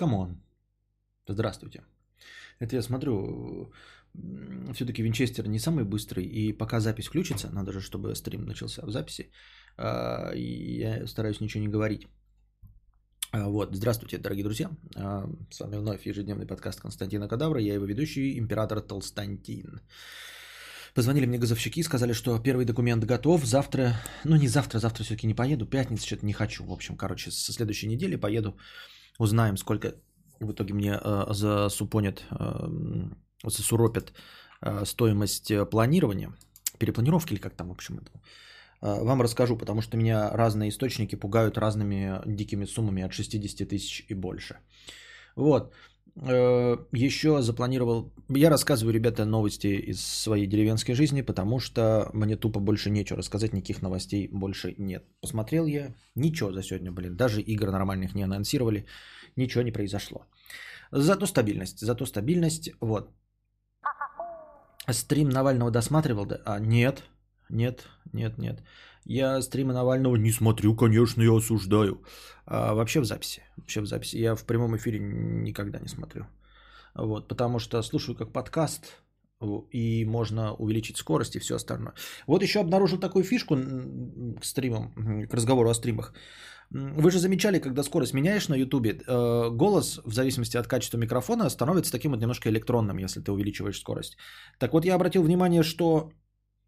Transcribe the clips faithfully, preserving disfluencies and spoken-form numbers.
Камон. Здравствуйте. Это я смотрю, все-таки Винчестер не самый быстрый, и пока запись включится, надо же, чтобы стрим начался в записи, я стараюсь ничего не говорить. Вот, здравствуйте, дорогие друзья, с вами вновь ежедневный подкаст Константина Кадавра, я его ведущий, император Толстантин. Позвонили мне газовщики, сказали, что первый документ готов, завтра, ну не завтра, завтра все-таки не поеду, пятница что-то не хочу, в общем, короче, со следующей недели поеду, узнаем, сколько в итоге мне э, засупонят, э, засуропят э, стоимость планирования, перепланировки или как там, в общем, это. Э, вам расскажу, потому что меня разные источники пугают разными дикими суммами от шестьдесят тысяч и больше. Вот. Еще запланировал... Я рассказываю, ребята, новости из своей деревенской жизни, потому что мне тупо больше нечего рассказать, никаких новостей больше нет. Посмотрел я, ничего за сегодня, блин, даже игр нормальных не анонсировали, ничего не произошло. Зато стабильность, зато стабильность, вот. Стрим Навального досматривал? Да? А, нет, нет, нет, нет. Я стримы Навального не смотрю, конечно, я осуждаю. А вообще в записи. Вообще в записи. Я в прямом эфире никогда не смотрю. Вот, потому что слушаю как подкаст, и можно увеличить скорость и все остальное. Вот еще обнаружил такую фишку к стримам, к разговору о стримах. Вы же замечали, когда скорость меняешь на Ютубе, голос в зависимости от качества микрофона становится таким вот немножко электронным, если ты увеличиваешь скорость. Так вот, я обратил внимание, что...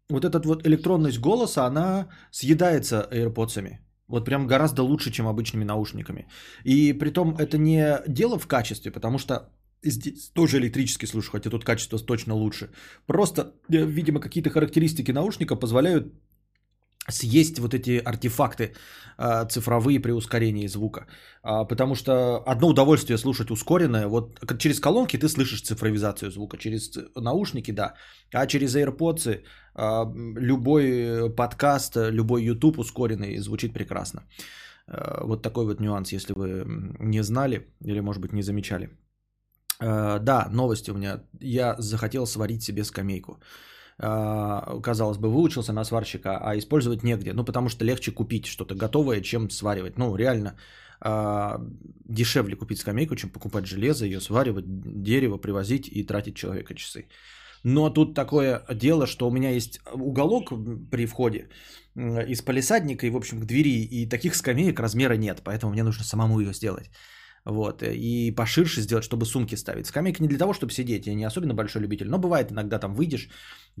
Вот эта вот электронность голоса, она съедается AirPods'ами. Вот прям гораздо лучше, чем обычными наушниками. И притом это не дело в качестве, потому что здесь тоже электрически слушаю, хотя тут качество точно лучше. Просто, видимо, какие-то характеристики наушника позволяют съесть вот эти артефакты цифровые при ускорении звука. Потому что одно удовольствие слушать ускоренное. Вот через колонки ты слышишь цифровизацию звука. Через наушники, да. А через AirPods любой подкаст, любой YouTube ускоренный звучит прекрасно. Вот такой вот нюанс, если вы не знали или, может быть, не замечали. Да, новости у меня. Я захотел сварить себе скамейку. Казалось бы, выучился на сварщика, а использовать негде. Ну, потому что легче купить что-то готовое, чем сваривать. Ну, реально, дешевле купить скамейку, чем покупать железо, ее сваривать, дерево привозить и тратить человека часы. Но тут такое дело, что у меня есть уголок при входе из палисадника и, в общем, к двери, и таких скамеек размера нет, поэтому мне нужно самому ее сделать. Вот, и поширше сделать, чтобы сумки ставить. Скамейка не для того, чтобы сидеть, я не особенно большой любитель, но бывает, иногда там выйдешь,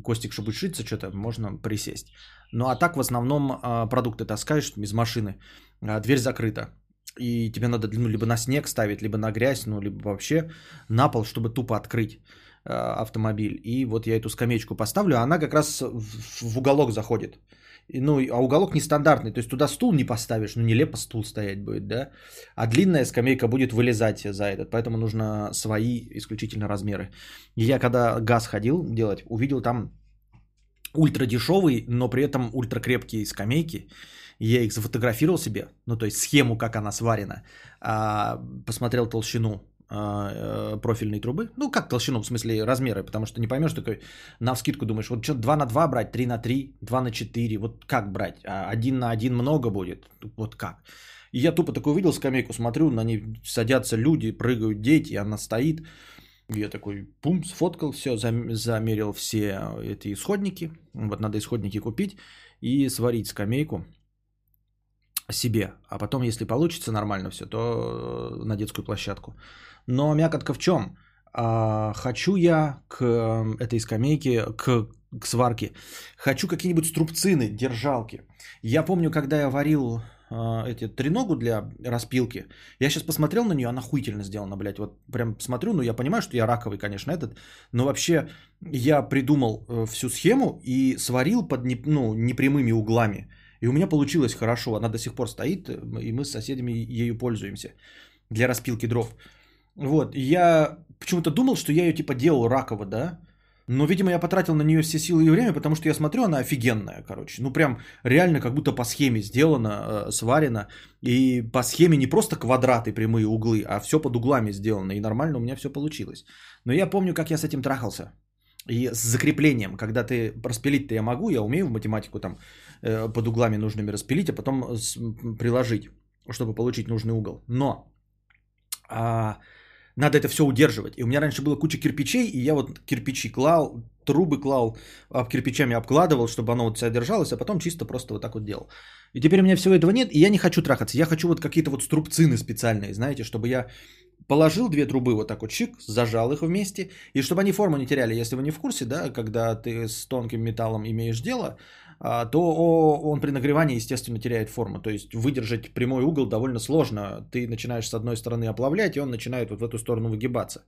Костик, чтобы шиться что-то, можно присесть. Ну, а так в основном продукты таскаешь из машины, дверь закрыта, и тебе надо, ну, либо на снег ставить, либо на грязь, ну, либо вообще на пол, чтобы тупо открыть автомобиль. И вот я эту скамеечку поставлю, а она как раз в уголок заходит. Ну, а уголок нестандартный, то есть туда стул не поставишь, ну, нелепо стул стоять будет, да? А длинная скамейка будет вылезать за этот, поэтому нужно свои исключительно размеры. Я когда газ ходил делать, увидел там ультрадешевые, но при этом ультракрепкие скамейки. Я их зафотографировал себе, ну, то есть схему, как она сварена, посмотрел толщину профильной трубы, ну, как толщину, в смысле размеры, потому что не поймешь, такой навскидку думаешь, вот что два на два брать, три на три, два на четыре, вот как брать, один на один много будет, вот как. И я тупо такой увидел скамейку, смотрю, на ней садятся люди, прыгают дети, она стоит, я такой, пум, сфоткал все, замерил все эти исходники, вот надо исходники купить и сварить скамейку себе, а потом, если получится нормально все, то на детскую площадку. Но мякотка в чем? А, хочу я к этой скамейке, к, к сварке, хочу какие-нибудь струбцины, держалки. Я помню, когда я варил а, эти треногу для распилки, я сейчас посмотрел на нее, она хуительно сделана, блядь, вот прям смотрю, ну я понимаю, что я раковый, конечно, этот, но вообще я придумал всю схему и сварил под не, ну, непрямыми углами. И у меня получилось хорошо, она до сих пор стоит, и мы с соседями ею пользуемся для распилки дров. Вот, я почему-то думал, что я ее типа делал раково, да, но, видимо, я потратил на нее все силы и время, потому что я смотрю, она офигенная, короче, ну прям реально как будто по схеме сделана, сварена, и по схеме не просто квадраты, прямые углы, а все под углами сделано, и нормально у меня все получилось. Но я помню, как я с этим трахался. И с закреплением, когда ты распилить-то я могу, я умею в математику там под углами нужными распилить, а потом приложить, чтобы получить нужный угол. Но а, надо это все удерживать. И у меня раньше было куча кирпичей, и я вот кирпичи клал, трубы клал, об кирпичами обкладывал, чтобы оно вот себя держалось, а потом чисто просто вот так вот делал. И теперь у меня всего этого нет, и я не хочу трахаться. Я хочу вот какие-то вот струбцины специальные, знаете, чтобы я положил две трубы вот так вот, чик, зажал их вместе, и чтобы они форму не теряли. Если вы не в курсе, да, когда ты с тонким металлом имеешь дело, то он при нагревании, естественно, теряет форму. То есть выдержать прямой угол довольно сложно. Ты начинаешь с одной стороны оплавлять, и он начинает вот в эту сторону выгибаться.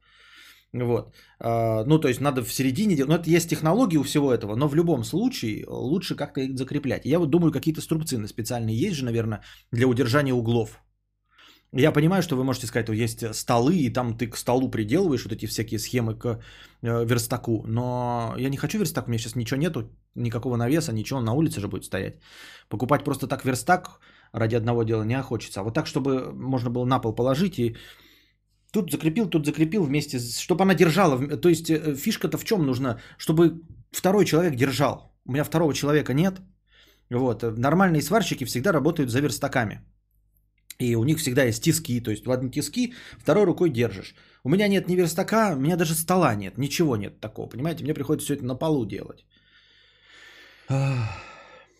Вот. Ну, то есть надо в середине делать. Ну, это есть технологии у всего этого, но в любом случае лучше как-то их закреплять. Я вот думаю, какие-то струбцины специальные есть же, наверное, для удержания углов. Я понимаю, что вы можете сказать, что есть столы, и там ты к столу приделываешь вот эти всякие схемы к верстаку. Но я не хочу верстак, у меня сейчас ничего нету, никакого навеса, ничего, на улице же будет стоять. Покупать просто так верстак ради одного дела не хочется. А вот так, чтобы можно было на пол положить и тут закрепил, тут закрепил вместе, чтобы она держала. То есть фишка-то в чем нужна? Чтобы второй человек держал. У меня второго человека нет. Вот. Нормальные сварщики всегда работают за верстаками. И у них всегда есть тиски, то есть в одни тиски, второй рукой держишь. У меня нет ни верстака, у меня даже стола нет, ничего нет такого, понимаете? Мне приходится все это на полу делать.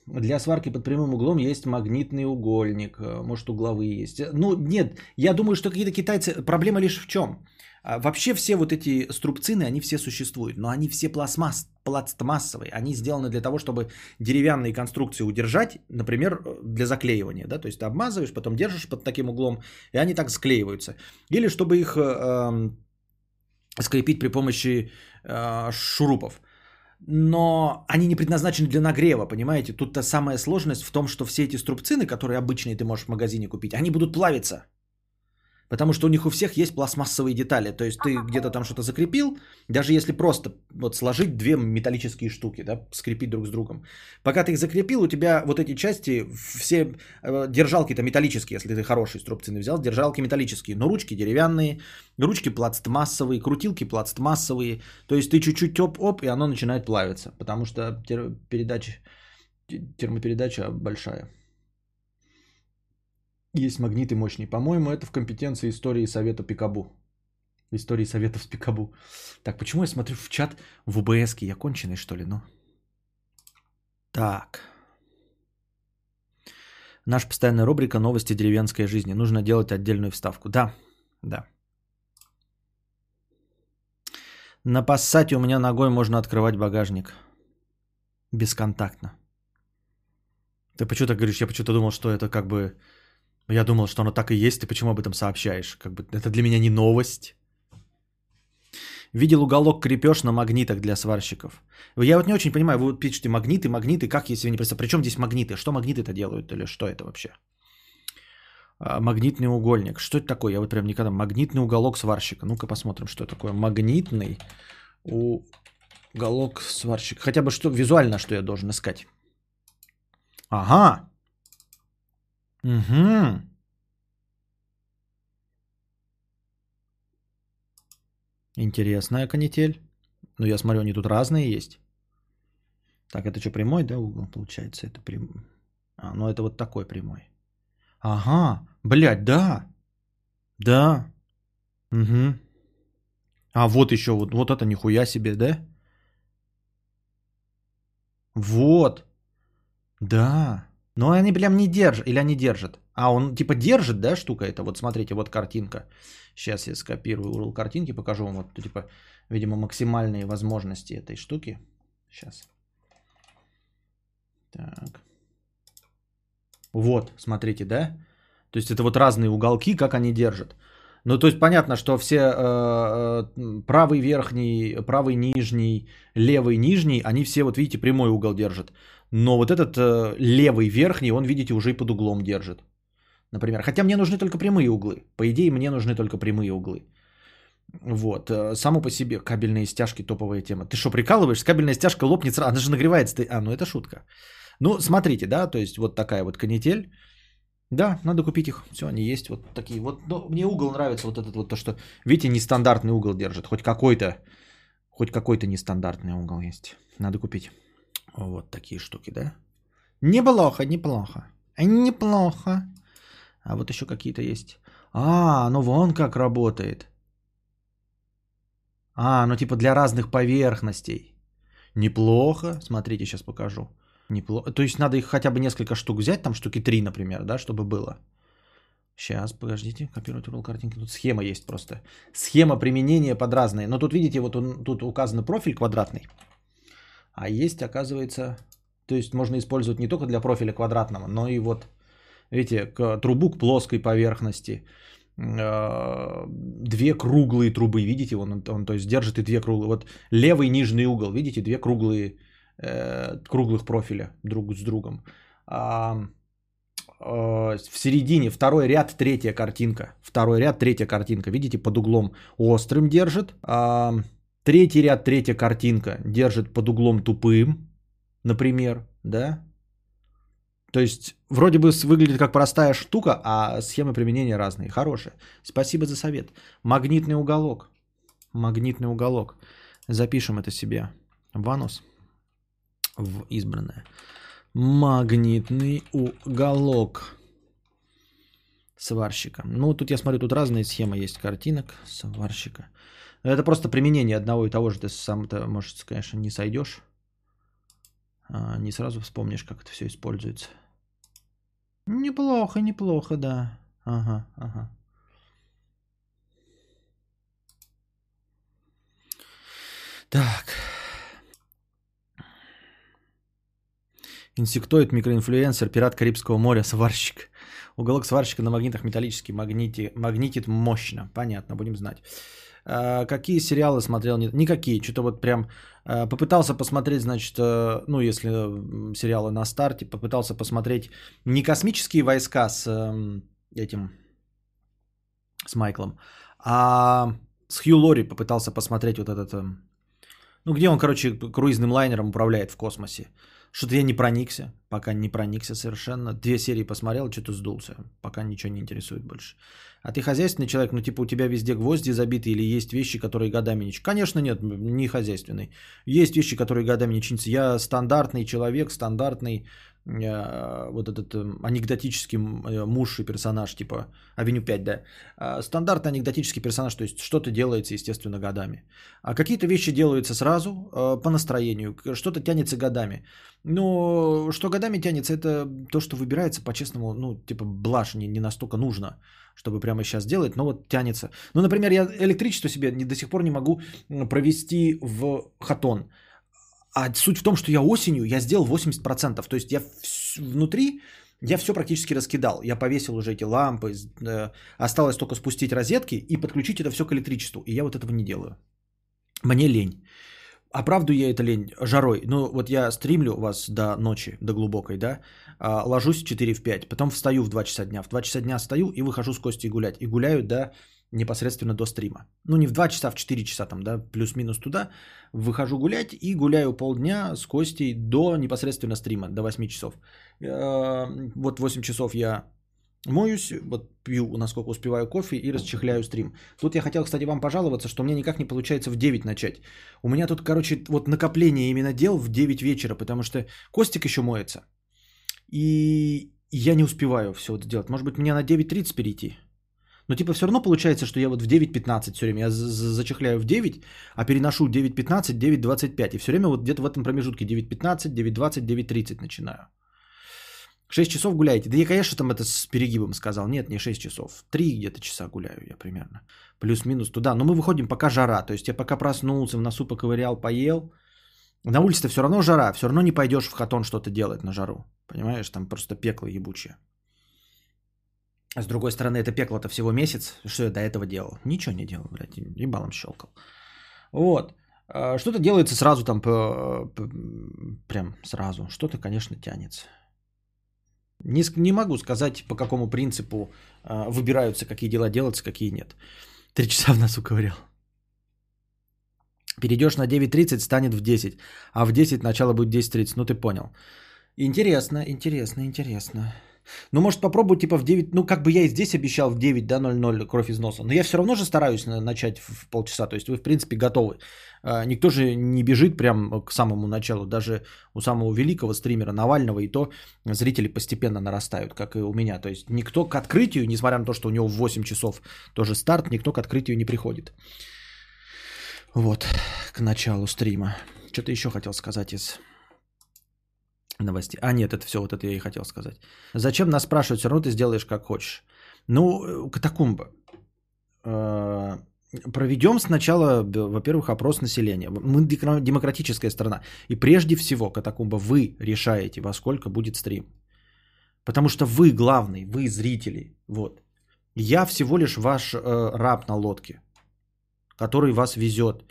Для сварки под прямым углом есть магнитный угольник, может угловые есть. Ну нет, я думаю, что какие-то китайцы... Проблема лишь в чем? Вообще все вот эти струбцины, они все существуют, но они все пластмасс, пластмассовые. Они сделаны для того, чтобы деревянные конструкции удержать, например, для заклеивания. Да? То есть ты обмазываешь, потом держишь под таким углом, и они так склеиваются. Или чтобы их э, скрепить при помощи э, шурупов. Но они не предназначены для нагрева, понимаете? Тут-то самая сложность в том, что все эти струбцины, которые обычные ты можешь в магазине купить, они будут плавиться. Потому что у них у всех есть пластмассовые детали. То есть ты где-то там что-то закрепил, даже если просто вот сложить две металлические штуки, да, скрепить друг с другом. Пока ты их закрепил, у тебя вот эти части, все держалки-то металлические, если ты хорошие струбцины взял, держалки металлические, но ручки деревянные, ручки пластмассовые, крутилки пластмассовые. То есть ты чуть-чуть оп-оп, и оно начинает плавиться, потому что тер- передача, термопередача большая. Есть магниты мощные. По-моему, это в компетенции истории совета Пикабу. Истории советов с Пикабу. Так, почему я смотрю в чат в УБСке? Я конченый, что ли? Ну. Так. Наша постоянная рубрика «Новости деревенской жизни». Нужно делать отдельную вставку. Да, да. На Passat у меня ногой можно открывать багажник. Бесконтактно. Ты почему так говоришь? Я почему-то думал, что это как бы... Я думал, что оно так и есть, ты почему об этом сообщаешь? Как бы это для меня не новость. Видел уголок крепеж на магнитах для сварщиков. Я вот не очень понимаю, вы пишете магниты, магниты, как если не представляете? Причем здесь магниты? Что магниты-то делают или что это вообще? А, магнитный угольник. Что это такое? Я вот прям никогда... Магнитный уголок сварщика. Ну-ка посмотрим, что такое магнитный уголок сварщика. Хотя бы что визуально, что я должен искать. Ага. Угу. Интересная канитель. Ну, я смотрю, они тут разные есть. Так, это что, прямой, да, угол получается? Это прямой. А, ну это вот такой прямой. Ага, блядь, да. Да. Угу. А вот еще, вот, вот это нихуя себе, да? Вот. Да. Но они прям не держат, или они держат? А, он типа держит, да, штука эта? Вот смотрите, вот картинка. Сейчас я скопирую урл картинки, покажу вам, вот, типа, видимо, максимальные возможности этой штуки. Сейчас. Так. Вот, смотрите, да? То есть это вот разные уголки, как они держат. Ну, то есть понятно, что все э, правый верхний, правый нижний, левый нижний, они все, вот видите, прямой угол держат. Но вот этот э, левый верхний, он, видите, уже и под углом держит. Например. Хотя мне нужны только прямые углы. По идее, мне нужны только прямые углы. Вот. Само по себе кабельные стяжки топовая тема. Ты что, прикалываешься? Кабельная стяжка лопнет сразу. Она же нагревается. А, ну это шутка. Ну, смотрите, да, то есть вот такая вот канитель. Да, надо купить их. Все, они есть вот такие. Вот, но мне угол нравится вот этот вот, то, что, видите, нестандартный угол держит. Хоть какой-то, хоть какой-то нестандартный угол есть. Надо купить. Вот такие штуки, да? Неплохо, неплохо. Неплохо. А вот еще какие-то есть. А, ну вон как работает. А, ну типа для разных поверхностей. Неплохо. Смотрите, сейчас покажу. Неплохо. То есть надо их хотя бы несколько штук взять, там штуки три, например, да, чтобы было. Сейчас, подождите, копировать урл картинки. Тут схема есть просто. Схема применения под разные. Но тут, видите, вот он, тут указан профиль квадратный. А есть, оказывается, то есть можно использовать не только для профиля квадратного, но и вот, видите, к, трубу к плоской поверхности. Э, две круглые трубы, видите, он, он то есть держит и две круглые. Вот левый нижний угол, видите, две круглые, э, круглых профиля друг с другом. А, в середине второй ряд, третья картинка. Второй ряд, третья картинка. Видите, под углом острым держит. А третий ряд, третья картинка держит под углом тупым, например, да? То есть, вроде бы выглядит как простая штука, а схемы применения разные. Хорошие. Спасибо за совет. Магнитный уголок. Магнитный уголок. Запишем это себе. Ванус. В избранное. Магнитный уголок сварщика. Ну, тут я смотрю, тут разные схемы есть картинок сварщика. Это просто применение одного и того же. Ты сам-то, может, конечно, не сойдешь. А не сразу вспомнишь, как это все используется. Неплохо, неплохо, да. Ага, ага. Так. Инсектоид, микроинфлюенсер, пират Карибского моря, сварщик. Уголок сварщика на магнитах металлический. Магнити, магнитит мощно. Понятно, будем знать. А, какие сериалы смотрел? Никакие. Что-то вот прям а, попытался посмотреть, значит, а, ну, если сериалы на старте, попытался посмотреть не космические войска с а, этим, с Майклом, а с Хью Лори попытался посмотреть вот этот, а, ну, где он, короче, круизным лайнером управляет в космосе. Что-то я не проникся, пока не проникся совершенно. Две серии посмотрел, что-то сдулся, пока ничего не интересует больше. А ты хозяйственный человек, ну типа у тебя везде гвозди забиты или есть вещи, которые годами не чинятся? Конечно нет, не хозяйственный. Есть вещи, которые годами не чинятся. Я стандартный человек, стандартный э, вот этот э, анекдотический муж и персонаж, типа Авеню пять, да. Э, стандартный анекдотический персонаж, то есть что-то делается, естественно, годами. А какие-то вещи делаются сразу э, по настроению, что-то тянется годами. Но что годами тянется, это то, что выбирается по-честному, ну, типа, блажь не, не настолько нужно, чтобы прямо сейчас делать, но вот тянется. Ну, например, я электричество себе не, до сих пор не могу провести в хатон. А суть в том, что я осенью, я сделал восемьдесят процентов, то есть я вс- внутри, я все практически раскидал. Я повесил уже эти лампы, э, осталось только спустить розетки и подключить это все к электричеству. И я вот этого не делаю. Мне лень. Оправдываю я это лень жарой. Ну, вот я стримлю вас до ночи, до глубокой, да, ложусь в четыре в пять, потом встаю в два часа дня. В два часа дня встаю и выхожу с Костей гулять. И гуляю, да, непосредственно до стрима. Ну, не в два часа, а в четыре часа там, да, плюс-минус туда. Выхожу гулять и гуляю полдня с Костей до непосредственно стрима, до восьми часов. Вот восемь часов я моюсь, вот пью, насколько успеваю, кофе и расчехляю стрим. Тут я хотел, кстати, вам пожаловаться, что у меня никак не получается в девять начать. У меня тут, короче, вот накопление именно дел в девять вечера, потому что Костик еще моется. И я не успеваю все это делать. Может быть, мне на девять тридцать перейти? Но типа все равно получается, что я вот в девять пятнадцать все время. Я зачехляю в девять, а переношу девять пятнадцать, девять двадцать пять. И все время вот где-то в этом промежутке девять пятнадцать, девять двадцать, девять тридцать начинаю. шесть часов гуляете? Да я, конечно, там это с перегибом сказал. Нет, не шесть часов. три где-то часа гуляю я примерно. Плюс-минус туда. Но мы выходим, пока жара. То есть я пока проснулся, в носу поковырял, поел. На улице-то все равно жара. Все равно не пойдешь в хатон что-то делать на жару. Понимаешь, там просто пекло ебучее. А с другой стороны, это пекло-то всего месяц. Что я до этого делал? Ничего не делал, блядь. Ебалом щелкал. Вот. Что-то делается сразу там. Прям сразу. Что-то, конечно, тянется. Не, не могу сказать, по какому принципу э, выбираются, какие дела делаются, какие нет. Три часа в носу ковырял. Перейдешь на девять тридцать, станет в десять. А в десять начало будет десять тридцать. Ну ты понял. Интересно, интересно, интересно. Ну, может, попробовать типа в девять, ну, как бы я и здесь обещал в девять, да, ноль ноль кровь из носа. Но я все равно же стараюсь начать в полчаса. То есть вы, в принципе, готовы. Никто же не бежит прям к самому началу. Даже у самого великого стримера Навального и то зрители постепенно нарастают, как и у меня. То есть никто к открытию, несмотря на то, что у него в восемь часов тоже старт, никто к открытию не приходит. Вот, к началу стрима. Что-то еще хотел сказать из... новостей. А нет, это все, вот это я и хотел сказать. Зачем нас спрашивать, все равно ты сделаешь как хочешь. Ну, катакумба. Проведем сначала, во-первых, опрос населения. Мы демократическая страна. И прежде всего, катакумба, вы решаете, во сколько будет стрим. Потому что вы главный, вы зрители. Вот. Я всего лишь ваш э, раб на лодке, который вас везет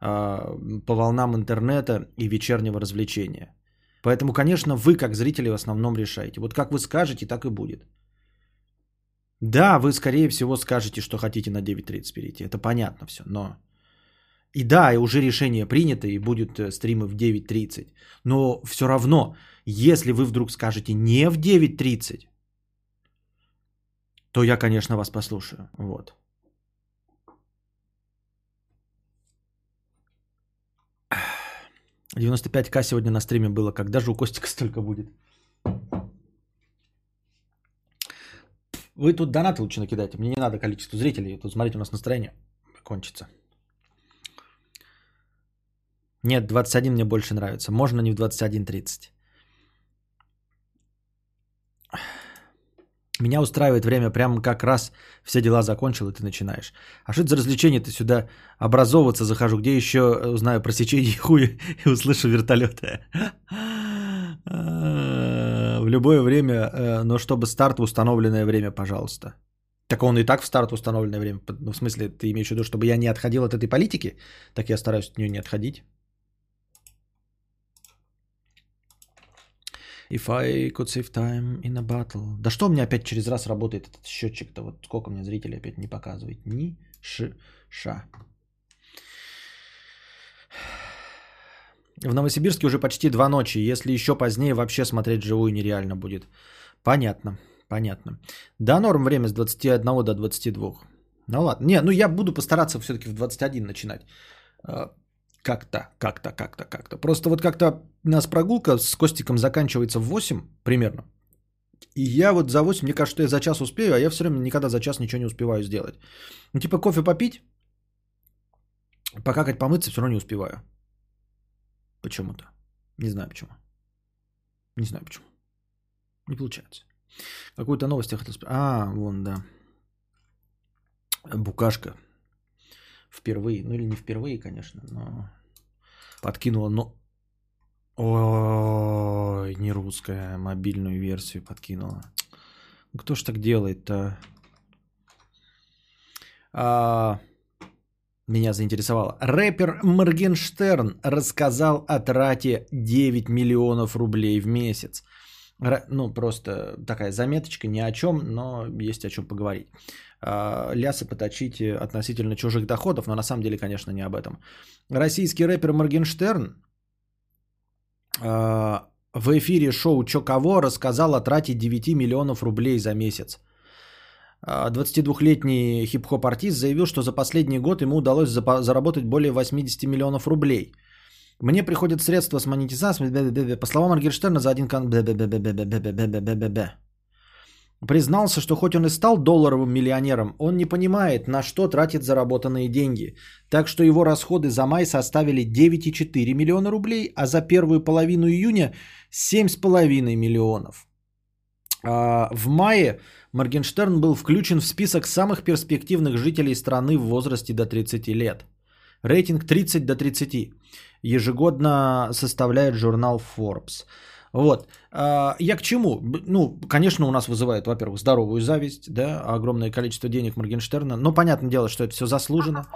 э, по волнам интернета и вечернего развлечения. Поэтому, конечно, вы, как зрители, в основном решаете. Вот как вы скажете, так и будет. Да, вы, скорее всего, скажете, что хотите на девять тридцать перейти. Это понятно все, но... И да, и уже решение принято, и будут стримы в девять тридцать. Но все равно, если вы вдруг скажете не в девять тридцать, то я, конечно, вас послушаю. Вот. девяносто пять тысяч сегодня на стриме было. Когда же у Костика столько будет? Вы тут донаты лучше накидайте. Мне не надо количество зрителей. Тут, смотрите, у нас настроение кончится. Нет, двадцать один мне больше нравится. Можно не в двадцать один тридцать. Меня устраивает время, прямо как раз все дела закончил, и ты начинаешь. А что это за развлечение-то сюда? Образовываться захожу. Где еще узнаю про сечение хуя и услышу вертолеты? В любое время, но чтобы старт в установленное время, пожалуйста. Так он и так в старт в установленное время. Ну, в смысле, ты имеешь в виду, чтобы я не отходил от этой политики? Так я стараюсь от нее не отходить. If I could save time in a battle. Да что у меня опять через раз работает этот счетчик-то? Вот сколько мне зрителей опять не показывает. Ни ша. В Новосибирске уже почти два ночи. Если еще позднее, вообще смотреть живую нереально будет. Понятно, понятно. Да, норм время с двадцати одного до двадцати двух. Ну ладно. Не, ну я буду постараться все-таки в двадцать один начинать. Как-то, как-то, как-то, как-то. Просто вот как-то у нас прогулка с Костиком заканчивается в восемь примерно. И я вот за восемь, мне кажется, что я за час успею, а я все время никогда за час ничего не успеваю сделать. Ну типа кофе попить, покакать, помыться, все равно не успеваю. Почему-то. Не знаю почему. Не знаю почему. Не получается. Какую-то новость я хотел спросить. А, вон, да. Букашка. Впервые, ну или не впервые, конечно, но подкинула, но... Ой, не русская, мобильную версию подкинула. Кто ж так делает-то? А... Меня заинтересовало. Рэпер Моргенштерн рассказал о трате девять миллионов рублей в месяц. Р... Ну, просто такая заметочка, ни о чем, но есть о чем поговорить. Лясы поточить относительно чужих доходов, но на самом деле, конечно, не об этом. Российский рэпер Моргенштерн э, в эфире шоу «Чё кого» рассказал о трате девять миллионов рублей за месяц. двадцатидвухлетний хип-хоп-артист заявил, что за последний год ему удалось запо- заработать более восемьдесят миллионов рублей. Мне приходят средства с монетизацией, по словам Моргенштерна, за один кон... Признался, что хоть он и стал долларовым миллионером, он не понимает, на что тратит заработанные деньги. Так что его расходы за май составили девять целых четыре десятых миллиона рублей, а за первую половину июня семь целых пять десятых миллионов. В мае Моргенштерн был включен в список самых перспективных жителей страны в возрасте до тридцати лет. Рейтинг тридцать до тридцати ежегодно составляет журнал Forbes. Вот. Я к чему? Ну, конечно, у нас вызывает, во-первых, здоровую зависть, да, огромное количество денег Моргенштерна, но понятное дело, что это все заслужено.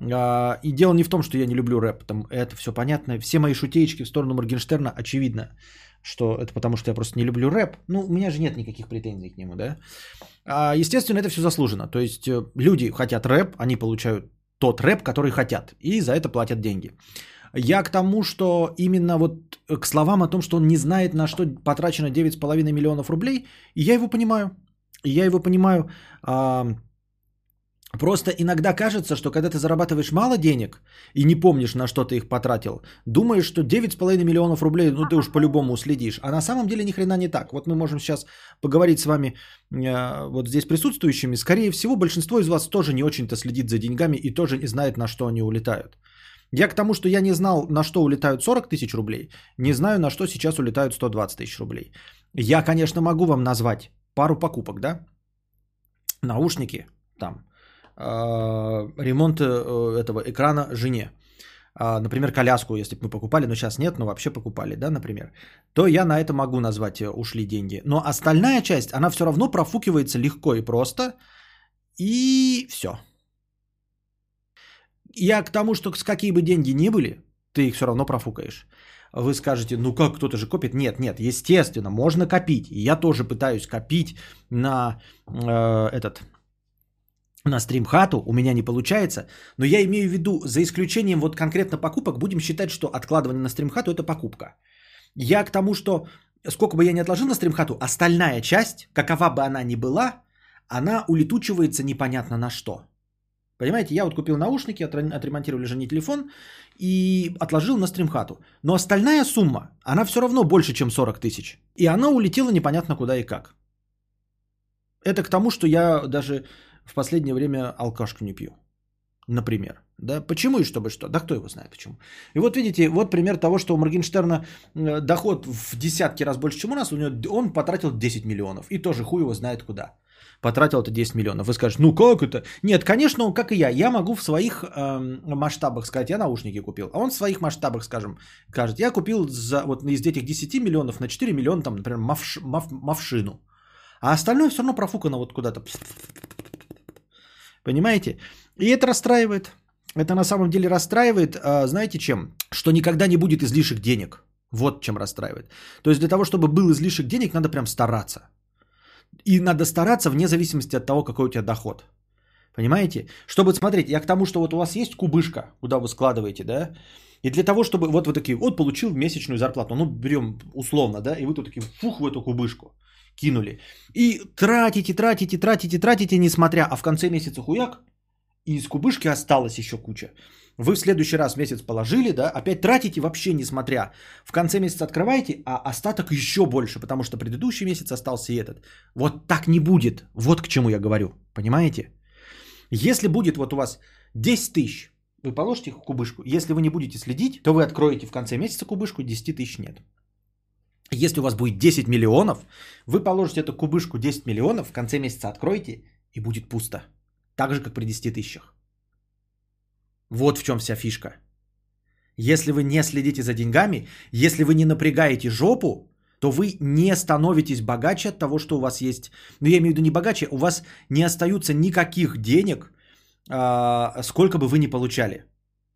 И дело не в том, что я не люблю рэп, там, это все понятно. Все мои шутеечки в сторону Моргенштерна, очевидно, что это потому, что я просто не люблю рэп. Ну, у меня же нет никаких претензий к нему, да. Естественно, это все заслужено. То есть люди хотят рэп, они получают тот рэп, который хотят, и за это платят деньги. Я к тому, что именно вот к словам о том, что он не знает, на что потрачено девять с половиной миллионов рублей, и я его понимаю. И я его понимаю. Просто иногда кажется, что когда ты зарабатываешь мало денег и не помнишь, на что ты их потратил, думаешь, что девять с половиной миллионов рублей, ну ты уж по-любому уследишь. А на самом деле ни хрена не так. Вот мы можем сейчас поговорить с вами вот здесь присутствующими. Скорее всего, большинство из вас тоже не очень-то следит за деньгами и тоже не знает, на что они улетают. Я к тому, что я не знал, на что улетают сорок тысяч рублей, не знаю, на что сейчас улетают сто двадцать тысяч рублей. Я, конечно, могу вам назвать пару покупок, да? Наушники, там, э, ремонт э, этого экрана жене. Э, например, коляску, если бы мы покупали, но сейчас нет, но вообще покупали, да, например. То я на это могу назвать э, ушли деньги. Но остальная часть, она все равно профукивается легко и просто. И все. Я к тому, что какие бы деньги ни были, ты их все равно профукаешь. Вы скажете, ну как, кто-то же копит? Нет, нет, естественно, можно копить. Я тоже пытаюсь копить на э, этот, на стримхату, у меня не получается. Но я имею в виду, за исключением вот конкретно покупок, будем считать, что откладывание на стримхату – это покупка. Я к тому, что сколько бы я ни отложил на стримхату, остальная часть, какова бы она ни была, она улетучивается непонятно на что. Понимаете, я вот купил наушники, отремонтировали жене телефон и отложил на стримхату. Но остальная сумма, она все равно больше, чем сорок тысяч. И она улетела непонятно куда и как. Это к тому, что я даже в последнее время алкашку не пью. Например. Да? Почему и чтобы что? Да кто его знает почему. И вот видите, вот пример того, что у Моргенштерна доход в десятки раз больше, чем у нас. У него, он потратил десять миллионов. И тоже хуй его знает куда. Потратил это десять миллионов. Вы скажете, ну как это? Нет, конечно, он как и я. Я могу в своих э, масштабах сказать, я наушники купил. А он в своих масштабах, скажем, скажет, я купил за, вот, из этих десяти миллионов на четыре миллиона, там, например, мавш, мав, мавшину. А остальное все равно профукано вот куда-то. Понимаете? И это расстраивает. Это на самом деле расстраивает, э, знаете чем? Что никогда не будет излишек денег. Вот чем расстраивает. То есть для того, чтобы был излишек денег, надо прям стараться. И надо стараться вне зависимости от того, какой у тебя доход. Понимаете? Чтобы, смотреть, я к тому, что вот у вас есть кубышка, куда вы складываете, да? И для того, чтобы вот вы такие, вот получил месячную зарплату. Ну, берем условно, да? И вы тут такие, фух, в эту кубышку кинули. И тратите, тратите, тратите, тратите, несмотря. А в конце месяца хуяк. И из кубышки осталось еще куча. Вы в следующий раз месяц положили, да, опять тратите вообще несмотря. В конце месяца открываете, а остаток еще больше, потому что предыдущий месяц остался и этот. Вот так не будет. Вот к чему я говорю. Понимаете? Если будет вот у вас десять тысяч, вы положите их в кубышку. Если вы не будете следить, то вы откроете в конце месяца кубышку, десяти тысяч нет. Если у вас будет десять миллионов, вы положите эту кубышку десять миллионов, в конце месяца откроете и будет пусто. Так же, как при десяти тысячах. Вот в чем вся фишка. Если вы не следите за деньгами, если вы не напрягаете жопу, то вы не становитесь богаче от того, что у вас есть. Ну, я имею в виду не богаче, у вас не остаются никаких денег, сколько бы вы ни получали.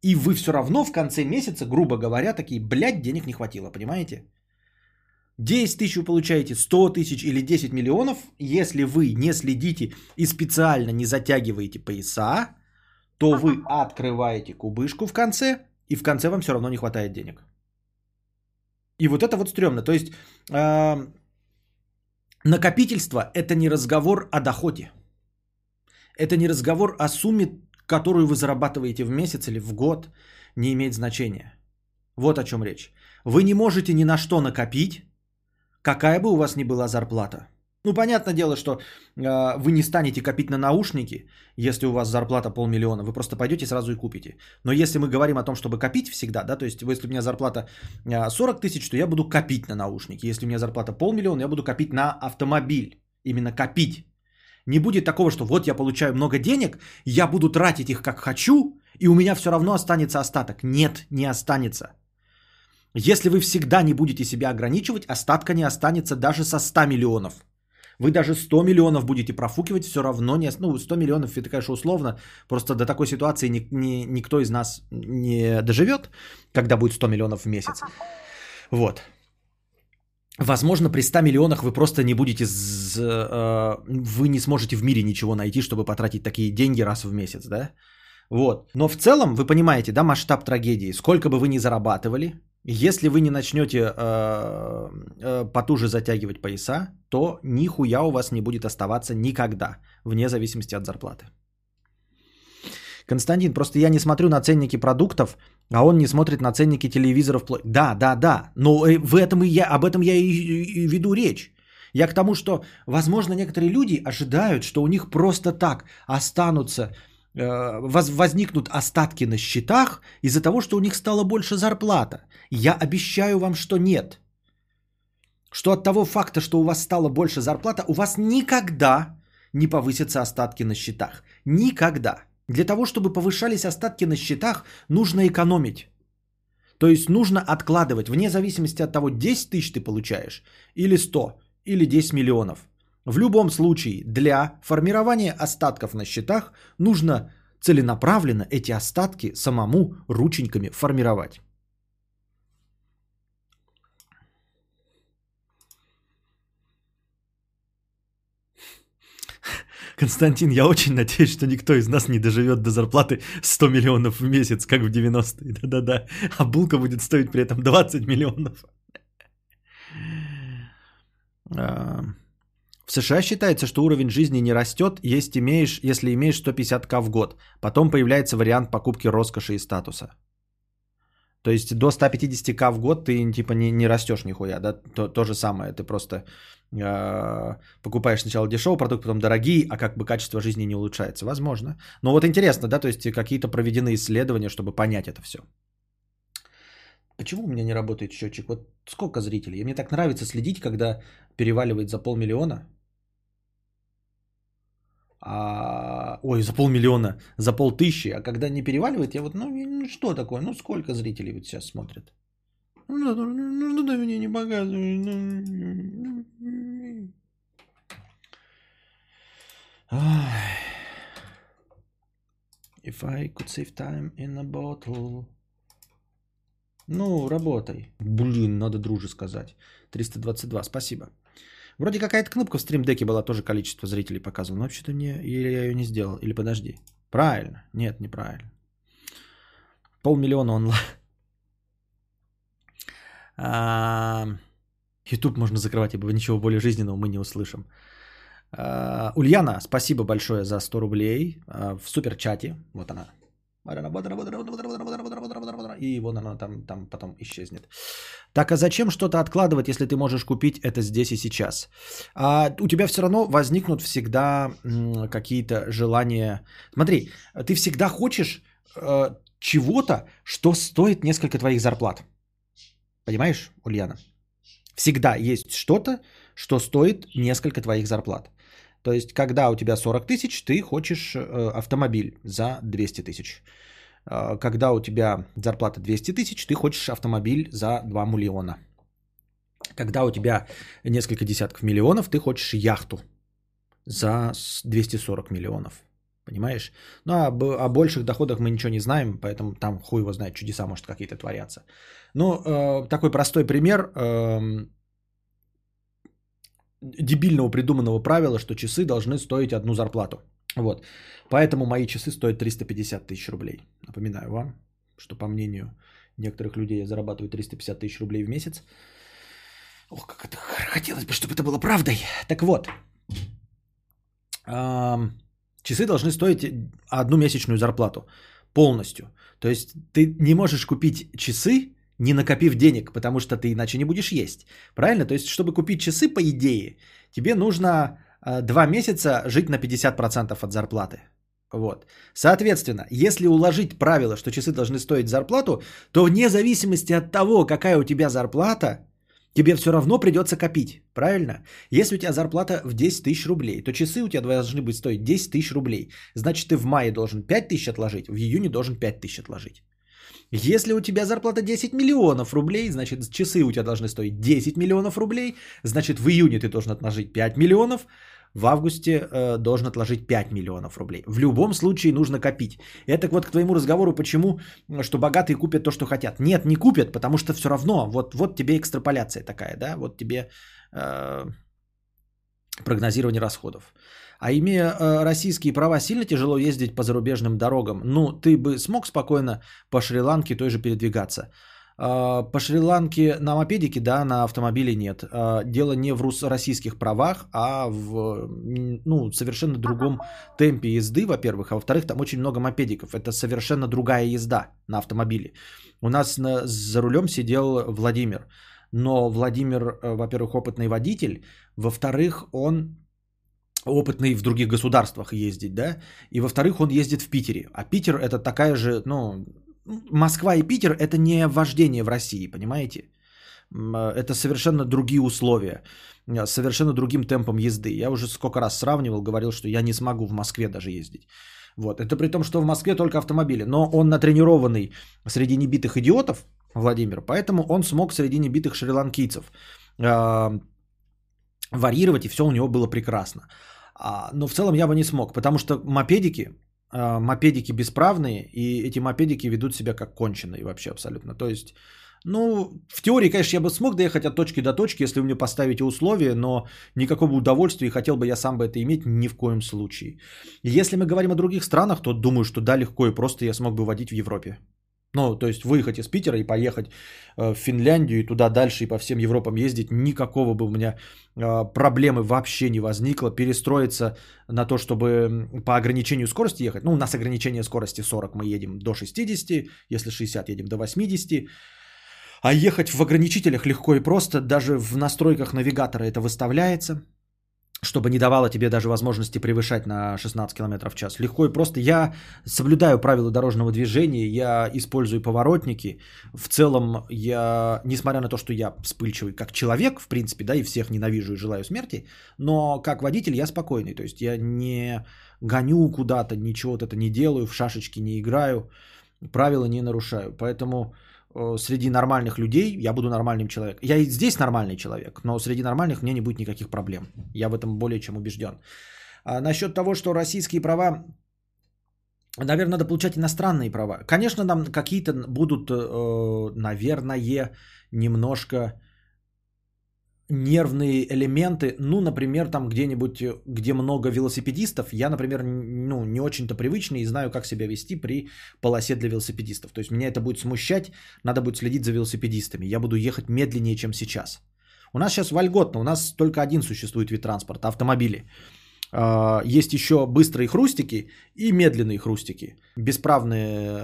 И вы все равно в конце месяца, грубо говоря, такие, блядь, денег не хватило, понимаете? десять тысяч вы получаете, сто тысяч или десять миллионов, если вы не следите и специально не затягиваете пояса, то вы открываете кубышку в конце, и в конце вам все равно не хватает денег. И вот это вот стрёмно. То есть э, накопительство – это не разговор о доходе. Это не разговор о сумме, которую вы зарабатываете в месяц или в год, не имеет значения. Вот о чем речь. Вы не можете ни на что накопить, какая бы у вас ни была зарплата. Ну, понятное дело, что э, вы не станете копить на наушники, если у вас зарплата полмиллиона. Вы просто пойдете сразу и купите. Но если мы говорим о том, чтобы копить всегда, да, то есть если у меня зарплата сорок тысяч, то я буду копить на наушники. Если у меня зарплата полмиллиона, я буду копить на автомобиль. Именно копить. Не будет такого, что вот я получаю много денег, я буду тратить их как хочу, и у меня все равно останется остаток. Нет, не останется. Если вы всегда не будете себя ограничивать, остатка не останется даже со ста миллионов. Вы даже сто миллионов будете профукивать, все равно не... Ну, сто миллионов, это, конечно, условно. Просто до такой ситуации ни, ни, никто из нас не доживет, когда будет сто миллионов в месяц. Вот. Возможно, при ста миллионах вы просто не будете... Вы не сможете в мире ничего найти, чтобы потратить такие деньги раз в месяц, да? Вот. Но в целом, вы понимаете, да, масштаб трагедии. Сколько бы вы ни зарабатывали, если вы не начнете э, э, потуже затягивать пояса, то нихуя у вас не будет оставаться никогда, вне зависимости от зарплаты. Константин, просто я не смотрю на ценники продуктов, а он не смотрит на ценники телевизоров. Да, да, да, но в этом и я, об этом я и, и, и веду речь. Я к тому, что, возможно, некоторые люди ожидают, что у них просто так останутся, э, воз, возникнут остатки на счетах из-за того, что у них стало больше зарплата. Я обещаю вам, что нет. Что от того факта, что у вас стало больше зарплата, у вас никогда не повысятся остатки на счетах. Никогда. Для того, чтобы повышались остатки на счетах, нужно экономить. То есть нужно откладывать, вне зависимости от того, десять тысяч ты получаешь, или сто, или десять миллионов. В любом случае, для формирования остатков на счетах нужно целенаправленно эти остатки самому рученьками формировать. Константин, я очень надеюсь, что никто из нас не доживет до зарплаты сто миллионов в месяц, как в девяностые. Да-да-да. А булка будет стоить при этом двадцать миллионов. В США считается, что уровень жизни не растет, если имеешь, если имеешь сто пятьдесят тысяч в год. Потом появляется вариант покупки роскоши и статуса. То есть до сто пятьдесят тысяч в год ты типа не, не растешь нихуя, да? То, то же самое, ты просто э, покупаешь сначала дешевый продукт, потом дорогие, а как бы качество жизни не улучшается. Возможно. Но вот интересно, да, то есть какие-то проведены исследования, чтобы понять это все. Почему у меня не работает счетчик? Вот сколько зрителей? И мне так нравится следить, когда переваливает за полмиллиона. А... Ой, за полмиллиона, за полтысячи. А когда не переваливает, я вот, ну что такое? Ну сколько зрителей вот сейчас смотрят? Ну что-то меня не показывает. If I could save time in a bottle. Ну, работай. Блин, надо друже сказать. триста двадцать два, спасибо. Вроде какая-то кнопка в стримдеке была, тоже количество зрителей показывало. Но вообще-то не, или я ее не сделал, или подожди. Правильно. Нет, неправильно. Полмиллиона онлайн. YouTube можно закрывать, ибо ничего более жизненного мы не услышим. Ульяна, спасибо большое за сто рублей в суперчате. Вот она. И вот она там, там потом исчезнет. Так, а зачем что-то откладывать, если ты можешь купить это здесь и сейчас? А у тебя все равно возникнут всегда какие-то желания. Смотри, ты всегда хочешь э, чего-то, что стоит несколько твоих зарплат. Понимаешь, Ульяна? Всегда есть что-то, что стоит несколько твоих зарплат. То есть, когда у тебя сорок тысяч, ты хочешь автомобиль за двести тысяч. Когда у тебя зарплата двести тысяч, ты хочешь автомобиль за два миллиона. Когда у тебя несколько десятков миллионов, ты хочешь яхту за двести сорок миллионов. Понимаешь? Ну, а о больших доходах мы ничего не знаем, поэтому там хуй его знает, чудеса, может, какие-то творятся. Ну, такой простой пример дебильного придуманного правила, что часы должны стоить одну зарплату. Вот. Поэтому мои часы стоят триста пятьдесят тысяч рублей. Напоминаю вам, что по мнению некоторых людей я зарабатываю триста пятьдесят тысяч рублей в месяц. Ох, как это хотелось бы, чтобы это было правдой. Так вот. Часы должны стоить одну месячную зарплату. Полностью. То есть ты не можешь купить часы, не накопив денег, потому что ты иначе не будешь есть. Правильно? То есть, чтобы купить часы, по идее, тебе нужно два месяца жить на пятьдесят процентов от зарплаты. Вот. Соответственно, если уложить правило, что часы должны стоить зарплату, то вне зависимости от того, какая у тебя зарплата, тебе все равно придется копить. Правильно? Если у тебя зарплата в десять тысяч рублей, то часы у тебя должны быть стоить десять тысяч рублей. Значит, ты в мае должен пять тысяч отложить, в июне должен пять тысяч отложить. Если у тебя зарплата десять миллионов рублей, значит часы у тебя должны стоить десять миллионов рублей, значит в июне ты должен отложить пять миллионов, в августе э, должен отложить пять миллионов рублей. В любом случае нужно копить. Это вот к твоему разговору, почему, что богатые купят то, что хотят. Нет, не купят, потому что все равно, вот, вот тебе экстраполяция такая, да, вот тебе... Э... прогнозирования расходов. А имея э, российские права, сильно тяжело ездить по зарубежным дорогам. Ну, ты бы смог спокойно по Шри-Ланке той же передвигаться. Э, по Шри-Ланке на мопедике, да, на автомобиле нет. Э, дело не в рус- российских правах, а в ну, совершенно другом темпе езды, во-первых. А во-вторых, там очень много мопедиков. Это совершенно другая езда на автомобиле. У нас на, за рулем сидел Владимир. Но Владимир, э, во-первых, опытный водитель. Во-вторых, он... опытный в других государствах ездить, да, и во-вторых, он ездит в Питере, а Питер это такая же, ну, Москва и Питер это не вождение в России, понимаете, это совершенно другие условия, совершенно другим темпом езды, я уже сколько раз сравнивал, говорил, что я не смогу в Москве даже ездить, вот, это при том, что в Москве только автомобили, но он натренированный среди небитых идиотов, Владимир, поэтому он смог среди небитых шри-ланкийцев варьировать, и все у него было прекрасно. Но в целом я бы не смог, потому что мопедики, мопедики бесправные, и эти мопедики ведут себя как конченые вообще абсолютно. То есть, ну, в теории, конечно, я бы смог доехать от точки до точки, если вы мне поставите условия, но никакого удовольствия, и хотел бы я сам бы это иметь ни в коем случае. Если мы говорим о других странах, то думаю, что да, легко и просто я смог бы водить в Европе. Ну, то есть выехать из Питера и поехать в Финляндию и туда дальше и по всем Европам ездить, никакого бы у меня проблемы вообще не возникло. Перестроиться на то, чтобы по ограничению скорости ехать. Ну, у нас ограничение скорости сорок, мы едем до шестидесяти, если шестьдесят, едем до восьмидесяти. А ехать в ограничителях легко и просто, даже в настройках навигатора это выставляется, чтобы не давало тебе даже возможности превышать на шестнадцать километров в час. Легко и просто. Я соблюдаю правила дорожного движения, я использую поворотники. В целом, я, несмотря на то, что я вспыльчивый как человек, в принципе, да, и всех ненавижу и желаю смерти, но как водитель я спокойный. То есть я не гоню куда-то, ничего вот это не делаю, в шашечки не играю, правила не нарушаю. Поэтому... среди нормальных людей я буду нормальным человеком. Я и здесь нормальный человек, но среди нормальных мне не будет никаких проблем. Я в этом более чем убежден. А насчет того, что российские права, наверное, надо получать иностранные права. Конечно, нам какие-то будут, наверное, немножко нервные элементы. Ну, например, там где-нибудь, где много велосипедистов. Я, например, ну, не очень-то привычный и знаю, как себя вести при полосе для велосипедистов. То есть меня это будет смущать. Надо будет следить за велосипедистами. Я буду ехать медленнее, чем сейчас. У нас сейчас вольготно. У нас только один существует вид транспорта – автомобили. Есть еще быстрые хрустики и медленные хрустики. Бесправные,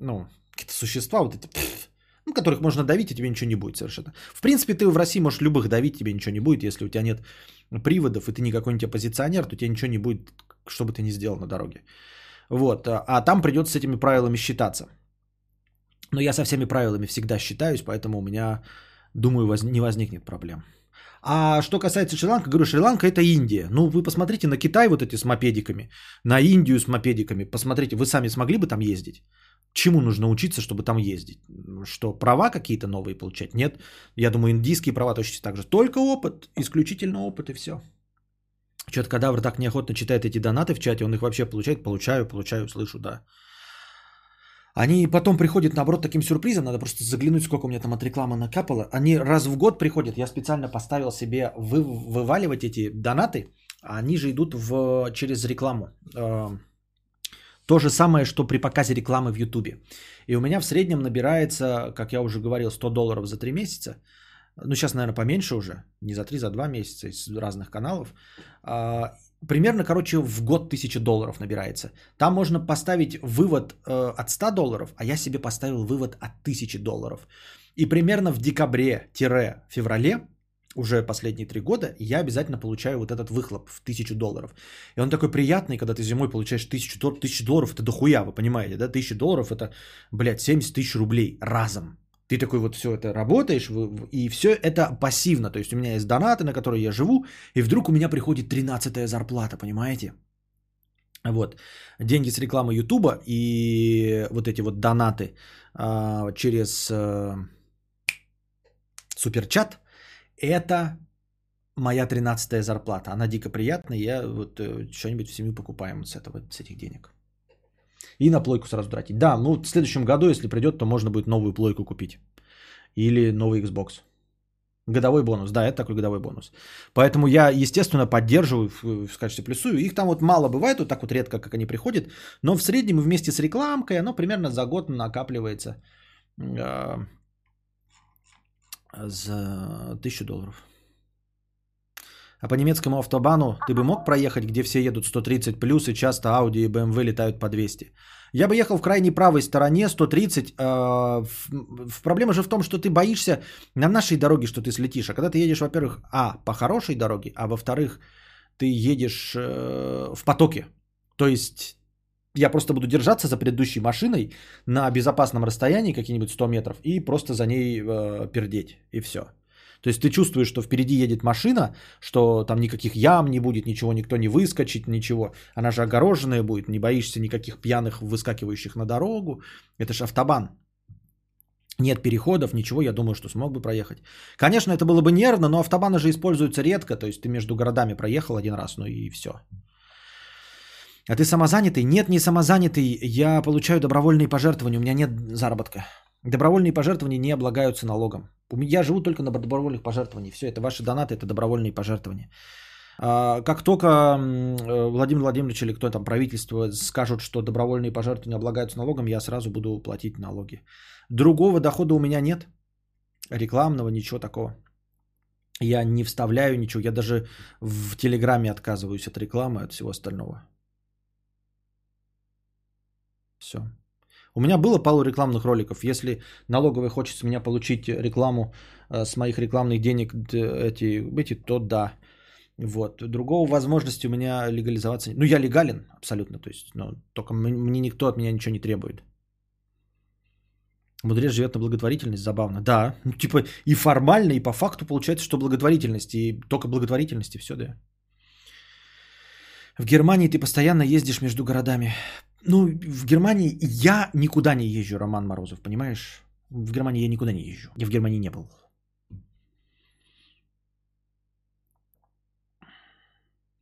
ну, какие-то существа, вот эти... ну, которых можно давить, и тебе ничего не будет совершенно. В принципе, ты в России можешь любых давить, тебе ничего не будет. Если у тебя нет приводов, и ты не какой-нибудь оппозиционер, то тебе ничего не будет, что бы ты ни сделал на дороге. Вот. А там придется с этими правилами считаться. Но я со всеми правилами всегда считаюсь, поэтому у меня, думаю, воз... не возникнет проблем. А что касается Шри-Ланки, говорю, Шри-Ланка это Индия. Ну, вы посмотрите на Китай вот эти с мопедиками, на Индию с мопедиками. Посмотрите, вы сами смогли бы там ездить? Чему нужно учиться, чтобы там ездить? Что, права какие-то новые получать? Нет. Я думаю, индийские права точно так же. Только опыт, исключительно опыт и все. Чё-то Кадавр так неохотно читает эти донаты в чате, он их вообще получает. Получаю, получаю, слышу, да. Они потом приходят, наоборот, таким сюрпризом. Надо просто заглянуть, сколько у меня там от рекламы накапало. Они раз в год приходят. Я специально поставил себе вы, вываливать эти донаты. Они же идут в, через рекламу. То же самое, что при показе рекламы в Ютубе. И у меня в среднем набирается, как я уже говорил, сто долларов за три месяца. Ну, сейчас, наверное, поменьше уже. Не за три, за два месяца из разных каналов. Примерно, короче, в год тысяча долларов набирается. Там можно поставить вывод от сто долларов, а я себе поставил вывод от тысячи долларов. И примерно в декабре-феврале, уже последние три года, я обязательно получаю вот этот выхлоп в тысячу долларов. И он такой приятный, когда ты зимой получаешь тысячу долларов. тысяча долларов это дохуя, вы понимаете, да? тысяча долларов это, блядь, семьдесят тысяч рублей разом. Ты такой вот все это работаешь, и все это пассивно. То есть у меня есть донаты, на которые я живу, и вдруг у меня приходит тринадцатая зарплата, понимаете? Вот. Деньги с рекламы Ютуба и вот эти вот донаты а, через а, суперчат. Это моя тринадцатая зарплата. Она дико приятная. Я вот что-нибудь в семью покупаем с этого, с этих денег. И на плойку сразу тратить. Да, ну в следующем году, если придет, то можно будет новую плойку купить. Или новый Xbox. Годовой бонус, да, это такой годовой бонус. Поэтому я, естественно, поддерживаю в, в качестве плюсую. Их там вот мало бывает, вот так вот редко, как они приходят. Но в среднем вместе с рекламкой оно примерно за год накапливается э, за тысячу долларов. А по немецкому автобану ты бы мог проехать, где все едут сто тридцать плюс, и часто Audi и бэ эм вэ летают по двести? Я бы ехал в крайней правой стороне, сто тридцать. Э, в, в, проблема же в том, что ты боишься на нашей дороге, что ты слетишь. А когда ты едешь, во-первых, а, по хорошей дороге, а во-вторых, ты едешь э, в потоке. То есть я просто буду держаться за предыдущей машиной на безопасном расстоянии, какие-нибудь сто метров, и просто за ней э, пердеть, и все. То есть ты чувствуешь, что впереди едет машина, что там никаких ям не будет, ничего, никто не выскочит, ничего. Она же огороженная будет, не боишься никаких пьяных, выскакивающих на дорогу. Это же автобан. Нет переходов, ничего, я думаю, что смог бы проехать. Конечно, это было бы нервно, но автобаны же используются редко. То есть ты между городами проехал один раз, ну и все. А ты самозанятый? Нет, не самозанятый. Я получаю добровольные пожертвования, у меня нет заработка. Добровольные пожертвования не облагаются налогом. Я живу только на добровольных пожертвованиях. Все, это ваши донаты, это добровольные пожертвования. Как только Владимир Владимирович или кто там, правительство скажут, что добровольные пожертвования облагаются налогом, я сразу буду платить налоги. Другого дохода у меня нет. Рекламного, ничего такого. Я не вставляю ничего. Я даже в Телеграме отказываюсь от рекламы, от всего остального. Все. У меня было пару рекламных роликов. Если налоговый хочет с меня получить рекламу э, с моих рекламных денег, эти, эти, то да. Вот. Другого возможности у меня легализоваться. Ну, я легален абсолютно. То есть, ну, только мне никто от меня ничего не требует. Мудрец живет на благотворительность, забавно. Да, ну, типа и формально, и по факту получается, что благотворительность. И только благотворительность, и все, да. В Германии ты постоянно ездишь между городами. Ну, в Германии я никуда не езжу, Роман Морозов, понимаешь? В Германии я никуда не езжу. Я в Германии не был.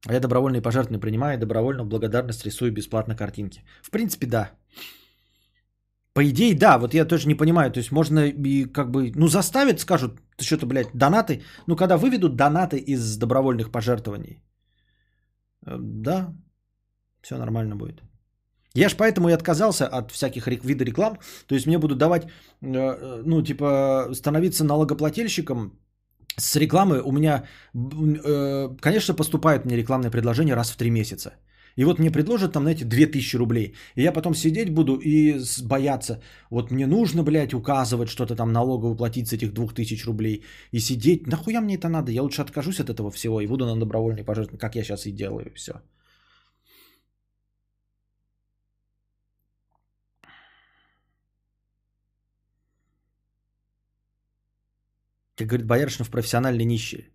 А я добровольные пожертвования принимаю, добровольно в благодарность рисую бесплатно картинки. В принципе, да. По идее, да, вот я тоже не понимаю. То есть можно и как бы, ну, заставят, скажут, что-то, блядь, донаты. Ну, когда выведут донаты из добровольных пожертвований, да, все нормально будет. Я ж поэтому и отказался от всяких видов реклам. То есть мне будут давать, ну, типа, становиться налогоплательщиком с рекламы. У меня, конечно, поступают мне рекламные предложения раз в три месяца. И вот мне предложат там, знаете, две тысячи рублей. И я потом сидеть буду и бояться. Вот мне нужно, блядь, указывать что-то там, налогово платить с этих двух тысяч рублей. И сидеть, нахуя мне это надо? Я лучше откажусь от этого всего и буду на добровольные пожертвования, как я сейчас и делаю, и все. Как говорит Бояршинов, профессиональный нищий.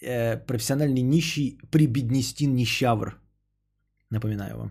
Э, профессиональный нищий прибеднестин нищавр. Напоминаю вам.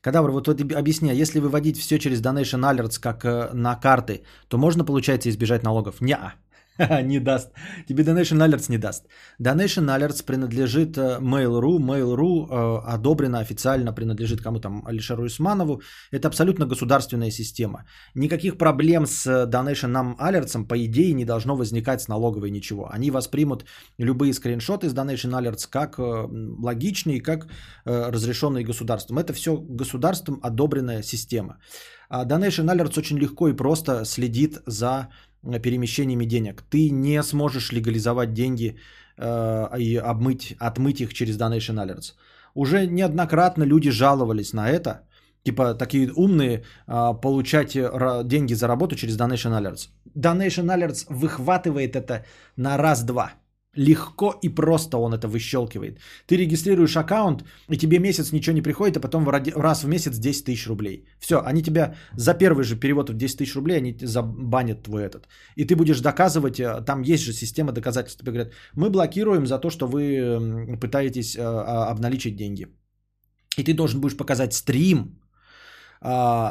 Кадавр, вот, вот объясняю. Если выводить все через Donation Alerts, как э, на карты, то можно, получается, избежать налогов? Неа. Не даст. Тебе Donation Alerts не даст. Donation Alerts принадлежит Mail.ru. Mail.ru э, одобрено официально, принадлежит кому-то, Алишеру Усманову. Это абсолютно государственная система. Никаких проблем с Donation Alerts, по идее, не должно возникать с налоговой ничего. Они воспримут любые скриншоты из Donation Alerts как э, логичные, как э, разрешенные государством. Это все государством одобренная система. А Donation Alerts очень легко и просто следит за перемещениями денег. Ты не сможешь легализовать деньги э, и обмыть, отмыть их через Donation Alerts. Уже неоднократно люди жаловались на это. Типа такие умные э, получать ра- деньги за работу через Donation Alerts. Donation Alerts выхватывает это на раз-два. Легко и просто он это выщелкивает. Ты регистрируешь аккаунт, и тебе месяц ничего не приходит, а потом раз в месяц десять тысяч рублей. Все, они тебя за первый же перевод в десять тысяч рублей, они забанят твой этот. И ты будешь доказывать, там есть же система доказательств. Тебе говорят, мы блокируем за то, что вы пытаетесь обналичить деньги. И ты должен будешь показать стрим,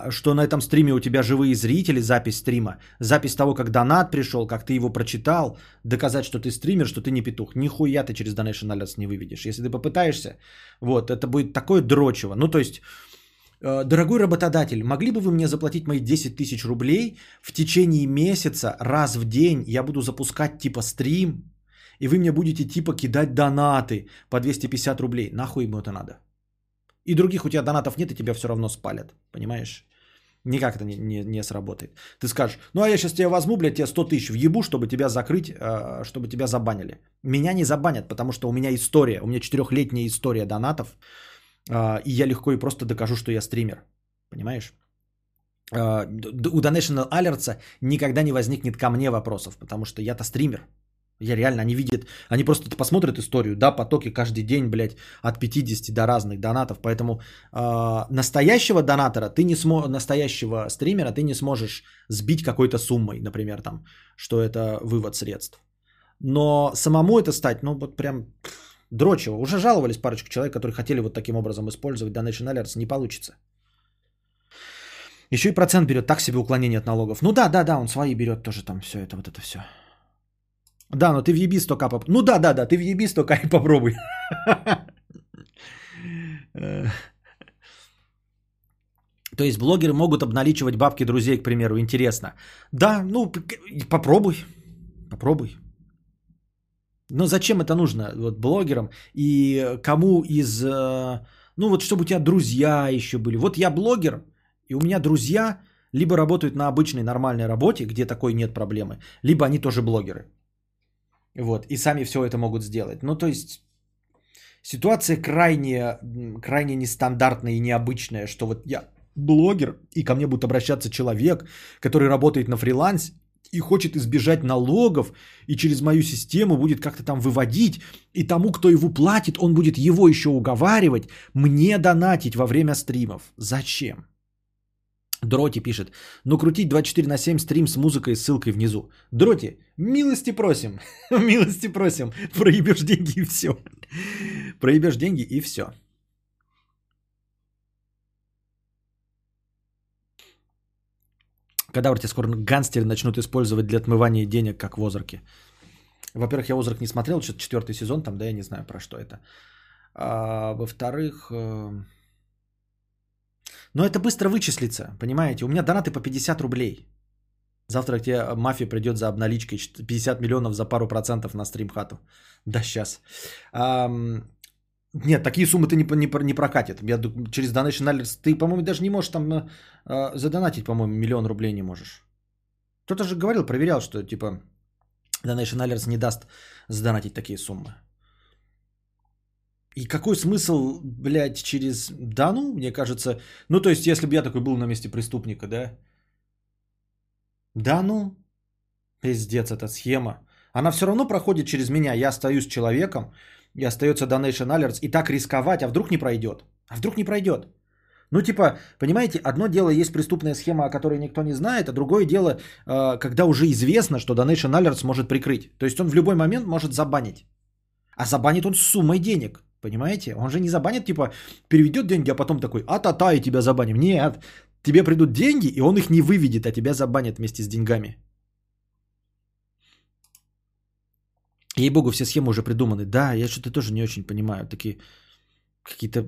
что на этом стриме у тебя живые зрители, запись стрима, запись того, как донат пришел, как ты его прочитал, доказать, что ты стример, что ты не петух. Нихуя ты через Donation Alerts не выведешь. Если ты попытаешься, вот, это будет такое дрочево. Ну, то есть, Дорогой работодатель, могли бы вы мне заплатить мои десять тысяч рублей в течение месяца раз в день? Я буду запускать типа стрим, и вы мне будете типа кидать донаты по двести пятьдесят рублей. Нахуй ему это надо? И других у тебя донатов нет, и тебя все равно спалят. Понимаешь? Никак это не, не, не сработает. Ты скажешь, ну а я сейчас тебя возьму, блядь, тебе сто тысяч въебу, чтобы тебя закрыть, чтобы тебя забанили. Меня не забанят, потому что у меня история, у меня четырехлетняя история донатов. И я легко и просто докажу, что я стример. Понимаешь? У Donational Alerts никогда не возникнет ко мне вопросов, потому что я-то стример. Я реально, они видят, они просто посмотрят историю, да, потоки каждый день, блядь, от пятидесяти до разных донатов. Поэтому э, настоящего донатора, ты не смо... настоящего стримера ты не сможешь сбить какой-то суммой, например, там, что это вывод средств. Но самому это стать, ну, вот прям дрочево. Уже жаловались парочку человек, которые хотели вот таким образом использовать Donation Alerts, не получится. Еще и процент берет, так себе уклонение от налогов. Ну да, да, да, он свои берет тоже там все это, вот это все. Да, но ты въеби сто тысяч поп... Ну да, да, да, ты въеби сто тысяч и попробуй. То есть блогеры могут обналичивать бабки друзей, к примеру, интересно. Да, ну попробуй, попробуй. Но зачем это нужно вот блогерам и кому из... Ну вот чтобы у тебя друзья еще были. Вот я блогер, и у меня друзья либо работают на обычной нормальной работе, где такой нет проблемы, либо они тоже блогеры. Вот, и сами все это могут сделать. Ну, то есть, ситуация крайне, крайне нестандартная и необычная, что вот я блогер, и ко мне будет обращаться человек, который работает на фриланс и хочет избежать налогов, и через мою систему будет как-то там выводить, и тому, кто его платит, он будет его еще уговаривать, мне донатить во время стримов. Зачем? Дроти пишет, ну крутить двадцать четыре на семь стрим с музыкой и ссылкой внизу. Дроти, милости просим, милости просим, проебешь деньги и все. Проебешь деньги и все. Кадавр, тебе скоро гангстеры начнут использовать для отмывания денег, как в Озарке. Во-первых, я Озарк не смотрел, что-то четвертый сезон там, да, я не знаю про что это. А, во-вторых... Но это быстро вычислится, понимаете? У меня донаты по пятьдесят рублей. Завтра к тебе мафия придет за обналичкой пятьдесят миллионов за пару процентов на стримхату. Да сейчас. Ам... Нет, такие суммы ты не, не, не прокатит. Я, через Donation Alerts ты, по-моему, даже не можешь там а, задонатить, по-моему, миллион рублей не можешь. Кто-то же говорил, проверял, что типа Donation Alerts не даст задонатить такие суммы. И какой смысл, блядь, через... Да ну, мне кажется... Ну, то есть, если бы я такой был на месте преступника, да? Да ну? Пиздец, эта схема. Она все равно проходит через меня. Я остаюсь человеком, и остается Donation Alerts. И так рисковать, а вдруг не пройдет? А вдруг не пройдет? Ну, типа, понимаете, одно дело, есть преступная схема, о которой никто не знает, а другое дело, когда уже известно, что Donation Alerts может прикрыть. То есть, он в любой момент может забанить. А забанит он с суммой денег. Понимаете? Он же не забанит, типа, переведет деньги, а потом такой, а-та-та, и тебя забаним. Нет, тебе придут деньги, и он их не выведет, а тебя забанят вместе с деньгами. Ей-богу, все схемы уже придуманы. Да, я что-то тоже не очень понимаю. Такие какие-то...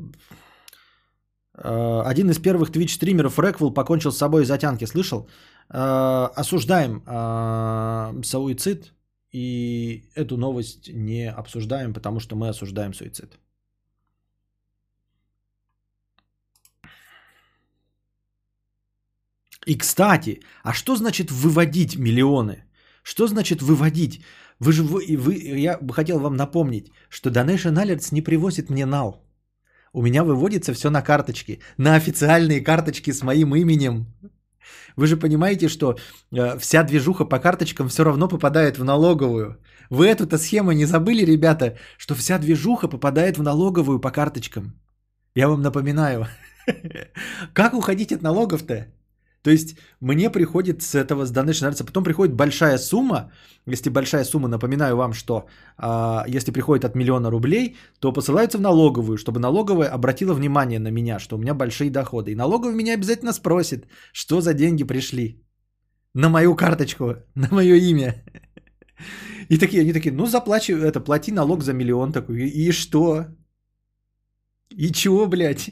Один из первых твич-стримеров, Реквел, покончил с собой из затянки. Слышал? Осуждаем суицид. И эту новость не обсуждаем, потому что мы осуждаем суицид. И, кстати, а что значит выводить миллионы? Что значит выводить? Вы же, вы, вы, я бы хотел вам напомнить, что Donation Alerts не привозит мне нал. У меня выводится все на карточки, на официальные карточки с моим именем. Вы же понимаете, что э, вся движуха по карточкам все равно попадает в налоговую. Вы эту-то схему не забыли, ребята, что вся движуха попадает в налоговую по карточкам? Я вам напоминаю. Как уходить от налогов-то? То есть мне приходит с этого, с Donation Alerts, потом приходит большая сумма. Если большая сумма, напоминаю вам, что э, если приходит от миллиона рублей, то посылаются в налоговую, чтобы налоговая обратила внимание на меня, что у меня большие доходы. И налоговая меня обязательно спросит, что за деньги пришли на мою карточку, на мое имя. И такие, они такие, ну заплачу, это, плати налог за миллион такой. И что? И чего, блядь?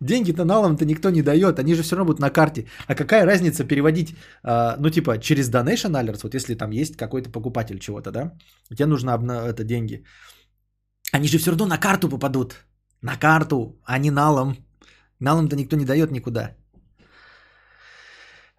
Деньги-то налом-то никто не дает, они же все равно будут на карте. А какая разница переводить, ну типа через Donation Alerts, вот если там есть какой-то покупатель чего-то, да? Тебе нужно обна- это, деньги. Они же все равно на карту попадут. На карту, а не налом. Налом-то никто не дает никуда.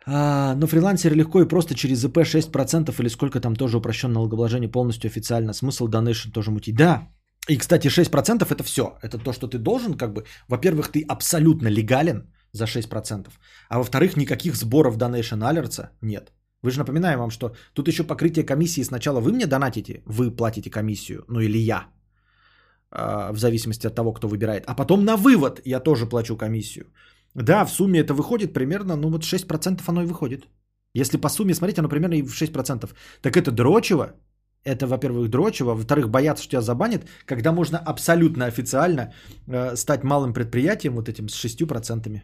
Но фрилансер легко и просто через ИП шесть процентов или сколько там тоже упрощенное налогообложение полностью официально. Смысл Donation тоже мутить. Да. И, кстати, шесть процентов это все. Это то, что ты должен, как бы. Во-первых, ты абсолютно легален за шесть процентов. А во-вторых, никаких сборов Donation Alerts нет. Вы же напоминаем вам, что тут еще покрытие комиссии. Сначала вы мне донатите, вы платите комиссию, ну или я. В зависимости от того, кто выбирает. А потом на вывод я тоже плачу комиссию. Да, в сумме это выходит примерно, ну вот шесть процентов оно и выходит. Если по сумме, смотрите, оно примерно и в шесть процентов. Так это дрочево. Это, во-первых, дрочево. Во-вторых, боятся, что тебя забанят, когда можно абсолютно официально э, стать малым предприятием вот этим с шестью процентами.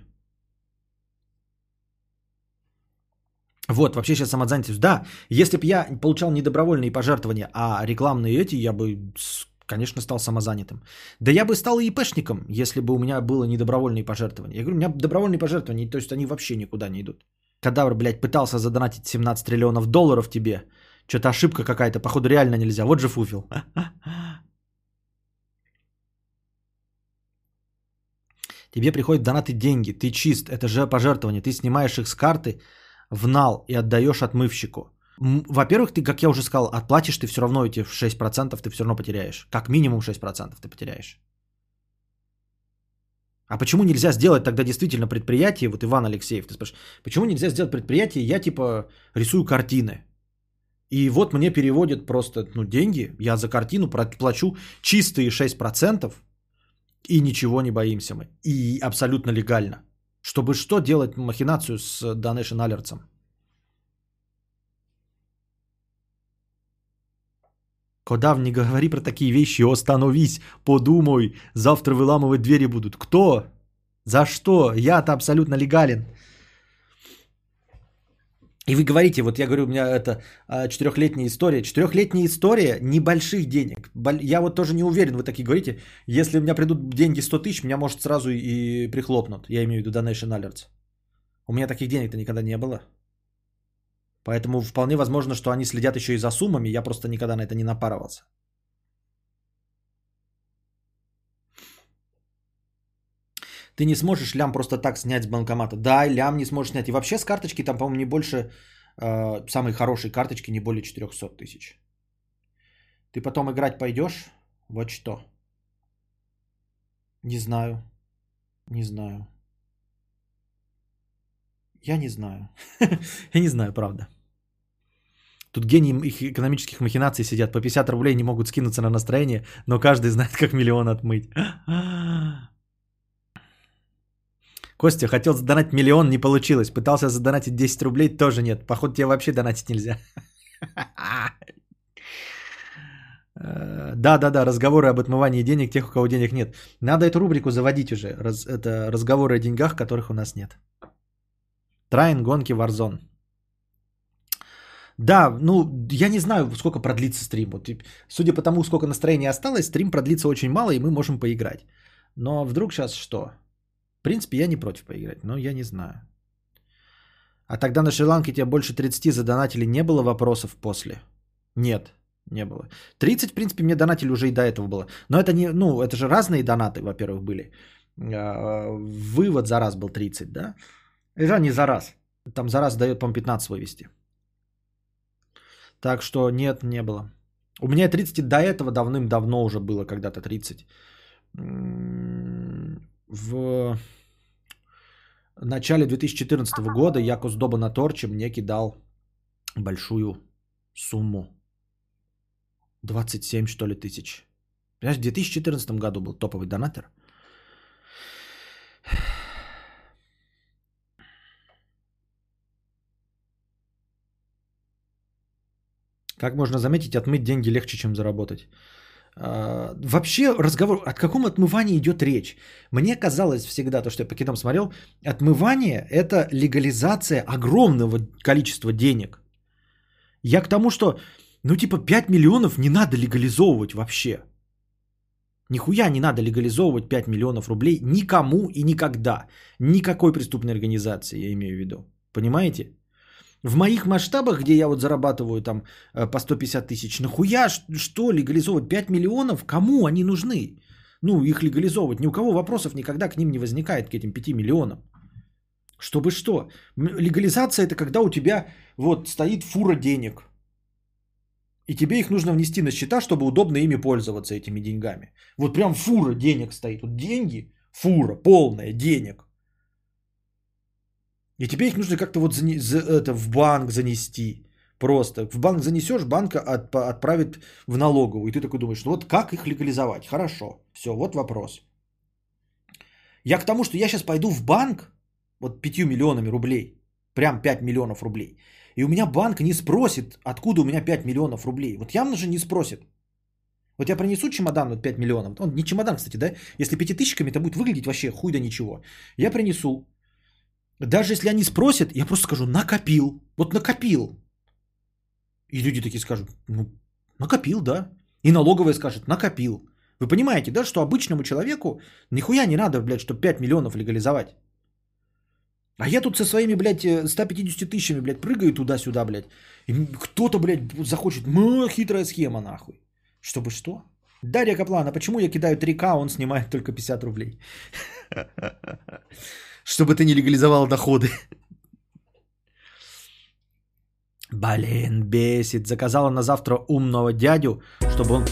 Вот, вообще сейчас самозанятость. Да, если бы я получал не добровольные пожертвования, а рекламные эти, я бы, конечно, стал самозанятым. Да я бы стал и ИПшником, если бы у меня было недобровольные пожертвования. Я говорю, у меня добровольные пожертвования, то есть они вообще никуда не идут. Кадавр, блядь, пытался задонатить семнадцать триллионов долларов тебе. Что-то ошибка какая-то, походу реально нельзя. Вот же фуфил. Тебе приходят донаты деньги, ты чист, это же пожертвование. Ты снимаешь их с карты в нал и отдаешь отмывщику. Во-первых, ты, как я уже сказал, отплатишь ты все равно эти шесть процентов, ты все равно потеряешь. Как минимум шесть процентов ты потеряешь. А почему нельзя сделать тогда действительно предприятие, вот Иван Алексеев, ты спрашиваешь, почему нельзя сделать предприятие, я типа рисую картины. И вот мне переводят просто ну, деньги, я за картину плачу чистые шесть процентов, и ничего не боимся мы. И абсолютно легально. Чтобы что делать махинацию с Donation Alerts? Кодав, не говори про такие вещи, остановись, подумай, завтра выламывать двери будут. Кто? За что? Я-то абсолютно легален. И вы говорите, вот я говорю, у меня это четырехлетняя история. Четырехлетняя история небольших денег. Я вот тоже не уверен, вы такие говорите. Если у меня придут деньги сто тысяч, меня может сразу и прихлопнут. Я имею в виду Donation Alerts. У меня таких денег-то никогда не было. Поэтому вполне возможно, что они следят еще и за суммами. Я просто никогда на это не напарывался. Ты не сможешь лям просто так снять с банкомата. Да, лям не сможешь снять. И вообще с карточки там, по-моему, не больше, э, самой хорошей карточки не более четыреста тысяч. Ты потом играть пойдешь? Вот что. Не знаю. Не знаю. Я не знаю. Я не знаю, правда. Тут гении их экономических махинаций сидят. По пятьдесят рублей не могут скинуться на настроение, но каждый знает, как миллион отмыть. Костя, хотел задонатить миллион, не получилось. Пытался задонатить десять рублей, тоже нет. Походу, тебе вообще донатить нельзя. Да-да-да, разговоры об отмывании денег тех, у кого денег нет. Надо эту рубрику заводить уже. Раз, это разговоры о деньгах, которых у нас нет. Трайн, гонки, Warzone. Да, ну, я не знаю, сколько продлится стрим. Вот, судя по тому, сколько настроения осталось, стрим продлится очень мало, и мы можем поиграть. Но вдруг сейчас что? В принципе, я не против поиграть, но я не знаю. А тогда на Шри-Ланке тебе больше тридцати задонатили не было вопросов после? Нет, не было. тридцать, в принципе, мне донатили уже и до этого было. Но это не, ну, это же разные донаты, во-первых, были. Вывод за раз был тридцать, да? Это не за раз. Там за раз дает, по-моему, пятнадцать вывести. Так что нет, не было. У меня тридцать до этого давным-давно уже было когда-то тридцать. В начале две тысячи четырнадцатого года я Косдоба на Торче мне кидал большую сумму. двадцать семь, что ли, тысяч. Понимаешь, в две тысячи четырнадцатом году был топовый донатор. Как можно заметить, отмыть деньги легче, чем заработать. А, вообще разговор, о каком отмывании идет речь? Мне казалось всегда, то, что я по кино смотрел, отмывание – это легализация огромного количества денег. Я к тому, что, ну типа пять миллионов не надо легализовывать вообще. Нихуя не надо легализовывать пять миллионов рублей никому и никогда. Никакой преступной организации, я имею в виду. Понимаете? В моих масштабах, где я вот зарабатываю там по сто пятьдесят тысяч, нахуя что легализовывать пять миллионов? Кому они нужны? Ну, их легализовывать. Ни у кого вопросов никогда к ним не возникает, к этим пяти миллионам. Чтобы что? Легализация – это когда у тебя вот стоит фура денег. И тебе их нужно внести на счета, чтобы удобно ими пользоваться, этими деньгами. Вот прям фура денег стоит. Вот деньги, фура полная денег. И тебе их нужно как-то вот зани- за, это, в банк занести. Просто в банк занесешь, банк от, отправит в налоговую. И ты такой думаешь, ну вот как их легализовать? Хорошо, все, вот вопрос. Я к тому, что я сейчас пойду в банк, вот пятью миллионами рублей, прям пять миллионов рублей. И у меня банк не спросит, откуда у меня пять миллионов рублей. Вот явно же не спросит. Вот я принесу чемодан, вот пять миллионов. Он не чемодан, кстати, да? Если пятитысячками, это будет выглядеть вообще хуй да ничего. Я принесу. Даже если они спросят, я просто скажу, накопил. Вот накопил. И люди такие скажут, ну, накопил, да. И налоговая скажет, накопил. Вы понимаете, да, что обычному человеку нихуя не надо, блядь, чтобы пять миллионов легализовать. А я тут со своими, блядь, ста пятьюдесятью тысячами, блядь, прыгаю туда-сюда, блядь. И кто-то, блядь, захочет, ну, хитрая схема, нахуй. Чтобы что? Дарья Каплана, почему я кидаю три тысячи, а он снимает только пятьдесят рублей? Чтобы ты не легализовал доходы. Блин, бесит. Заказала на завтра умного дядю, чтобы он...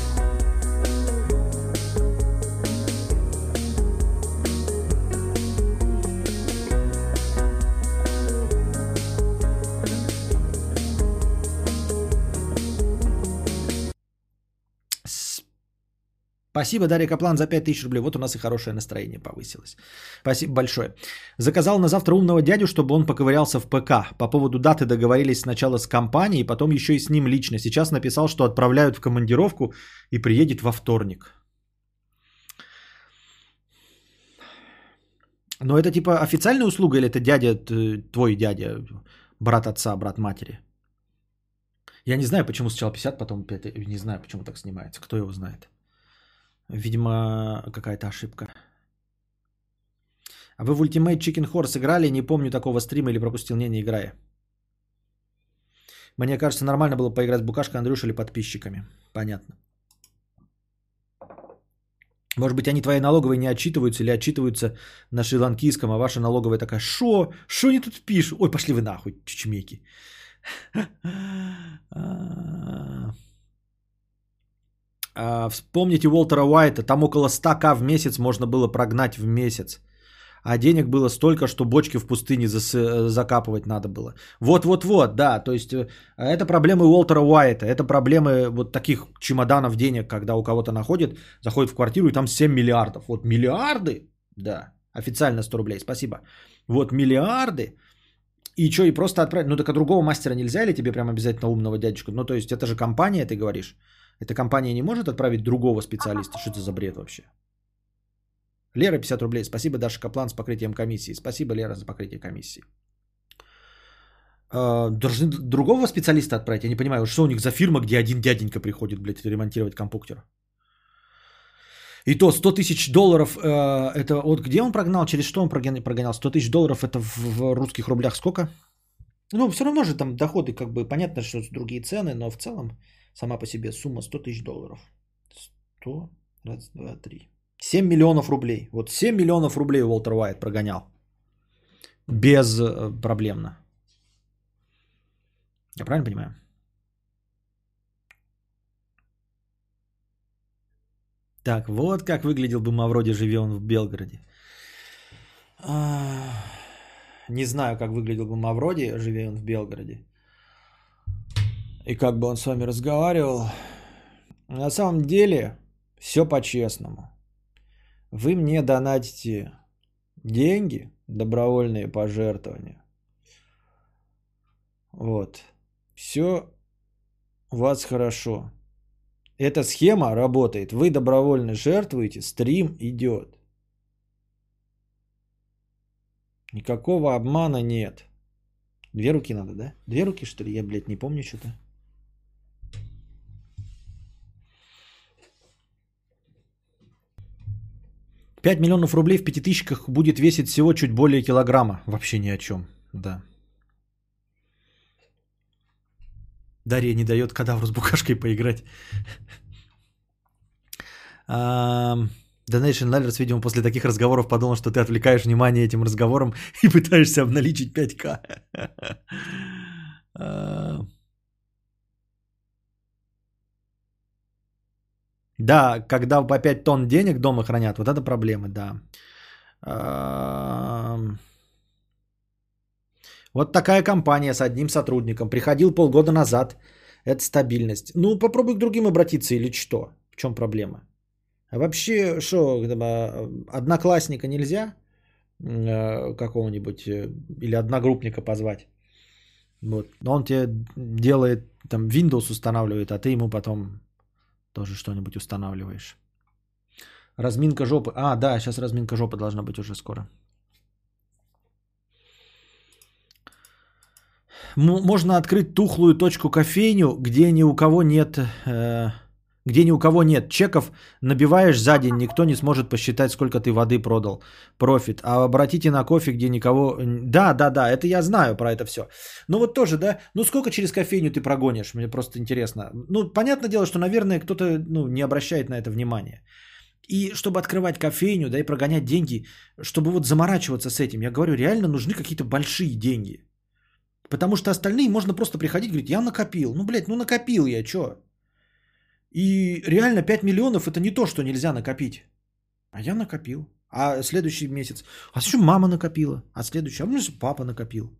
Спасибо, Дарья Каплан, за пять тысяч рублей. Вот у нас и хорошее настроение повысилось. Спасибо большое. Заказал на завтра умного дядю, чтобы он поковырялся в ПК. По поводу даты договорились сначала с компанией, потом еще и с ним лично. Сейчас написал, что отправляют в командировку и приедет во вторник. Но это типа официальная услуга или это дядя, твой дядя, брат отца, брат матери? Я не знаю, почему сначала пятьдесят, потом пять. Не знаю, почему так снимается. Кто его знает? Видимо, какая-то ошибка. А вы в Ultimate Chicken Horse играли? Не помню такого стрима или пропустил. Не, не играя. Мне кажется, нормально было поиграть с Букашкой, Андрюшей или подписчиками. Понятно. Может быть, они твои налоговые не отчитываются или отчитываются на шри-ланкийском, а ваша налоговая такая, шо? Шо они тут пишут? Ой, пошли вы нахуй, чучмеки. Вспомните Уолтера Уайта, там около ста тысяч в месяц можно было прогнать в месяц. А денег было столько, что бочки в пустыне зас... закапывать надо было. Вот-вот-вот, да, то есть это проблемы Уолтера Уайта, это проблемы вот таких чемоданов денег, когда у кого-то находит, заходит в квартиру и там семь миллиардов. Вот миллиарды, да, официально сто рублей, спасибо. Вот миллиарды. И что, и просто отправить, ну так а другого мастера нельзя или тебе прям обязательно умного дядечку? Ну то есть это же компания, ты говоришь. Эта компания не может отправить другого специалиста? Что это за бред вообще? Лера, пятьдесят рублей. Спасибо, Даша Каплан, с покрытием комиссии. Спасибо, Лера, за покрытие комиссии. Должны другого специалиста отправить? Я не понимаю, что у них за фирма, где один дяденька приходит, блядь, ремонтировать компьютер? И то сто тысяч долларов, это вот где он прогнал, через что он прогонял? сто тысяч долларов, это в русских рублях сколько? Ну, все равно же там доходы, как бы, понятно, что другие цены, но в целом сама по себе сумма сто тысяч долларов. сто, раз, два, три. семь миллионов рублей. Вот семь миллионов рублей Уолтер Уайт прогонял. Безпроблемно. Я правильно понимаю? Так, вот как выглядел бы Мавроди, живи он в Белгороде. Не знаю, как выглядел бы Мавроди, живи он в Белгороде. И как бы он с вами разговаривал. На самом деле, все по-честному. Вы мне донатите деньги, добровольные пожертвования. Вот. Все у вас хорошо. Эта схема работает. Вы добровольно жертвуете, стрим идет. Никакого обмана нет. Две руки надо, да? Две руки, что ли? Я, блядь, не помню что-то. пять миллионов рублей в пятитысячках будет весить всего чуть более килограмма. Вообще ни о чем. Да. Дарья не дает кадавру с букашкой поиграть. Donation Lovers, видимо, после таких разговоров подумал, что ты отвлекаешь внимание этим разговором и пытаешься обналичить пять ка. Да, когда по пять тонн денег дома хранят, вот это проблемы, да. Вот такая компания с одним сотрудником. Приходил полгода назад. Это стабильность. Ну, попробуй к другим обратиться или что? В чем проблема? А вообще, что, одноклассника нельзя какого-нибудь или одногруппника позвать? Вот. Он тебе делает, там, Windows устанавливает, а ты ему потом тоже что-нибудь устанавливаешь. Разминка жопы. А, да, сейчас разминка жопы должна быть уже скоро. Можно открыть тухлую точку кофейню, где ни у кого нет, э, где ни у кого нет чеков, набиваешь за день, никто не сможет посчитать, сколько ты воды продал, профит. А обратите на кофе, где никого... Да, да, да, это я знаю про это все. Ну вот тоже, да, ну сколько через кофейню ты прогонишь, мне просто интересно. Ну, понятное дело, что, наверное, кто-то ну, не обращает на это внимания. И чтобы открывать кофейню, да, и прогонять деньги, чтобы вот заморачиваться с этим, я говорю, реально нужны какие-то большие деньги. Потому что остальные можно просто приходить и говорить, я накопил. Ну, блядь, ну накопил я, чё? И реально пять миллионов это не то, что нельзя накопить. А я накопил. А следующий месяц. А зачем мама накопила? А следующий, а может, папа накопил.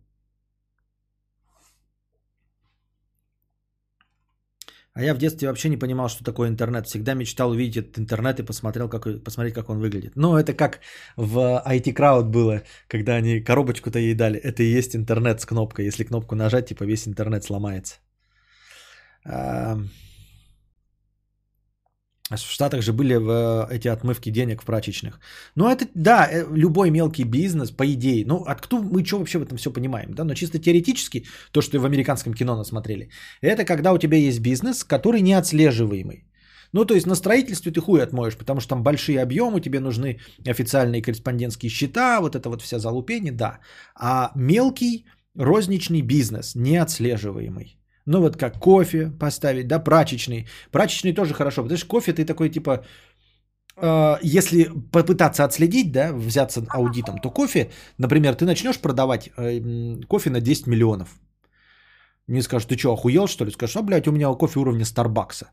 А я в детстве вообще не понимал, что такое интернет. Всегда мечтал увидеть этот интернет и посмотрел, как, посмотреть, как он выглядит. Ну, это как в ай ти Crowd было, когда они коробочку-то ей дали. Это и есть интернет с кнопкой. Если кнопку нажать, типа весь интернет сломается. В Штатах же были эти отмывки денег в прачечных. Ну, это, да, любой мелкий бизнес, по идее. Ну, откуда мы что вообще в этом все понимаем? Да? Но чисто теоретически, то, что в американском кино насмотрели, это когда у тебя есть бизнес, который неотслеживаемый. Ну, то есть на строительстве ты хуй отмоешь, потому что там большие объемы, тебе нужны официальные корреспондентские счета, вот это вот вся залупень, да. А мелкий розничный бизнес, неотслеживаемый. Ну, вот как кофе поставить, да, прачечный. Прачечный тоже хорошо, потому что кофе ты такой, типа, э, если попытаться отследить, да, взяться аудитом, то кофе, например, ты начнешь продавать э, кофе на десять миллионов. Мне скажут, ты что, охуел, что ли? Скажешь, а, блядь, у меня кофе уровня Старбакса.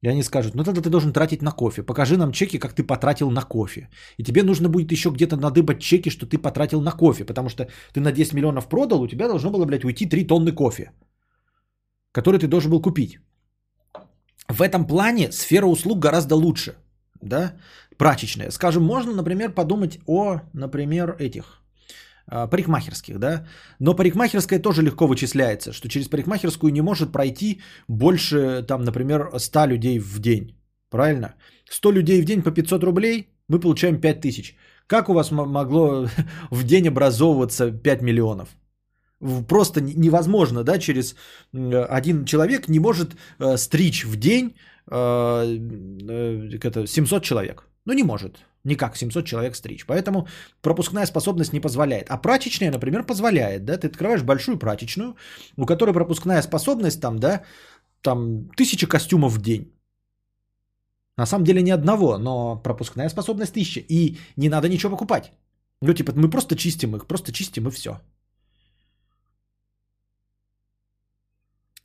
И они скажут, ну, тогда ты должен тратить на кофе. Покажи нам чеки, как ты потратил на кофе. И тебе нужно будет еще где-то надыбать чеки, что ты потратил на кофе, потому что ты на десять миллионов продал, у тебя должно было, блядь, уйти три тонны кофе, который ты должен был купить. В этом плане сфера услуг гораздо лучше, да, прачечная. Скажем, можно, например, подумать о, например, этих парикмахерских, да, но парикмахерская тоже легко вычисляется, что через парикмахерскую не может пройти больше, там, например, сто людей в день, правильно? сто людей в день по пятьсот рублей, мы получаем пять тысяч. Как у вас могло в день образовываться пять миллионов? Просто невозможно, да, через один человек не может э, стричь в день э, э, это семьсот человек. Ну, не может. Никак семьсот человек стричь. Поэтому пропускная способность не позволяет. А прачечная, например, позволяет, да, ты открываешь большую прачечную, у которой пропускная способность там, да, там тысяча костюмов в день. На самом деле ни одного, но пропускная способность тысяча. И не надо ничего покупать. Ну, типа, мы просто чистим их, просто чистим и все.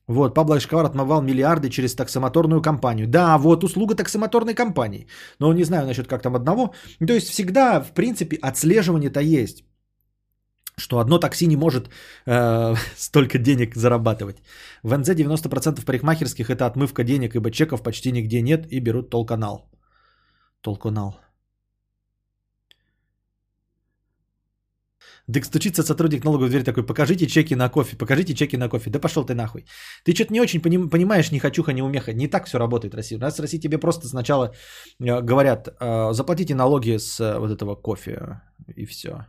Вот, Пабло Эшкобар отмывал миллиарды через таксомоторную компанию. Да, вот услуга таксомоторной компании. Но не знаю насчет как там одного. То есть всегда, в принципе, отслеживание-то есть. Что одно такси не может э, столько денег зарабатывать. В эн зэ девяносто процентов парикмахерских это отмывка денег, ибо чеков почти нигде нет и берут толканал. Толканал. Дык стучится сотрудник налоговой в дверь такой, покажите чеки на кофе, покажите чеки на кофе. Да пошел ты нахуй. Ты что-то не очень поним, понимаешь, не хочуха, не умеха. Не так все работает в России. У нас в России тебе просто сначала э, говорят, э, заплатите налоги с э, вот этого кофе и все.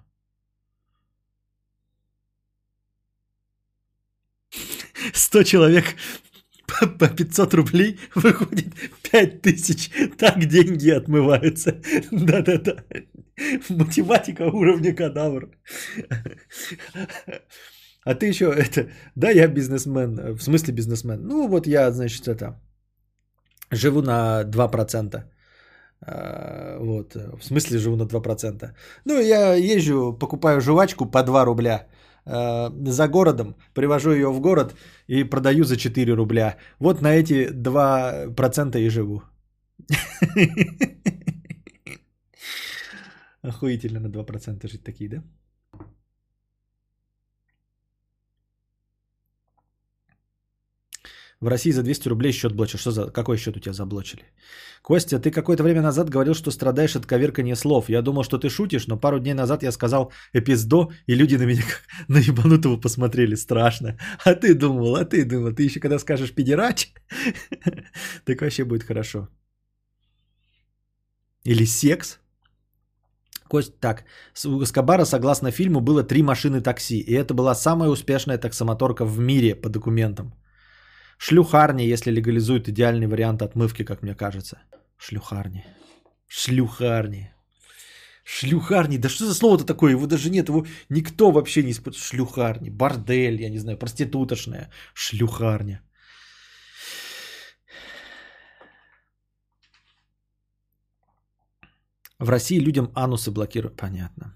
сто человек по пятьсот рублей выходит пять тысяч. Так деньги отмываются. Да-да-да. Математика уровня кадавра. А ты еще это... Да, я бизнесмен. В смысле бизнесмен? Ну, вот я, значит, это... Живу на два процента. Вот. В смысле живу на два процента. Ну, я езжу, покупаю жвачку по два рубля. За городом, привожу ее в город и продаю за четыре рубля. Вот на эти два процента и живу. Охуительно на два процента жить такие, да? В России за двести рублей счет блочат. Что за... Какой счет у тебя заблочили? Костя, ты какое-то время назад говорил, что страдаешь от коверкания слов. Я думал, что ты шутишь, но пару дней назад я сказал «эпиздо», и люди на меня как на ебанутого посмотрели. Страшно. А ты думал, а ты думал. Ты еще когда скажешь «педерач», так вообще будет хорошо. Или «секс». Кость, так, у Эскобара, согласно фильму, было три машины такси, и это была самая успешная таксомоторка в мире по документам. Шлюхарни, если легализуют идеальный вариант отмывки, как мне кажется. Шлюхарни. Шлюхарни. Шлюхарни. Да что за слово-то такое? Его даже нет. Его никто вообще не использует. Шлюхарни. Бордель, я не знаю, проституточная. Шлюхарня. В России людям анусы блокируют. Понятно.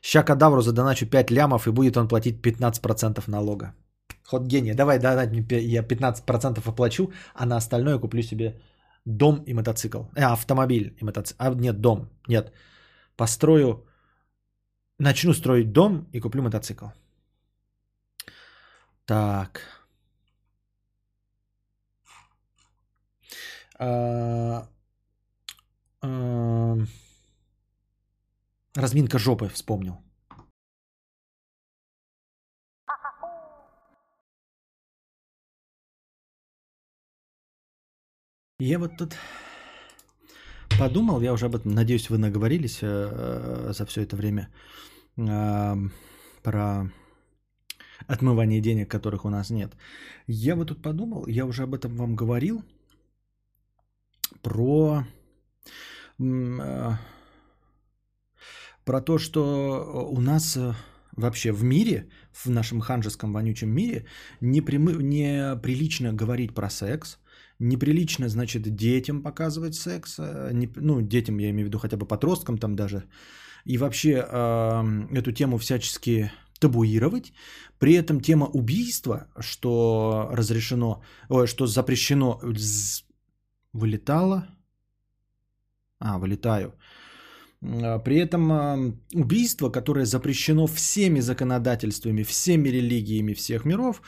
Ща кадавру задоначу пять лямов, и будет он платить пятнадцать процентов налога. Ход гения. Давай, давай, я пятнадцать процентов оплачу, а на остальное куплю себе дом и мотоцикл. А, автомобиль и мотоцикл. А, нет, дом. Нет. Построю, начну строить дом и куплю мотоцикл. Так. А... А... Разминка жопы, вспомнил. Я вот тут подумал, я уже об этом, надеюсь, вы наговорились за все это время про отмывание денег, которых у нас нет. Я вот тут подумал, я уже об этом вам говорил, про, про то, что у нас... Вообще в мире, в нашем ханжеском вонючем мире, неприм... неприлично говорить про секс, неприлично, значит, детям показывать секс, не... ну, детям я имею в виду хотя бы подросткам там даже, и вообще э, эту тему всячески табуировать. При этом тема убийства, что разрешено, ой, что запрещено, вылетала, а, вылетаю, при этом убийство, которое запрещено всеми законодательствами, всеми религиями всех миров,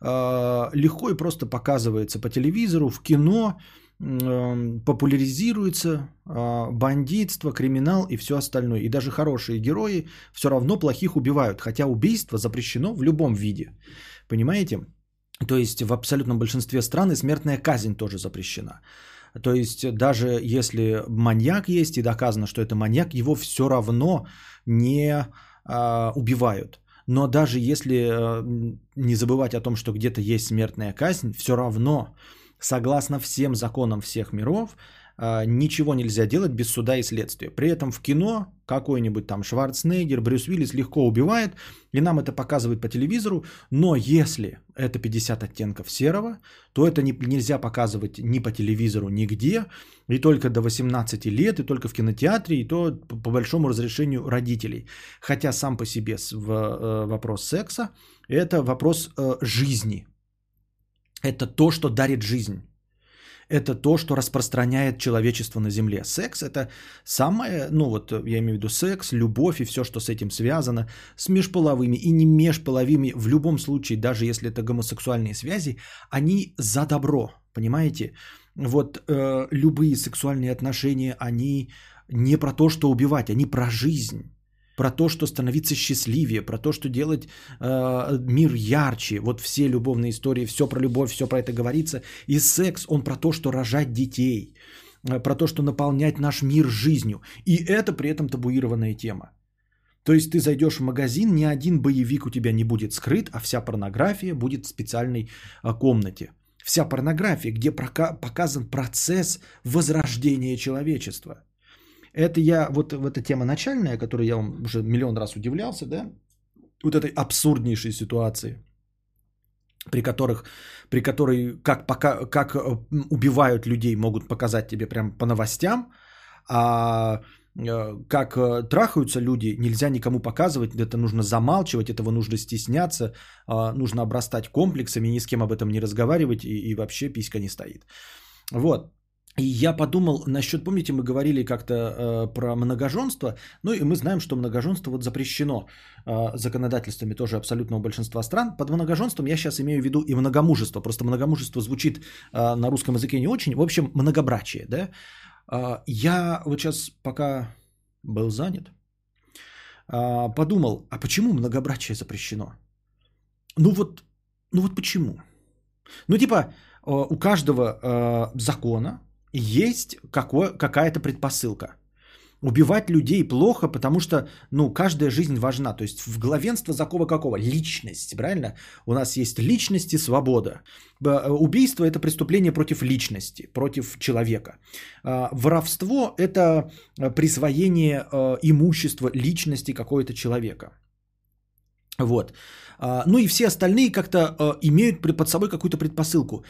легко и просто показывается по телевизору, в кино, популяризируется бандитство, криминал и все остальное. И даже хорошие герои все равно плохих убивают, хотя убийство запрещено в любом виде. Понимаете? То есть в абсолютном большинстве стран и смертная казнь тоже запрещена. То есть даже если маньяк есть и доказано, что это маньяк, его все равно не а, убивают. Но даже если а, не забывать о том, что где-то есть смертная казнь, все равно, согласно всем законам всех миров, а, ничего нельзя делать без суда и следствия. При этом в кино какой-нибудь там Шварценеггер, Брюс Уиллис легко убивает, и нам это показывают по телевизору. Но если это пятьдесят оттенков серого, то это не, нельзя показывать ни по телевизору, нигде, и только до восемнадцати лет, и только в кинотеатре, и то по большому разрешению родителей. Хотя сам по себе вопрос секса – это вопрос жизни. Это то, что дарит жизнь. Это то, что распространяет человечество на Земле. Секс – это самое, ну вот я имею в виду секс, любовь и все, что с этим связано, с межполовыми и не межполовыми, в любом случае, даже если это гомосексуальные связи, они за добро, понимаете? Вот э, любые сексуальные отношения, они не про то, что убивать, они про жизнь. Про то, что становиться счастливее, про то, что делать э, мир ярче. Вот все любовные истории, все про любовь, все про это говорится. И секс, он про то, что рожать детей, про то, что наполнять наш мир жизнью. И это при этом табуированная тема. То есть ты зайдешь в магазин, ни один боевик у тебя не будет скрыт, а вся порнография будет в специальной комнате. вся порнография, где прока- показан процесс возрождения человечества. Это я, вот, вот эта тема начальная, которой я вам уже миллион раз удивлялся, да, вот этой абсурднейшей ситуации, при которых, при которой как, пока, как убивают людей, могут показать тебе прям по новостям, а как трахаются люди, нельзя никому показывать, это нужно замалчивать, этого нужно стесняться, нужно обрастать комплексами, ни с кем об этом не разговаривать, и, и вообще писька не стоит. Вот. И я подумал насчет, помните, мы говорили как-то э, про многоженство, ну и мы знаем, что многоженство вот запрещено э, законодательствами тоже абсолютного большинства стран. Под многоженством я сейчас имею в виду и многомужество, просто многомужество звучит э, на русском языке не очень, в общем, многобрачие, да. Э, я вот сейчас пока был занят, э, подумал, а почему многобрачие запрещено? Ну вот, ну вот почему? Ну типа э, у каждого э, закона есть какое, какая-то предпосылка. Убивать людей плохо, потому что, ну, каждая жизнь важна. То есть в главенство какого-какого? Личность, правильно? У нас есть личность и свобода. Убийство – это преступление против личности, против человека. Воровство – это присвоение имущества личности какого-то человека. Вот. Ну и все остальные как-то имеют под собой какую-то предпосылку.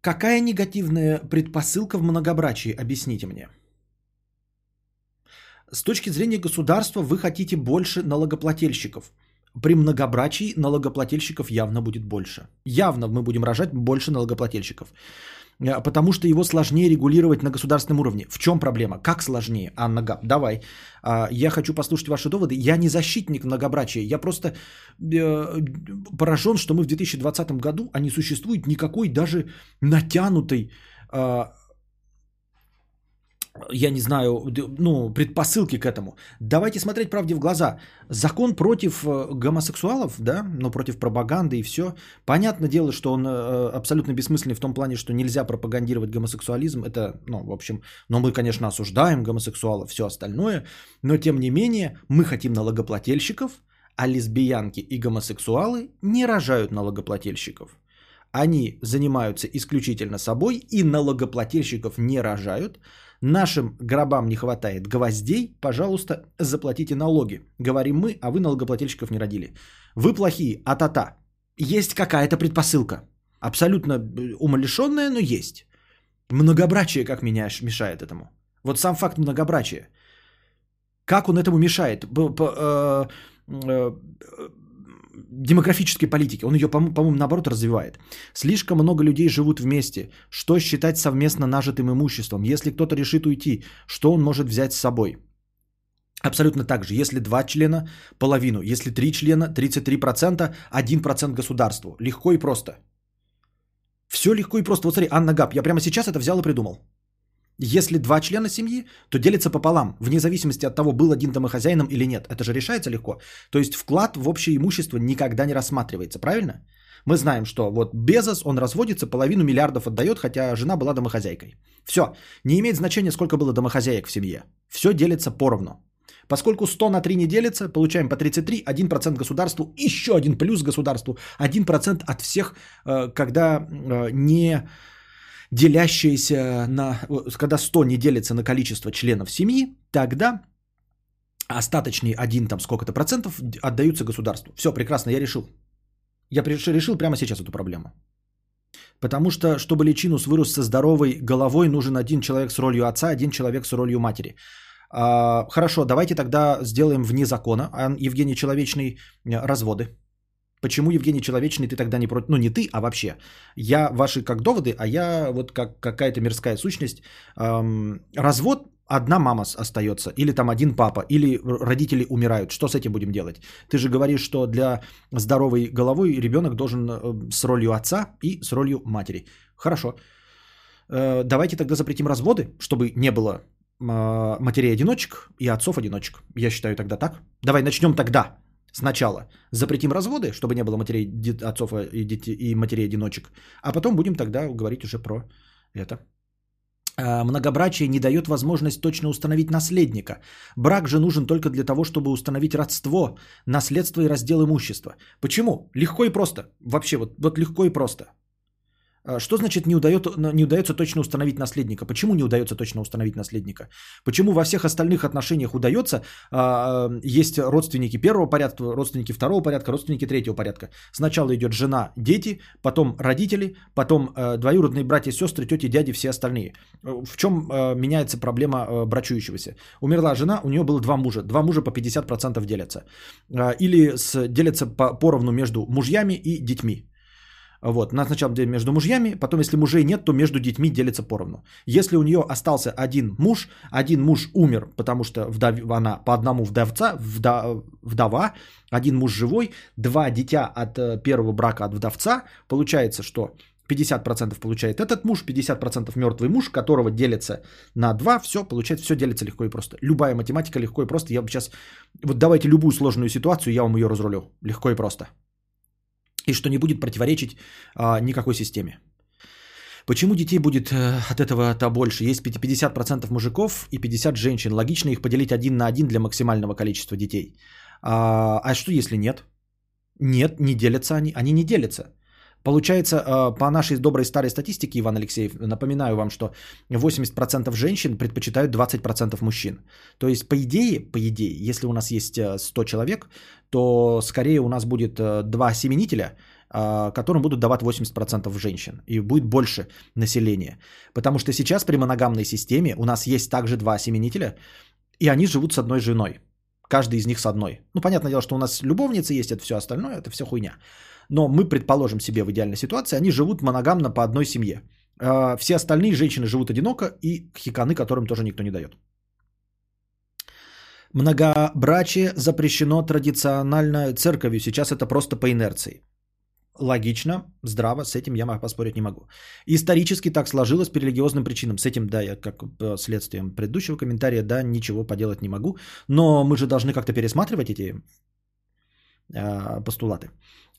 Какая негативная предпосылка в многобрачии? Объясните мне. С точки зрения государства вы хотите больше налогоплательщиков. При многобрачии налогоплательщиков явно будет больше. Явно мы будем рожать больше налогоплательщиков. Потому что его сложнее регулировать на государственном уровне. В чем проблема? Как сложнее? Анна Габ, давай. Я хочу послушать ваши доводы. Я не защитник многобрачия. Я просто поражен, что мы в две тысячи двадцатом году, а не существует никакой даже натянутой, я не знаю, ну, предпосылки к этому. Давайте смотреть правде в глаза. Закон против гомосексуалов, да, ну, против пропаганды и все. Понятное дело, что он абсолютно бессмысленный в том плане, что нельзя пропагандировать гомосексуализм. Это, ну, в общем, но мы, конечно, осуждаем гомосексуалов, все остальное. Но, тем не менее, мы хотим налогоплательщиков, а лесбиянки и гомосексуалы не рожают налогоплательщиков. Они занимаются исключительно собой и налогоплательщиков не рожают. Нашим гробам не хватает гвоздей, пожалуйста, заплатите налоги. Говорим мы, а вы налогоплательщиков не родили. Вы плохие, а-та-та. Есть какая-то предпосылка. Абсолютно умалишенная, но есть. Многобрачие как меня мешает этому? Вот сам факт многобрачия. Как он этому мешает? Демографической политики. Он ее, по-моему, наоборот развивает. Слишком много людей живут вместе. Что считать совместно нажитым имуществом? Если кто-то решит уйти, что он может взять с собой? Абсолютно так же. Если два члена, половину. Если три члена, тридцать три процента, один процент государству. Легко и просто. Все легко и просто. Вот смотри, Анна Габ, я прямо сейчас это взял и придумал. Если два члена семьи, то делится пополам, вне зависимости от того, был один домохозяином или нет. Это же решается легко. То есть вклад в общее имущество никогда не рассматривается, правильно? Мы знаем, что вот Безос, он разводится, половину миллиардов отдает, хотя жена была домохозяйкой. Все. Не имеет значения, сколько было домохозяек в семье. Все делится поровну. Поскольку сто на три не делится, получаем по тридцать три, один процент государству, еще один плюс государству, один процент от всех, когда не... делящиеся на... Когда сто не делится на количество членов семьи, тогда остаточные один там сколько-то процентов отдаются государству. Все, прекрасно, я решил. Я решил прямо сейчас эту проблему. Потому что, чтобы личинус вырос со здоровой головой, нужен один человек с ролью отца, один человек с ролью матери. А, хорошо, давайте тогда сделаем вне закона, Евгений Человечный, разводы. Почему, Евгений Человечный, ты тогда не против? Ну, не ты, а вообще. Я ваши как доводы, а я вот как какая-то мирская сущность. Эм, развод, одна мама остается, или там один папа, или родители умирают. Что с этим будем делать? Ты же говоришь, что для здоровой головой ребенок должен с ролью отца и с ролью матери. Хорошо. Э, давайте тогда запретим разводы, чтобы не было э, матерей-одиночек и отцов-одиночек. Я считаю тогда так. Давай начнем тогда. Сначала запретим разводы, чтобы не было матерей, отцов и, детей, и матерей-одиночек, а потом будем тогда говорить уже про это. Многобрачие не дает возможность точно установить наследника. Брак же нужен только для того, чтобы установить родство, наследство и раздел имущества. Почему? Легко и просто. Вообще вот, вот легко и просто. Что значит не удается, не удается точно установить наследника? Почему не удается точно установить наследника? Почему во всех остальных отношениях удается? Есть родственники первого порядка, родственники второго порядка, родственники третьего порядка. Сначала идет жена, дети, потом родители, потом двоюродные братья, сестры, тети, дяди, все остальные. В чем меняется проблема брачующегося? Умерла жена, у нее было два мужа. Два мужа по пятьдесят процентов делятся. Или делятся поровну между мужьями и детьми. Вот, на сначала между мужьями, потом, если мужей нет, то между детьми делится поровну. Если у нее остался один муж, один муж умер, потому что вдов... она по одному вдовца, вдов... вдова, один муж живой, два дитя от первого брака от вдовца, получается, что пятьдесят процентов получает этот муж, пятьдесят процентов мертвый муж, которого делится на два, все, получается, все делится легко и просто. Любая математика легко и просто. Я бы сейчас, вот давайте любую сложную ситуацию, я вам ее разрулю, легко и просто. И что не будет противоречить а, никакой системе. Почему детей будет а, от этого-то больше? Есть пятьдесят процентов мужиков и пятьдесят процентов женщин. Логично их поделить один на один для максимального количества детей. А, а что если нет? Нет, не делятся они. Они не делятся. Получается, а, по нашей доброй старой статистике, Иван Алексеев, напоминаю вам, что восемьдесят процентов женщин предпочитают двадцать процентов мужчин. То есть, по идее, по идее, если у нас есть сто человек, то скорее у нас будет два семенителя, которым будут давать восемьдесят процентов женщин. И будет больше населения. Потому что сейчас при моногамной системе у нас есть также два семенителя, и они живут с одной женой. Каждый из них с одной. Ну, понятное дело, что у нас любовницы есть, это все остальное, это все хуйня. Но мы предположим себе в идеальной ситуации, они живут моногамно по одной семье. Все остальные женщины живут одиноко, и хиканы, которым тоже никто не дает. Многобрачие запрещено традиционально церковью. Сейчас это просто по инерции. Логично, здраво, с этим я поспорить не могу. Исторически так сложилось по религиозным причинам. С этим, да, я как следствием предыдущего комментария, да, ничего поделать не могу. Но мы же должны как-то пересматривать эти э, постулаты.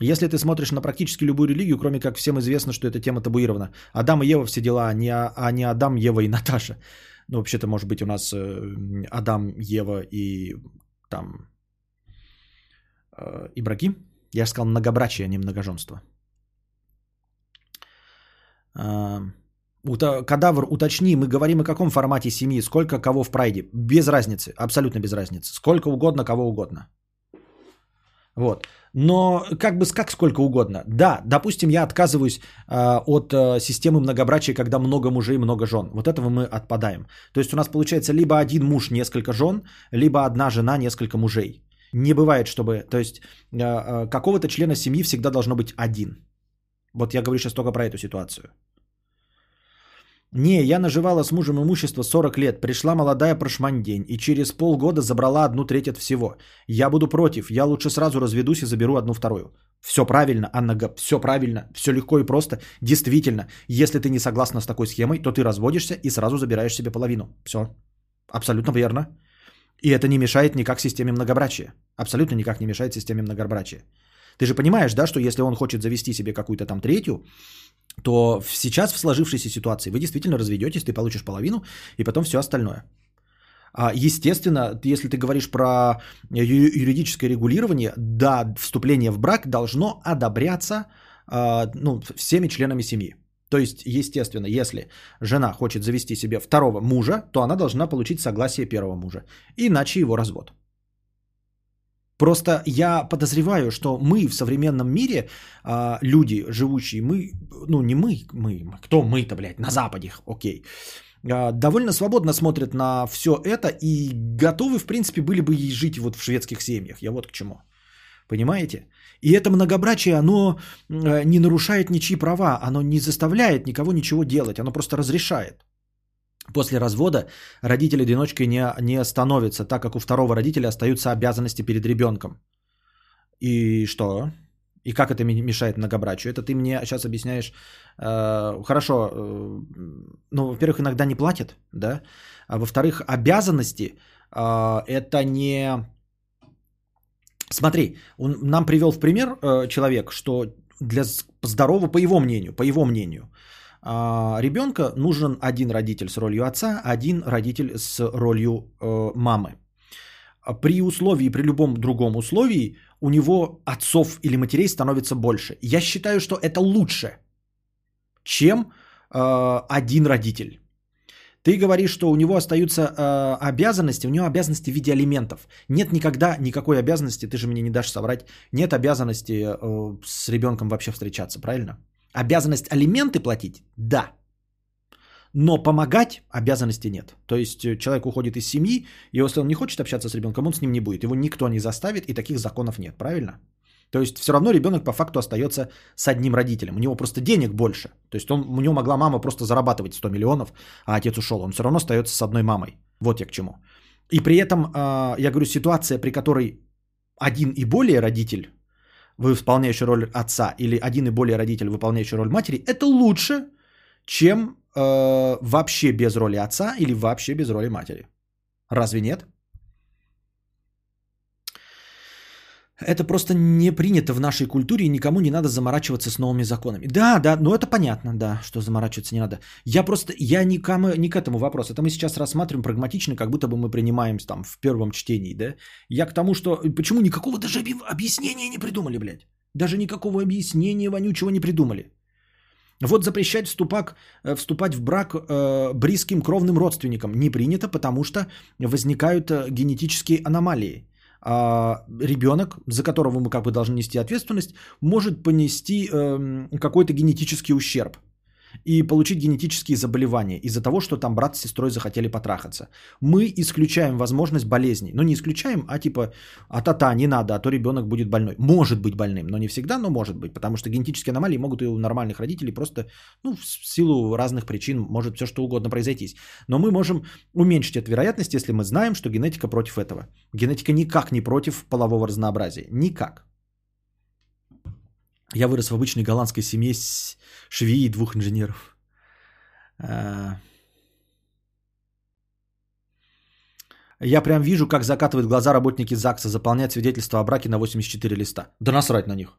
Если ты смотришь на практически любую религию, кроме как всем известно, что эта тема табуирована. Адам и Ева все дела, а не Адам, Ева и Наташа. Ну, вообще-то, может быть, у нас Адам, Ева и там э, Ибрагим. Я же сказал многобрачие, а не многоженство. Э, ута- кадавр, уточни, мы говорим о каком формате семьи, сколько кого в прайде. Без разницы, абсолютно без разницы. Сколько угодно, кого угодно. Вот. Но как бы как сколько угодно. Да, допустим, я отказываюсь э, от э, системы многобрачия, когда много мужей и много жен. Вот этого мы отпадаем. То есть у нас получается либо один муж, несколько жен, либо одна жена, несколько мужей. Не бывает, чтобы... То есть э, э, какого-то члена семьи всегда должно быть один. Вот я говорю сейчас только про эту ситуацию. Не, я наживала с мужем имущество сорок лет, пришла молодая прошмандень и через полгода забрала одну треть от всего. Я буду против, я лучше сразу разведусь и заберу одну вторую. Все правильно, Анна Г. Все правильно, все легко и просто. Действительно, если ты не согласна с такой схемой, то ты разводишься и сразу забираешь себе половину. Все, абсолютно верно. И это не мешает никак системе многобрачия. Абсолютно никак не мешает системе многобрачия. Ты же понимаешь, да, что если он хочет завести себе какую-то там третью, то сейчас в сложившейся ситуации вы действительно разведетесь, ты получишь половину и потом все остальное. Естественно, если ты говоришь про юридическое регулирование, да, вступление в брак должно одобряться, ну, всеми членами семьи. То есть, естественно, если жена хочет завести себе второго мужа, то она должна получить согласие первого мужа, иначе его развод. Просто я подозреваю, что мы в современном мире, люди, живущие, мы, ну не мы, мы, кто мы-то, блядь, на Западе, окей, довольно свободно смотрят на все это и готовы, в принципе, были бы и жить вот в шведских семьях. Я вот к чему. Понимаете? И это многобрачие, оно не нарушает ничьи права, оно не заставляет никого ничего делать, оно просто разрешает. После развода родитель-одиночкой не, не становится, так как у второго родителя остаются обязанности перед ребенком. И что? И как это мешает многобрачию? Это ты мне сейчас объясняешь. Э, хорошо, э, ну, во-первых, иногда не платят, да? А во-вторых, обязанности э, это не... Смотри, он нам привел в пример э, человек, что для здорового, по его мнению, по его мнению, ребенка нужен один родитель с ролью отца, один родитель с ролью э, мамы. При условии, при любом другом условии, у него отцов или матерей становится больше. Я считаю, что это лучше, чем э, один родитель. Ты говоришь, что у него остаются э, обязанности, у него обязанности в виде алиментов. Нет никогда никакой обязанности, ты же мне не дашь соврать, нет обязанности э, с ребенком вообще встречаться, правильно? Обязанность алименты платить? Да. Но помогать обязанности нет. То есть человек уходит из семьи, и если он не хочет общаться с ребенком, он с ним не будет. Его никто не заставит, и таких законов нет, правильно? То есть все равно ребенок по факту остается с одним родителем. У него просто денег больше. То есть он, у него могла мама просто зарабатывать сто миллионов, а отец ушел. Он все равно остается с одной мамой. Вот я к чему. И при этом, я говорю, ситуация, при которой один и более родитель, выполняющий роль отца, или один и более родитель, выполняющий роль матери, это лучше, чем э, вообще без роли отца или вообще без роли матери. Разве нет? Это просто не принято в нашей культуре, и никому не надо заморачиваться с новыми законами. Да, да, ну это понятно, да, что заморачиваться не надо. Я просто, я не к, не к этому вопросу. Это мы сейчас рассматриваем прагматично, как будто бы мы принимаем там в первом чтении, да. Я к тому, что почему никакого даже объяснения не придумали, блядь. Даже никакого объяснения вонючего не придумали. Вот запрещать вступак, вступать в брак э, близким кровным родственникам не принято, потому что возникают генетические аномалии. А ребенок, за которого мы как бы должны нести ответственность, может понести э, какой-то генетический ущерб и получить генетические заболевания из-за того, что там брат с сестрой захотели потрахаться. Мы исключаем возможность болезней. Ну, не исключаем, а типа, а-та-та, не надо, а то ребенок будет больной. Может быть больным, но не всегда, но может быть. Потому что генетические аномалии могут и у нормальных родителей просто, ну, в силу разных причин может все что угодно произойти. Но мы можем уменьшить эту вероятность, если мы знаем, что генетика против этого. Генетика никак не против полового разнообразия. Никак. Я вырос в обычной голландской семье с швеей и двух инженеров. Я прям вижу, как закатывают глаза работники ЗАГСа, заполняют свидетельство о браке на восемьдесят четыре листа. Да насрать на них.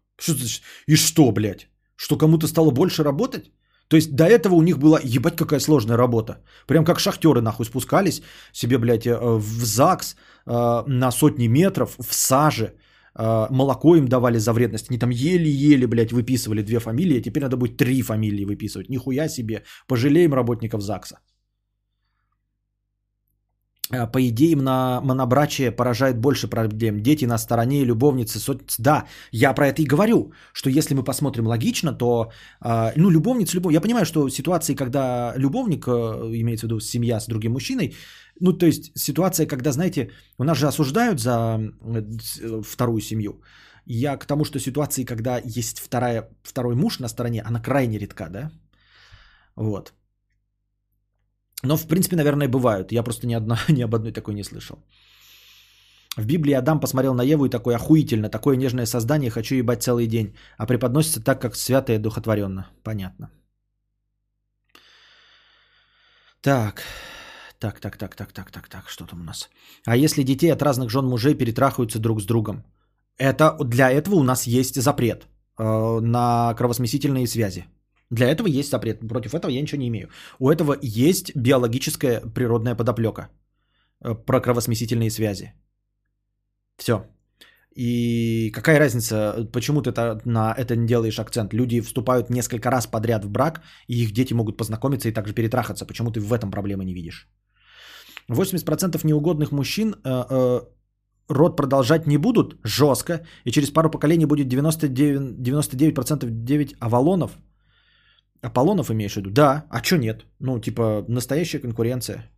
И что, блядь? Что, кому-то стало больше работать? То есть до этого у них была, ебать, какая сложная работа. Прям как шахтеры, нахуй, спускались себе, блядь, в ЗАГС на сотни метров, в саже. Молоко им давали за вредность. Они там еле-еле, блядь, выписывали две фамилии, а теперь надо будет три фамилии выписывать. Нихуя себе. Пожалеем работников ЗАГСа. По идее, на монобрачие поражает больше проблем. Дети на стороне, любовницы. Сот... Да, я про это и говорю, что если мы посмотрим логично, то, ну, любовница, любовница. Я понимаю, что ситуации, когда любовник, имеется в виду семья с другим мужчиной, ну, то есть ситуация, когда, знаете, у нас же осуждают за вторую семью. Я к тому, что ситуации, когда есть вторая, второй муж на стороне, она крайне редка, да? Вот. Но, в принципе, наверное, бывают. Я просто ни, одна, ни об одной такой не слышал. В Библии Адам посмотрел на Еву и такой: охуительно, такое нежное создание, хочу ебать целый день. А преподносится так, как свято и духотворенно. Понятно. Так... Так, так, так, так, так, так, так, что там у нас? А если детей от разных жен мужей перетрахаются друг с другом? Это, для этого у нас есть запрет э, на кровосмесительные связи. Для этого есть запрет. Против этого я ничего не имею. У этого есть биологическая природная подоплека э, про кровосмесительные связи. Все. И какая разница, почему ты это, на это не делаешь акцент? Люди вступают несколько раз подряд в брак, и их дети могут познакомиться и также перетрахаться. Почему ты в этом проблемы не видишь? восемьдесят процентов неугодных мужчин э, э, род продолжать не будут жестко, и через пару поколений будет девяносто девять, девяносто девять процентов девять авалонов. Аполлонов имеешь в виду? Да, а что нет? Ну, типа, настоящая конкуренция.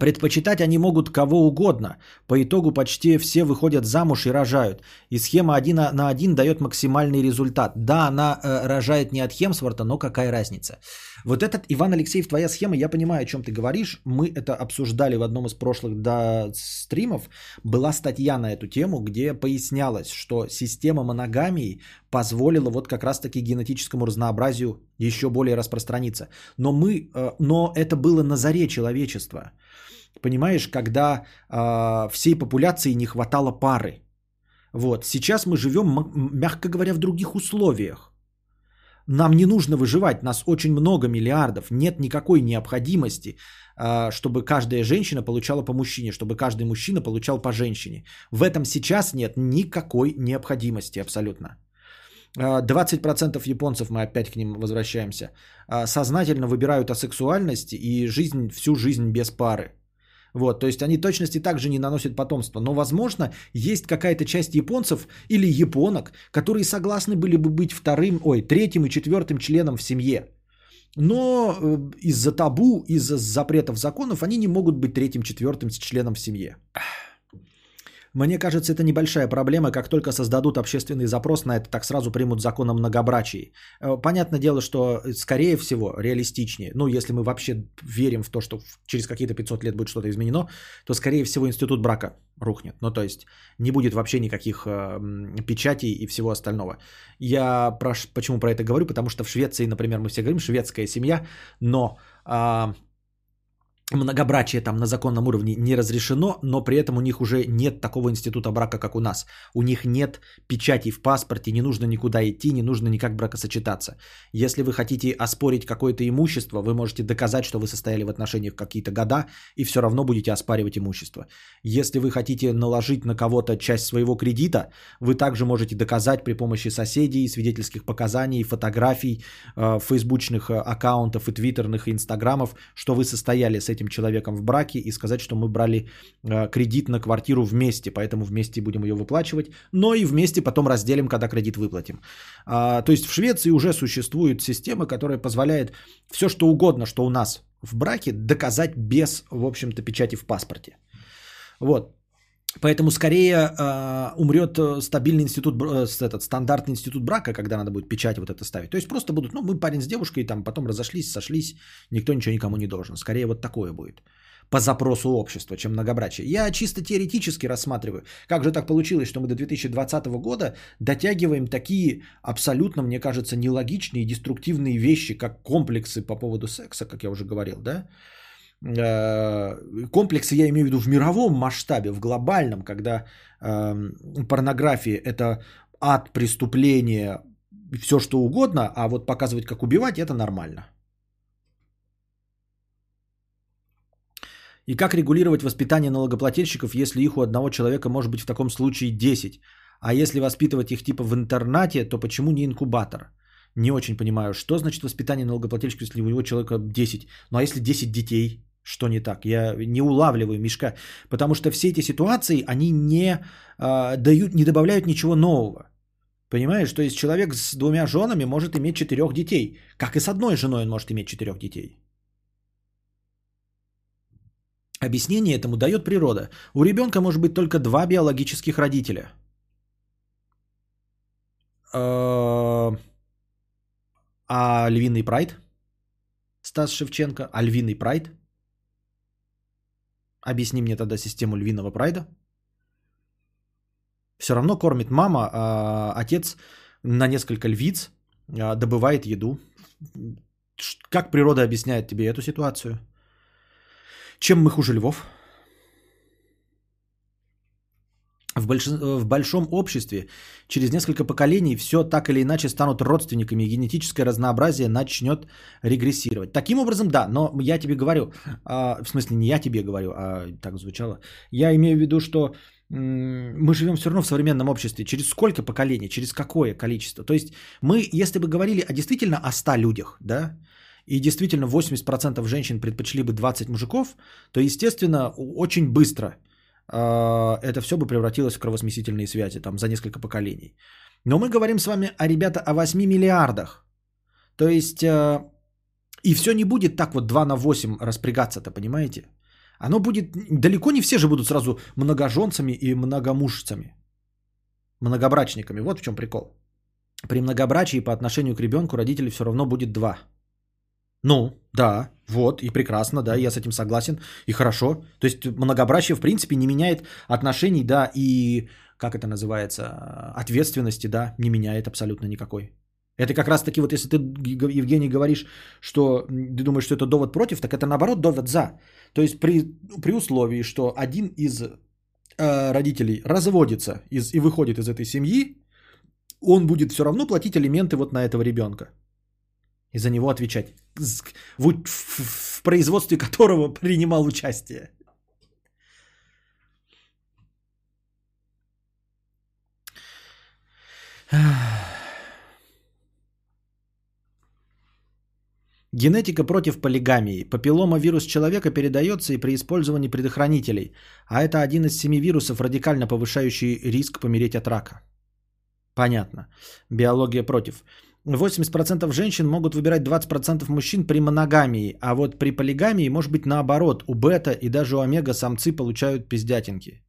Предпочитать они могут кого угодно. По итогу почти все выходят замуж и рожают. И схема один на один дает максимальный результат. Да, она э, рожает не от Хемсворта, но какая разница. Вот этот, Иван Алексеев, твоя схема, я понимаю, о чем ты говоришь. Мы это обсуждали в одном из прошлых да, стримов. Была статья на эту тему, где пояснялось, что система моногамии позволила вот как раз-таки генетическому разнообразию еще более распространиться. Но, мы, э, но это было на заре человечества. Понимаешь, когда э, всей популяции не хватало пары. Вот. Сейчас мы живем, мягко говоря, в других условиях. Нам не нужно выживать, нас очень много миллиардов. Нет никакой необходимости, э, чтобы каждая женщина получала по мужчине, чтобы каждый мужчина получал по женщине. В этом сейчас нет никакой необходимости абсолютно. двадцать процентов японцев, мы опять к ним возвращаемся, сознательно выбирают асексуальность и жизнь, всю жизнь без пары. Вот, то есть они точности также не наносят потомство. Но, возможно, есть какая-то часть японцев или японок, которые согласны были бы быть вторым, ой, третьим и четвертым членом в семье. Но из-за табу, из-за запретов законов они не могут быть третьим, четвертым членом в семье. Мне кажется, это небольшая проблема. Как только создадут общественный запрос на это, так сразу примут закон о многобрачии. Понятное дело, что, скорее всего, реалистичнее. Ну, если мы вообще верим в то, что через какие-то пятьсот лет будет что-то изменено, то, скорее всего, институт брака рухнет. Ну, то есть, не будет вообще никаких печатей и всего остального. Я про, почему про это говорю? Потому что в Швеции, например, мы все говорим, шведская семья, но... А, многобрачие там на законном уровне не разрешено, но при этом у них уже нет такого института брака, как у нас. У них нет печатей в паспорте, не нужно никуда идти, не нужно никак бракосочетаться. Если вы хотите оспорить какое-то имущество, вы можете доказать, что вы состояли в отношениях какие-то года, и все равно будете оспаривать имущество. Если вы хотите наложить на кого-то часть своего кредита, вы также можете доказать при помощи соседей, свидетельских показаний, фотографий, фейсбучных аккаунтов и твиттерных, и инстаграмов, что вы состояли с этим этим человеком в браке и сказать, что мы брали э, кредит на квартиру вместе, поэтому вместе будем ее выплачивать, но и вместе потом разделим, когда кредит выплатим. А, то есть в Швеции уже существует система, которая позволяет все, что угодно, что у нас в браке, доказать без, в общем-то, печати в паспорте. Вот. Поэтому скорее э, умрет стабильный институт, э, этот, стандартный институт брака, когда надо будет печать вот это ставить. То есть просто будут, ну, мы парень с девушкой, там потом разошлись, сошлись, никто ничего никому не должен. Скорее вот такое будет по запросу общества, чем многобрачие. Я чисто теоретически рассматриваю, как же так получилось, что мы до две тысячи двадцатого года дотягиваем такие абсолютно, мне кажется, нелогичные и деструктивные вещи, как комплексы по поводу секса, как я уже говорил, да? Комплексы я имею в виду в мировом масштабе, в глобальном, когда э, порнография – это ад, преступление, все что угодно, а вот показывать, как убивать – это нормально. И как регулировать воспитание налогоплательщиков, если их у одного человека может быть в таком случае десять? А если воспитывать их типа в интернате, то почему не инкубатор? Не очень понимаю, что значит воспитание налогоплательщика, если у него человека десять? Ну а если десять детей? Что не так? Я не улавливаю мешка, потому что все эти ситуации, они не, э, дают, не добавляют ничего нового. Понимаешь, то есть человек с двумя женами может иметь четырех детей, как и с одной женой он может иметь четырех детей. Объяснение этому дает природа. У ребенка может быть только два биологических родителя. Э-э- А львиный прайд? Стас Шевченко. А львиный прайд? Объясни мне тогда систему львиного прайда. Все равно кормит мама, а отец на несколько львиц добывает еду. Как природа объясняет тебе эту ситуацию? Чем мы хуже львов? В, больш... в большом обществе через несколько поколений все так или иначе станут родственниками, и генетическое разнообразие начнет регрессировать. Таким образом, да, но я тебе говорю, а, в смысле не я тебе говорю, а так звучало, я имею в виду, что м- мы живем все равно в современном обществе. Через сколько поколений, через какое количество? То есть мы, если бы говорили о, действительно о ста людях, да, и действительно восемьдесят процентов женщин предпочли бы двадцать мужиков, то, естественно, очень быстро это все бы превратилось в кровосмесительные связи там, за несколько поколений. Но мы говорим с вами, о, ребята, о восьми миллиардах. То есть, э, и все не будет так вот два на восемь распрягаться-то, понимаете? Оно будет, далеко не все же будут сразу многоженцами и многомужцами, многобрачниками. Вот в чем прикол. При многобрачии по отношению к ребенку родителей все равно будет два. Ну, да, вот, и прекрасно, да, я с этим согласен, и хорошо. То есть многобрачие, в принципе, не меняет отношений, да, и, как это называется, ответственности, да, не меняет абсолютно никакой. Это как раз-таки вот если ты, Евгений, говоришь, что ты думаешь, что это довод против, так это наоборот довод за. То есть при, при условии, что один из э, родителей разводится из, и выходит из этой семьи, он будет все равно платить алименты вот на этого ребенка. И за него отвечать, в производстве которого принимал участие. Генетика против полигамии. Папилломавирус человека передается и при использовании предохранителей. А это один из семи вирусов, радикально повышающий риск помереть от рака. Понятно. Биология против. восемьдесят процентов женщин могут выбирать двадцать процентов мужчин при моногамии, а вот при полигамии может быть наоборот. У бета и даже у омега самцы получают пиздятинки.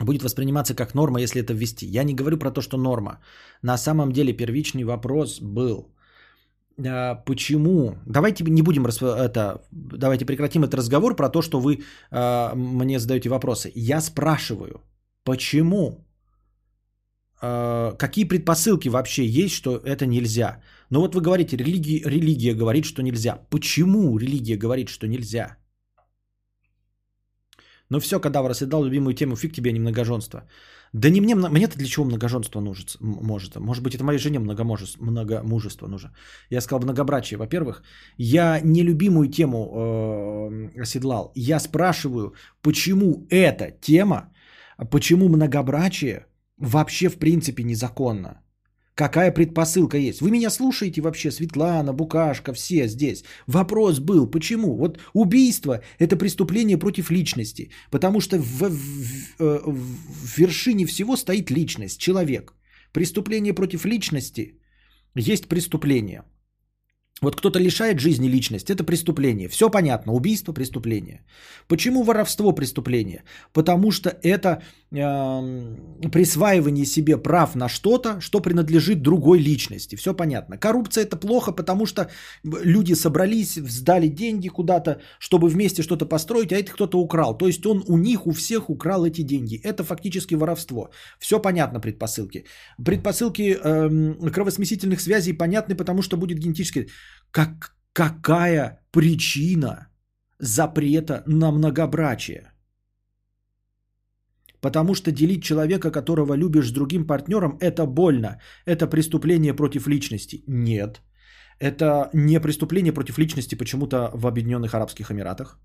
Будет восприниматься как норма, если это ввести. Я не говорю про то, что норма. На самом деле первичный вопрос был, э, почему... Давайте не будем... Расп... Это... Давайте прекратим этот разговор про то, что вы э, мне задаете вопросы. Я спрашиваю, почему... Э, какие предпосылки вообще есть, что это нельзя? Ну вот вы говорите, религия, религия говорит, что нельзя. Почему религия говорит, что нельзя? Ну все, Кадавр, съедал любимую тему, фиг тебе, а не многоженство. Да не мне, мне-то для чего многоженство нужно, может? Может быть, это моей жене многомужество нужно. Я сказал многобрачие, во-первых. Я нелюбимую тему э, оседлал. Я спрашиваю, почему эта тема, почему многобрачие вообще в принципе незаконно? Какая предпосылка есть? Вы меня слушаете вообще, Светлана, Букашка, все здесь. Вопрос был, почему? Вот убийство – это преступление против личности, потому что в, в, в вершине всего стоит личность, человек. Преступление против личности есть преступление. Вот кто-то лишает жизни личность – это преступление. Все понятно, убийство – преступление. Почему воровство – преступление? Потому что это э, присваивание себе прав на что-то, что принадлежит другой личности. Все понятно. Коррупция – это плохо, потому что люди собрались, сдали деньги куда-то, чтобы вместе что-то построить, а это кто-то украл. То есть он у них, у всех украл эти деньги. Это фактически воровство. Все понятно, предпосылки. Предпосылки э, кровосмесительных связей понятны, потому что будет генетически... Как, какая причина запрета на многобрачие? Потому что делить человека, которого любишь, с другим партнером, это больно. Это преступление против личности. Нет. Это не преступление против личности почему-то в Объединенных Арабских Эмиратах.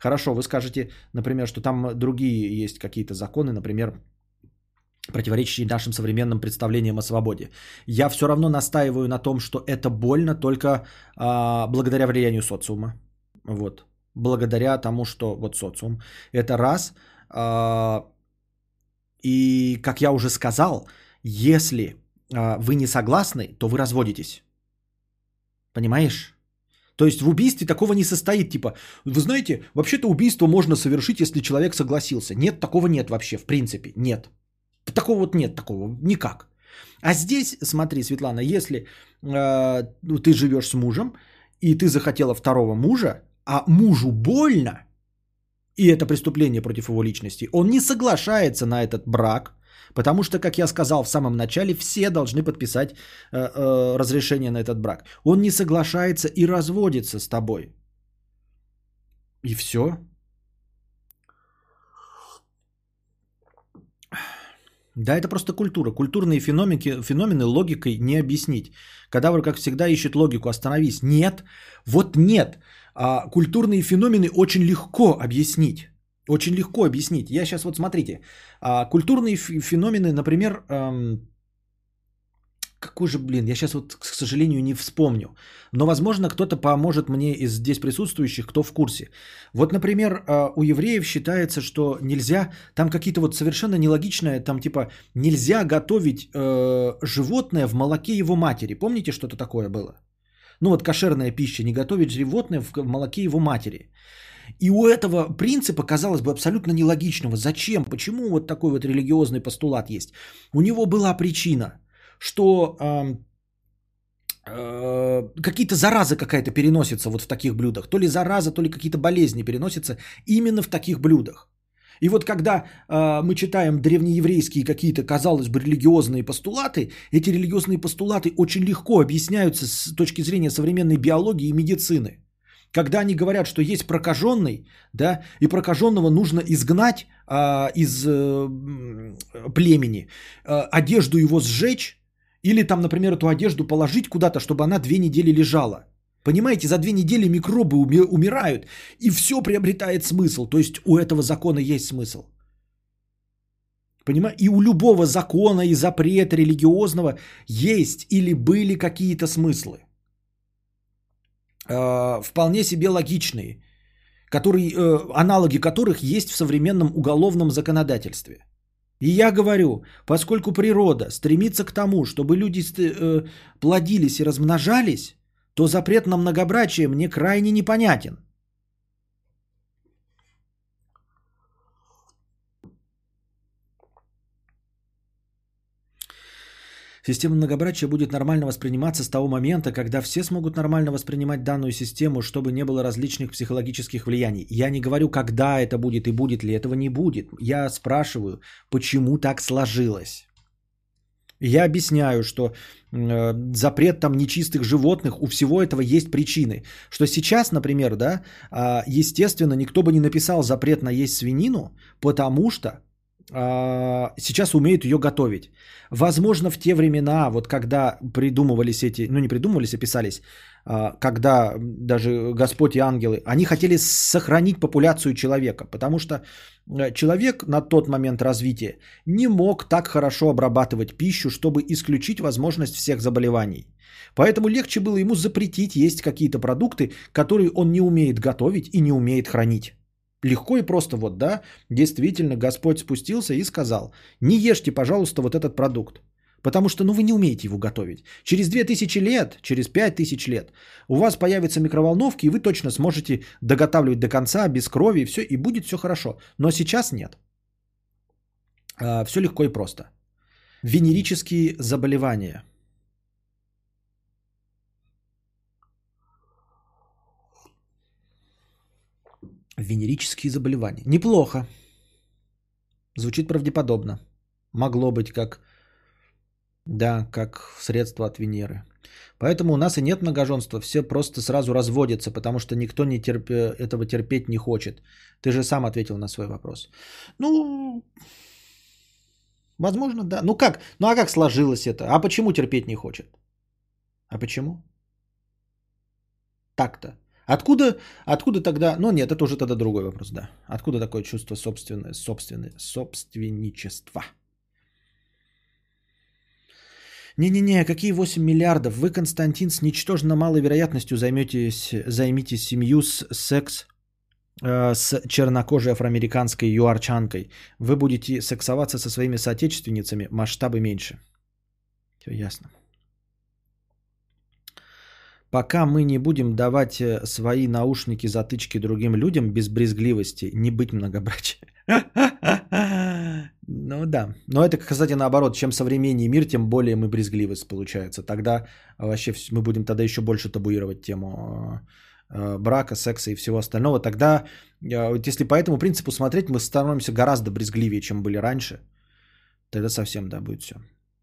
Хорошо, вы скажете, например, что там другие есть какие-то законы, например, противоречащие нашим современным представлениям о свободе. Я все равно настаиваю на том, что это больно только э, благодаря влиянию социума. Вот. Благодаря тому, что вот социум. Это раз. Э, и, как я уже сказал, если э, вы не согласны, то вы разводитесь. Понимаешь? То есть в убийстве такого не состоит. Типа, вы знаете, вообще-то убийство можно совершить, если человек согласился. Нет, такого нет вообще, в принципе. Нет. Такого вот нет, такого никак. А здесь, смотри, Светлана, если э, ты живешь с мужем, и ты захотела второго мужа, а мужу больно, и это преступление против его личности, он не соглашается на этот брак, потому что, как я сказал в самом начале, все должны подписать э, э, разрешение на этот брак. Он не соглашается и разводится с тобой. И все. Да, это просто культура. Культурные феномены, феномены логикой не объяснить. Кадавр, как всегда, ищет логику. Остановись. Нет. Вот нет. А, культурные феномены очень легко объяснить. Очень легко объяснить. Я сейчас вот смотрите. А, культурные феномены, например... Эм... Какой же, блин, я сейчас вот, к сожалению, не вспомню. Но, возможно, кто-то поможет мне из здесь присутствующих, кто в курсе. Вот, например, у евреев считается, что нельзя, там какие-то вот совершенно нелогичные, там типа нельзя готовить э, животное в молоке его матери. Помните, что-то такое было? Ну вот кошерная пища, не готовить животное в молоке его матери. И у этого принципа, казалось бы, абсолютно нелогичного. Зачем? Почему вот такой вот религиозный постулат есть? У него была причина. Что э, э, какие-то заразы какая-то переносится вот в таких блюдах. То ли зараза, то ли какие-то болезни переносятся именно в таких блюдах. И вот когда э, мы читаем древнееврейские какие-то, казалось бы, религиозные постулаты, эти религиозные постулаты очень легко объясняются с точки зрения современной биологии и медицины. Когда они говорят, что есть прокаженный, да, и прокаженного нужно изгнать э, из э, племени, э, одежду его сжечь, или там, например, эту одежду положить куда-то, чтобы она две недели лежала. Понимаете, за две недели микробы умирают, и все приобретает смысл. То есть у этого закона есть смысл. Понимаешь? И у любого закона и запрета религиозного есть или были какие-то смыслы. Э, вполне себе логичные, которые, э, аналоги которых есть в современном уголовном законодательстве. И я говорю, поскольку природа стремится к тому, чтобы люди э, плодились и размножались, то запрет на многобрачие мне крайне непонятен. Система многобрачия будет нормально восприниматься с того момента, когда все смогут нормально воспринимать данную систему, чтобы не было различных психологических влияний. Я не говорю, когда это будет и будет ли, этого не будет. Я спрашиваю, почему так сложилось. Я объясняю, что э, запрет там нечистых животных, у всего этого есть причины. Что сейчас, например, да, э, естественно, никто бы не написал запрет на есть свинину, потому что э, сейчас умеют ее готовить. Возможно, в те времена, вот когда придумывались эти, ну не придумывались, а писались, э, когда даже Господь и ангелы, они хотели сохранить популяцию человека, потому что человек на тот момент развития не мог так хорошо обрабатывать пищу, чтобы исключить возможность всех заболеваний. Поэтому легче было ему запретить есть какие-то продукты, которые он не умеет готовить и не умеет хранить. Легко и просто вот, да, действительно Господь спустился и сказал: не ешьте, пожалуйста, вот этот продукт, потому что, ну, вы не умеете его готовить. Через две тысячи лет, через пять тысяч лет у вас появятся микроволновки, и вы точно сможете доготавливать до конца, без крови, и все, и будет все хорошо. Но сейчас нет. Все легко и просто. Венерические заболевания. Венерические заболевания. Неплохо. Звучит правдеподобно. Могло быть как... Да, как средство от Венеры. Поэтому у нас и нет многоженства. Все просто сразу разводятся, потому что никто не терп... этого терпеть не хочет. Ты же сам ответил на свой вопрос. Ну, возможно, да. Ну как? Ну а как сложилось это? А почему терпеть не хочет? А почему? Так-то. Откуда, откуда тогда... Ну нет, это уже тогда другой вопрос, да. Откуда такое чувство собственное, собственное, собственничества? Не-не-не, какие восемь миллиардов? Вы, Константин, с ничтожно малой вероятностью займетесь, займитесь семью с секс э, с чернокожей афроамериканской юарчанкой. Вы будете сексоваться со своими соотечественницами, масштабы меньше. Все ясно. Пока мы не будем давать свои наушники-затычки другим людям без брезгливости, не быть многобрачным. Ну да. Но это, кстати, наоборот. Чем современнее мир, тем более мы брезгливость получается. Тогда вообще мы будем тогда еще больше табуировать тему брака, секса и всего остального. Тогда, если по этому принципу смотреть, мы становимся гораздо брезгливее, чем были раньше. Тогда совсем, да, будет все.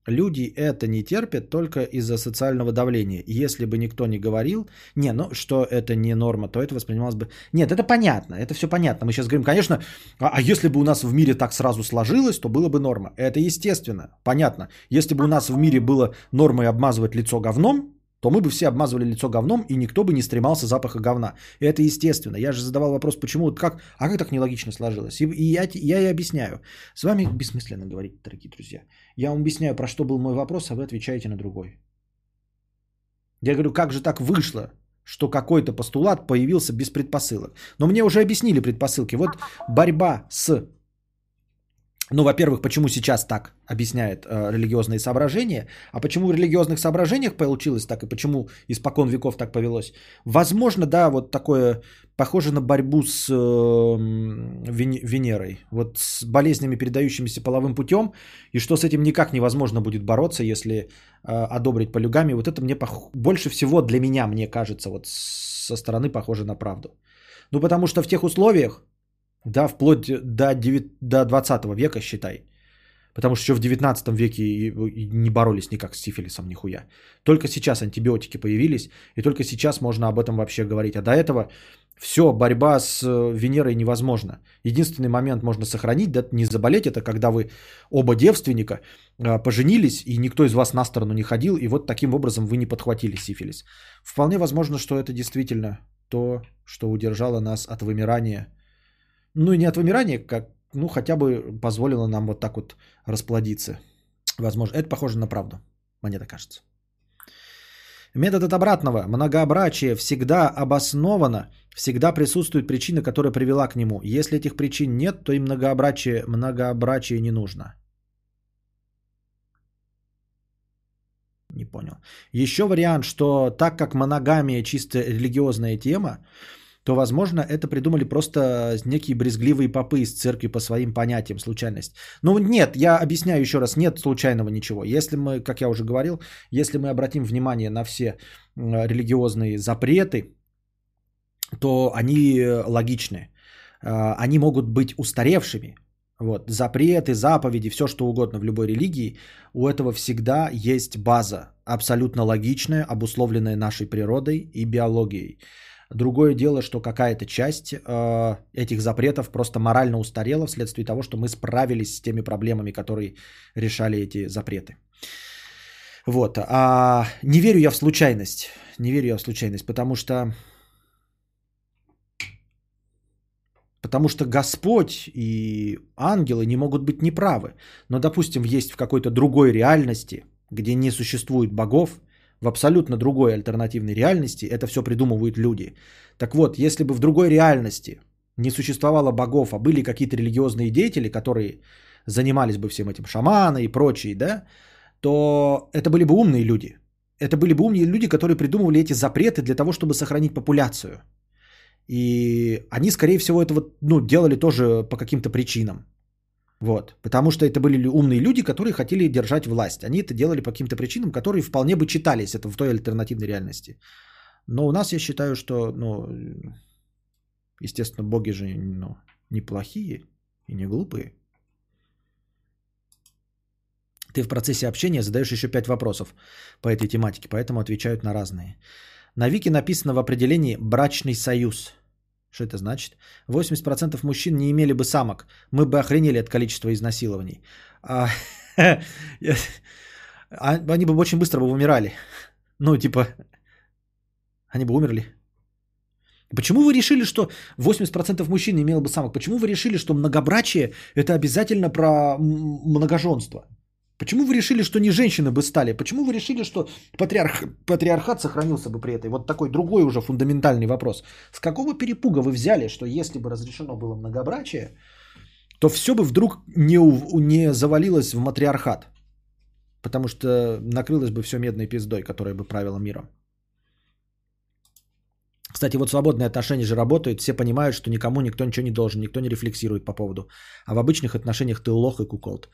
Люди это не терпят только из-за социального давления. Если бы никто не говорил, не, ну, что это не норма, то это воспринималось бы... Нет, это понятно, это все понятно. Мы сейчас говорим, конечно, а, а если бы у нас в мире так сразу сложилось, то было бы норма. Это естественно, понятно. Если бы у нас в мире было нормой обмазывать лицо говном, то мы бы все обмазывали лицо говном, и никто бы не стремался запаха говна. Это естественно. Я же задавал вопрос, почему, как, а как так нелогично сложилось? И, и я, я и объясняю. С вами бессмысленно говорить, дорогие друзья. Я вам объясняю, про что был мой вопрос, а вы отвечаете на другой. Я говорю, как же так вышло, что какой-то постулат появился без предпосылок? Но мне уже объяснили предпосылки. Вот борьба с... Ну, во-первых, почему сейчас так объясняет э, религиозные соображения, а почему в религиозных соображениях получилось так, и почему испокон веков так повелось. Возможно, да, вот такое, похоже на борьбу с э, Вен- Венерой, вот с болезнями, передающимися половым путем, и что с этим никак невозможно будет бороться, если э, одобрить полюгами. Вот это мне пох- больше всего для меня, мне кажется, вот со стороны похоже на правду. Ну, потому что в тех условиях, да, вплоть до, девятнадцатого, до двадцатого века, считай. Потому что еще в девятнадцатом веке не боролись никак с сифилисом, нихуя. Только сейчас антибиотики появились, и только сейчас можно об этом вообще говорить. А до этого все, борьба с Венерой невозможна. Единственный момент можно сохранить, да, не заболеть, это когда вы оба девственника поженились, и никто из вас на сторону не ходил, и вот таким образом вы не подхватили сифилис. Вполне возможно, что это действительно то, что удержало нас от вымирания. Ну и не от вымирания, как, ну, хотя бы позволило нам вот так вот расплодиться. Возможно, это похоже на правду, мне так кажется. Метод от обратного. Многообразие всегда обосновано, всегда присутствует причина, которая привела к нему. Если этих причин нет, то и многообразие, многообразие не нужно. Не понял. Еще вариант, что так как моногамия чисто религиозная тема, то, возможно, это придумали просто некие брезгливые попы из церкви по своим понятиям, случайность. Ну нет, я объясняю еще раз, нет случайного ничего. Если мы, как я уже говорил, если мы обратим внимание на все религиозные запреты, то они логичны. Они могут быть устаревшими. Вот, запреты, заповеди, все что угодно в любой религии, у этого всегда есть база, абсолютно логичная, обусловленная нашей природой и биологией. Другое дело, что какая-то часть э, этих запретов просто морально устарела вследствие того, что мы справились с теми проблемами, которые решали эти запреты. Вот. А не верю я в случайность. Не верю я в случайность, потому что, потому что Господь и ангелы не могут быть неправы. Но, допустим, есть в какой-то другой реальности, где не существует богов, в абсолютно другой альтернативной реальности это все придумывают люди. Так вот, если бы в другой реальности не существовало богов, а были какие-то религиозные деятели, которые занимались бы всем этим, шаманы и прочие, да, то это были бы умные люди. Это были бы умные люди, которые придумывали эти запреты для того, чтобы сохранить популяцию. И они, скорее всего, это вот, ну, делали тоже по каким-то причинам. Вот, потому что это были умные люди, которые хотели держать власть. Они это делали по каким-то причинам, которые вполне бы читались это в той альтернативной реальности. Но у нас, я считаю, что, ну, естественно, боги же, ну, не плохие и не глупые. Ты в процессе общения задаешь еще пять вопросов по этой тематике, поэтому отвечают на разные. На Вики написано в определении «брачный союз». Что это значит? восемьдесят процентов мужчин не имели бы самок. Мы бы охренели от количества изнасилований. А, они бы очень быстро бы умирали. Ну, типа, они бы умерли. Почему вы решили, что восемьдесят процентов мужчин не имело бы самок? Почему вы решили, что многобрачие – это обязательно про многоженство? Почему вы решили, что не женщины бы стали? Почему вы решили, что патриарх... патриархат сохранился бы при этой? Вот такой другой уже фундаментальный вопрос. С какого перепуга вы взяли, что если бы разрешено было многобрачие, то все бы вдруг не, у... не завалилось в матриархат? Потому что накрылось бы все медной пиздой, которая бы правила миром. Кстати, вот свободные отношения же работают. Все понимают, что никому никто ничего не должен. Никто не рефлексирует по поводу. А в обычных отношениях ты лох и куколд.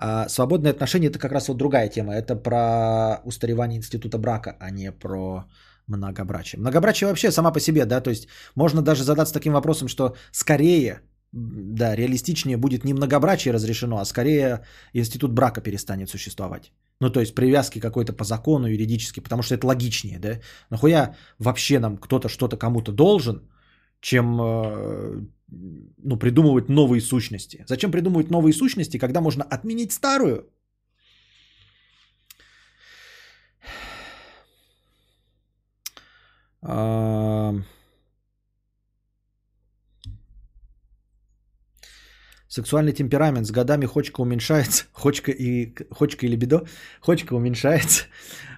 А свободные отношения – это как раз вот другая тема. Это про устаревание института брака, а не про многобрачие. Многобрачие вообще сама по себе, да, то есть можно даже задаться таким вопросом, что скорее, да, реалистичнее будет не многобрачие разрешено, а скорее институт брака перестанет существовать. Ну, то есть привязки какой-то по закону юридически, потому что это логичнее, да. Нахуя вообще нам кто-то что-то кому-то должен, чем, ну, придумывать новые сущности. Зачем придумывать новые сущности, когда можно отменить старую? Сексуальный темперамент. С годами хочка уменьшается. Хочка и, хочка и либидо. Хочка уменьшается.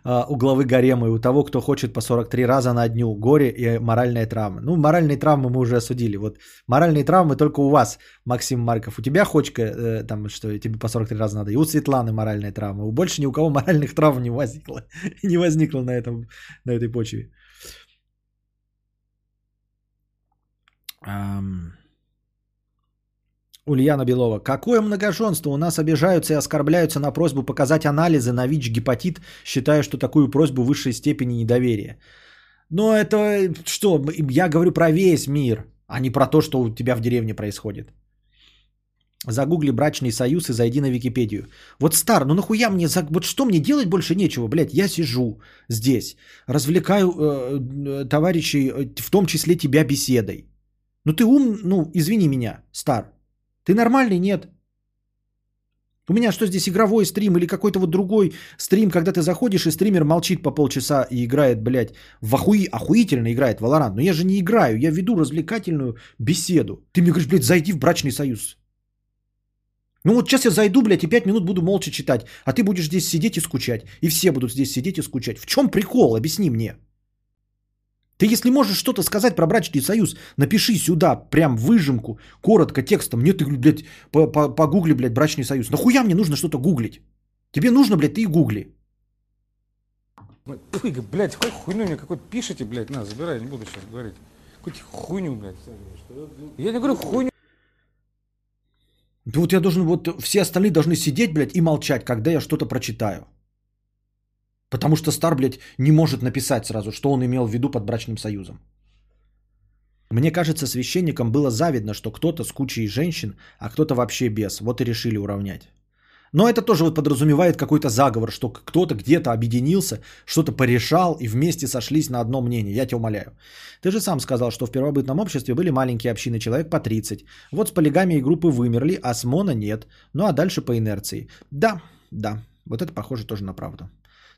У главы гарема и у того, кто хочет по сорок три раза на дню. Горе и моральные травмы. Ну, моральные травмы мы уже осудили. Вот моральные травмы только у вас, Максим Марков. У тебя хочка, э, там, что тебе по сорок три раза надо. И у Светланы моральные травмы. У больше ни у кого моральных травм не возникло. Не возникло на, этом, на этой почве. Ам... Ульяна Белова. Какое многоженство? У нас обижаются и оскорбляются на просьбу показать анализы на ВИЧ-гепатит, считая, что такую просьбу высшей степени недоверия. Но это что? Я говорю про весь мир, а не про то, что у тебя в деревне происходит. Загугли брачный союз и зайди на Википедию. Вот, Стар, ну нахуя мне, вот что мне делать больше нечего, блядь, я сижу здесь, развлекаю э, товарищей, в том числе тебя, беседой. Ну ты ум, ну извини меня, Стар. Ты нормальный? Нет. У меня что здесь, игровой стрим или какой-то вот другой стрим, когда ты заходишь и стример молчит по полчаса и играет, блядь, в охуи... охуительно играет Valorant. Но я же не играю, я веду развлекательную беседу. Ты мне говоришь, блядь, зайди в брачный союз. Ну вот сейчас я зайду, блядь, и пять минут буду молча читать, а ты будешь здесь сидеть и скучать. И все будут здесь сидеть и скучать. В чем прикол? Объясни мне. Ты если можешь что-то сказать про брачный союз, напиши сюда прям выжимку, коротко, текстом. Нет, ты, блядь, погугли, блядь, брачный союз. Нахуя мне нужно что-то гуглить? Тебе нужно, блядь, ты и гугли. Пыг, блядь, какой хуйню мне какой пишете, блядь, на, забирай, не буду сейчас говорить. Какую-то хуйню, блядь. Я не говорю хуйню. Да вот я должен, вот все остальные должны сидеть, блядь, и молчать, когда я что-то прочитаю. Потому что Стар, блядь, не может написать сразу, что он имел в виду под брачным союзом. Мне кажется, священникам было завидно, что кто-то с кучей женщин, а кто-то вообще без. Вот и решили уравнять. Но это тоже вот подразумевает какой-то заговор, что кто-то где-то объединился, что-то порешал и вместе сошлись на одно мнение. Я тебя умоляю. Ты же сам сказал, что в первобытном обществе были маленькие общины, человек по тридцать. Вот с полигамией группы вымерли, а с моно нет. Ну а дальше по инерции. Да, да, вот это похоже тоже на правду.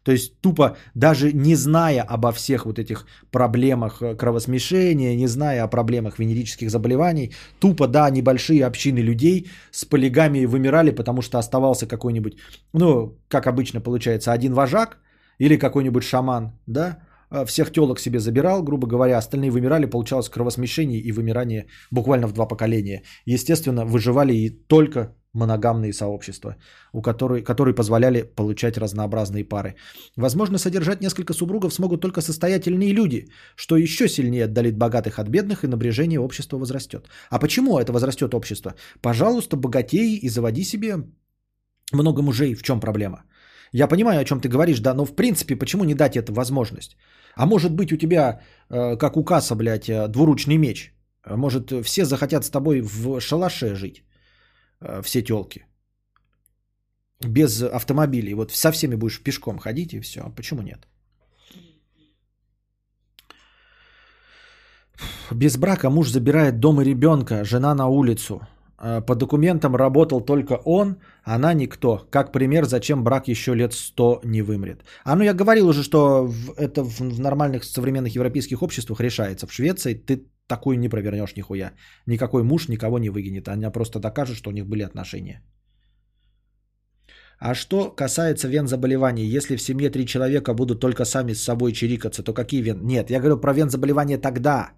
То есть тупо даже не зная обо всех вот этих проблемах кровосмешения, не зная о проблемах венерических заболеваний, тупо, да, небольшие общины людей с полигамией вымирали, потому что оставался какой-нибудь, ну, как обычно получается, один вожак или какой-нибудь шаман, да, всех тёлок себе забирал, грубо говоря, остальные вымирали, получалось кровосмешение и вымирание буквально в два поколения. Естественно, выживали и только моногамные сообщества, у которой, которые позволяли получать разнообразные пары. Возможно, содержать несколько супругов смогут только состоятельные люди, что еще сильнее отдалит богатых от бедных, и напряжение общества возрастет. А почему это возрастет общество? Пожалуйста, богатей и заводи себе много мужей. В чем проблема? Я понимаю, о чем ты говоришь, да, но в принципе, почему не дать эту возможность? А может быть, у тебя, как у Каса, блядь, двуручный меч. Может, все захотят с тобой в шалаше жить. Все тёлки. Без автомобилей. Вот со всеми будешь пешком ходить и все. Почему нет? Без брака муж забирает дом и ребенка, жена на улицу. По документам работал только он, она никто. Как пример, зачем брак еще лет сто не вымрет. А ну я говорил уже, что это в нормальных современных европейских обществах решается. В Швеции ты такую не провернешь нихуя. Никакой муж никого не выгонит. Она просто докажет, что у них были отношения. А что касается вен заболеваний, если в семье три человека будут только сами с собой чирикаться, то какие вен? Нет, я говорю про вен заболевания тогда.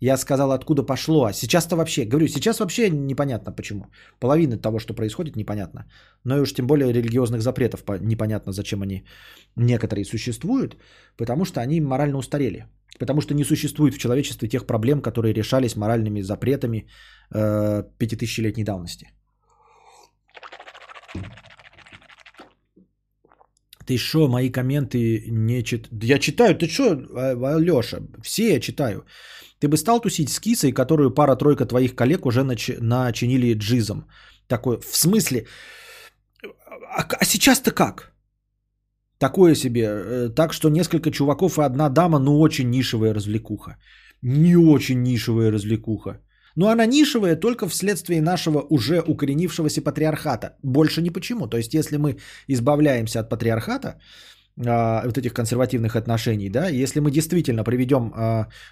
Я сказал, откуда пошло. А сейчас-то вообще, говорю, сейчас вообще непонятно почему. Половина того, что происходит, непонятно. Но и уж тем более религиозных запретов непонятно, зачем они некоторые существуют. Потому что они морально устарели. Потому что не существует в человечестве тех проблем, которые решались моральными запретами э, пятитысячелетней давности. Ты шо, мои комменты не читаешь? Я читаю, ты шо, Леша? Все я читаю. Ты бы стал тусить с кисой, которую пара-тройка твоих коллег уже нач- начинили джизом? Такой, в смысле? А, а сейчас-то как? Такое себе. Так что несколько чуваков и одна дама, ну очень нишевая развлекуха. Не очень нишевая развлекуха. Но она нишевая только вследствие нашего уже укоренившегося патриархата. Больше ни почему. То есть если мы избавляемся от патриархата, вот этих консервативных отношений, да, если мы действительно приведем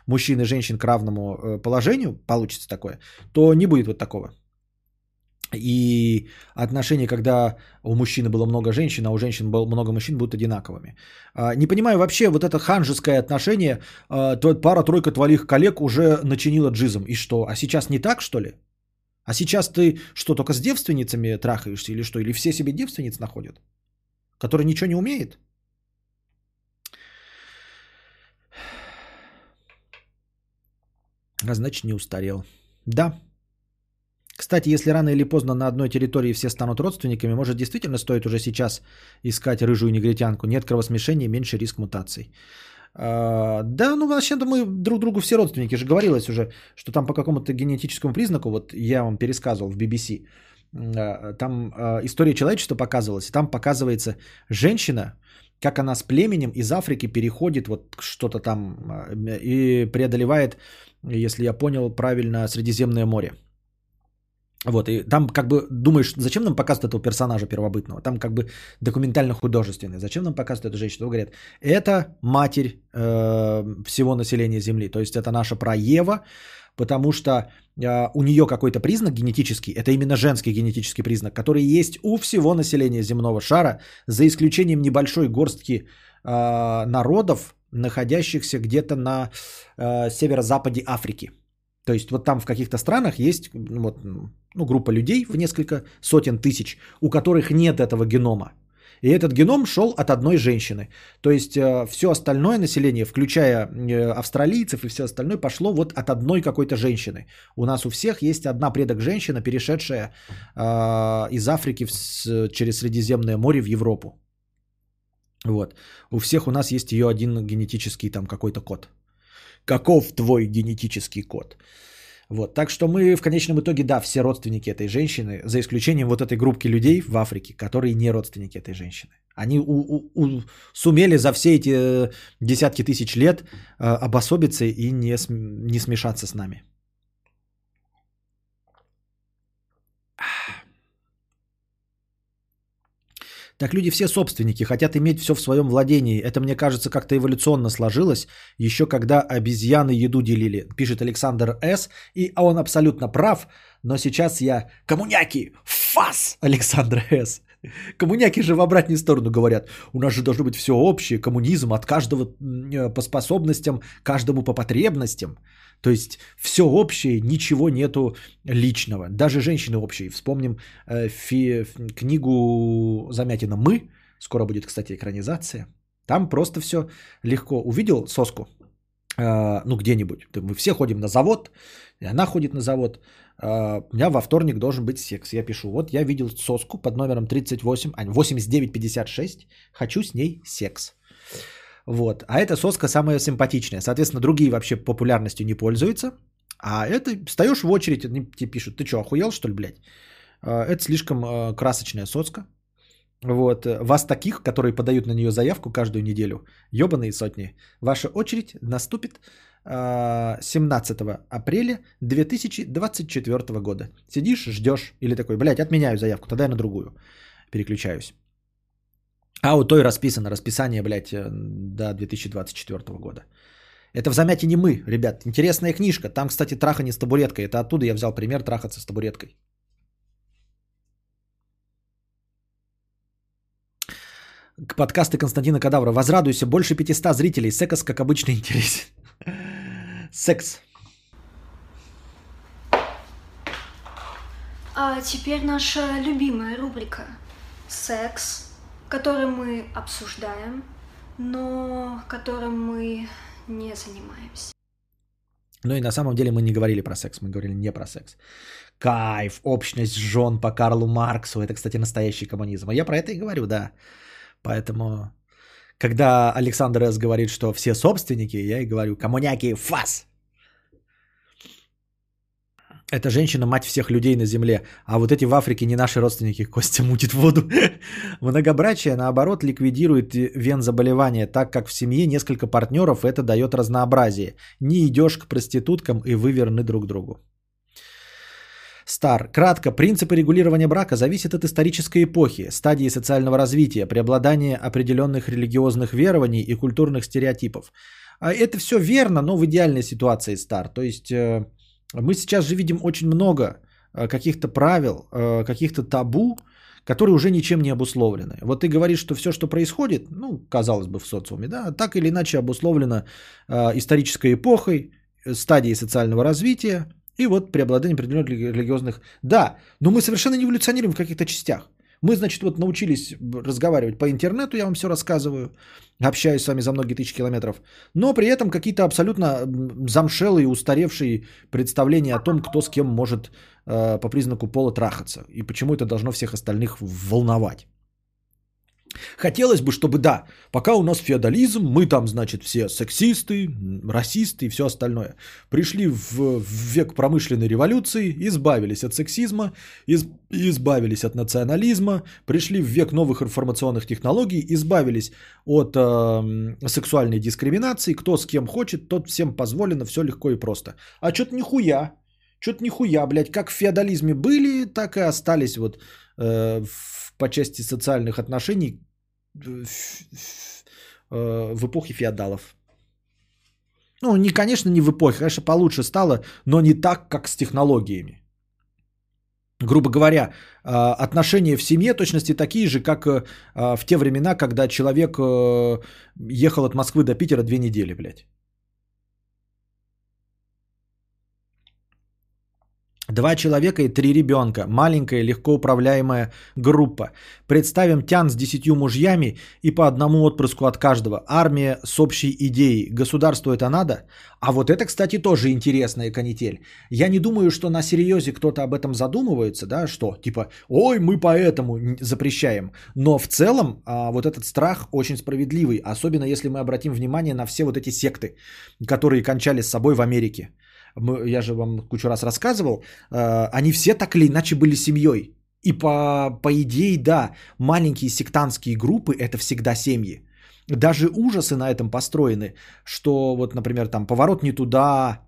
мужчин и женщин к равному положению, получится такое, то не будет вот такого. И отношения, когда у мужчины было много женщин, а у женщин было много мужчин, будут одинаковыми. Не понимаю вообще вот это ханжеское отношение, пара-тройка твоих коллег уже начинила джизом. И что, а сейчас не так, что ли? А сейчас ты что, только с девственницами трахаешься или что? Или все себе девственниц находят, которые ничего не умеют? А значит, не устарел. Да. Кстати, если рано или поздно на одной территории все станут родственниками, может, действительно стоит уже сейчас искать рыжую негритянку? Нет кровосмешения, меньше риск мутаций. А, да, ну вообще-то мы друг другу все родственники. Же говорилось уже, что там по какому-то генетическому признаку, вот я вам пересказывал в би би си, там история человечества показывалась, и там показывается женщина, как она с племенем из Африки переходит вот что-то там и преодолевает, если я понял правильно, Средиземное море. Вот, и там как бы думаешь, зачем нам показывают этого персонажа первобытного? Там как бы документально-художественный. Зачем нам показывают эту женщину? Говорят, это матерь э, всего населения Земли. То есть это наша праева, потому что у нее какой-то признак генетический, это именно женский генетический признак, который есть у всего населения земного шара, за исключением небольшой горстки народов, находящихся где-то на северо-западе Африки. То есть вот там в каких-то странах есть вот, ну, группа людей в несколько сотен тысяч, у которых нет этого генома. И этот геном шел от одной женщины. То есть э, все остальное население, включая э, австралийцев и все остальное, пошло вот от одной какой-то женщины. У нас у всех есть одна предок-женщина, перешедшая э, из Африки в, с, через Средиземное море в Европу. Вот. У всех у нас есть ее один генетический там какой-то код. Каков твой генетический код? Вот. Так что мы в конечном итоге, да, все родственники этой женщины, за исключением вот этой группки людей в Африке, которые не родственники этой женщины. Они у, у, у, сумели за все эти десятки тысяч лет э, обособиться и не, не смешаться с нами. Так люди все собственники, хотят иметь все в своем владении. Это, мне кажется, как-то эволюционно сложилось, еще когда обезьяны еду делили, пишет Александр С. И он абсолютно прав, но сейчас я... Коммуняки! Фас! Александр С. Коммуняки же в обратную сторону говорят. У нас же должно быть все общее, коммунизм от каждого по способностям, каждому по потребностям. То есть все общее, ничего нету личного. Даже женщины общие. Вспомним э, фи, книгу Замятина «Мы». Скоро будет, кстати, экранизация. Там просто все легко. Увидел соску? Э, ну, где-нибудь. Мы все ходим на завод. И она ходит на завод. Э, у меня во вторник должен быть секс. Я пишу. Вот я видел соску под номером тридцать восемь, восемьдесят девять пятьдесят шесть. Хочу с ней секс. Вот. А эта соска самая симпатичная. Соответственно, другие вообще популярностью не пользуются. А это встаешь в очередь, они тебе пишут, ты что, охуел, что ли, блядь? Это слишком красочная соска. Вот. Вас таких, которые подают на нее заявку каждую неделю, ебаные сотни. Ваша очередь наступит семнадцатого апреля две тысячи двадцать четвёртого года. Сидишь, ждешь. Или такой, блядь, отменяю заявку, тогда я на другую переключаюсь. А у той расписано расписание, блядь, до две тысячи двадцать четвёртого года. Это в Замятине «Мы», ребят. Интересная книжка. Там, кстати, трахание с табуреткой. Это оттуда я взял пример трахаться с табуреткой. Подкасты Константина Кадавра. Возрадуйся. Больше пятисот зрителей. Секс, как обычно, интересен. Секс. А теперь наша любимая рубрика «Секс», который мы обсуждаем, но которым мы не занимаемся. Ну и на самом деле мы не говорили про секс, мы говорили не про секс. Кайф, общность жен по Карлу Марксу, это, кстати, настоящий коммунизм. А я про это и говорю, да. Поэтому, когда Александр С. говорит, что все собственники, я и говорю, коммуняки, фас! Эта женщина мать всех людей на земле, а вот эти в Африке не наши родственники, Костя мутит воду. Многобрачие, наоборот, ликвидирует вен заболевания, так как в семье несколько партнеров, это дает разнообразие. Не идешь к проституткам и вы верны друг другу. Стар. Кратко, принципы регулирования брака зависят от исторической эпохи, стадии социального развития, преобладания определенных религиозных верований и культурных стереотипов. Это все верно, но в идеальной ситуации, Стар. То есть... Мы сейчас же видим очень много каких-то правил, каких-то табу, которые уже ничем не обусловлены. Вот ты говоришь, что все, что происходит, ну, казалось бы, в социуме, да, так или иначе обусловлено исторической эпохой, стадией социального развития и вот преобладанием определенных религиозных... Да, но мы совершенно не эволюционируем в каких-то частях. Мы, значит, вот научились разговаривать по интернету, я вам все рассказываю, общаюсь с вами за многие тысячи километров, но при этом какие-то абсолютно замшелые, устаревшие представления о том, кто с кем может э, по признаку пола трахаться и почему это должно всех остальных волновать. Хотелось бы, чтобы да, пока у нас феодализм, мы там, значит, все сексисты, расисты и все остальное. Пришли в, в век промышленной революции, избавились от сексизма, из, избавились от национализма, пришли в век новых информационных технологий, избавились от э, сексуальной дискриминации, кто с кем хочет, тот всем позволено, все легко и просто. А что-то нихуя, что-то нихуя, блядь, как в феодализме были, так и остались вот э, в по части социальных отношений в эпохе феодалов. Ну, не, конечно, не в эпохе, конечно, получше стало, но не так, как с технологиями. Грубо говоря, отношения в семье точности такие же, как в те времена, когда человек ехал от Москвы до Питера две недели, блядь. Два человека и три ребенка. Маленькая, легко управляемая группа. Представим тян с десятью мужьями и по одному отпрыску от каждого. Армия с общей идеей. Государству это надо? А вот это, кстати, тоже интересная канитель. Я не думаю, что на серьезе кто-то об этом задумывается, да, что типа, ой, мы поэтому запрещаем. Но в целом а, вот этот страх очень справедливый. Особенно если мы обратим внимание на все вот эти секты, которые кончали с собой в Америке. Я же вам кучу раз рассказывал, они все так или иначе были семьей. И по, по идее, да, маленькие сектантские группы – это всегда семьи. Даже ужасы на этом построены, что вот, например, там «Поворот не туда»,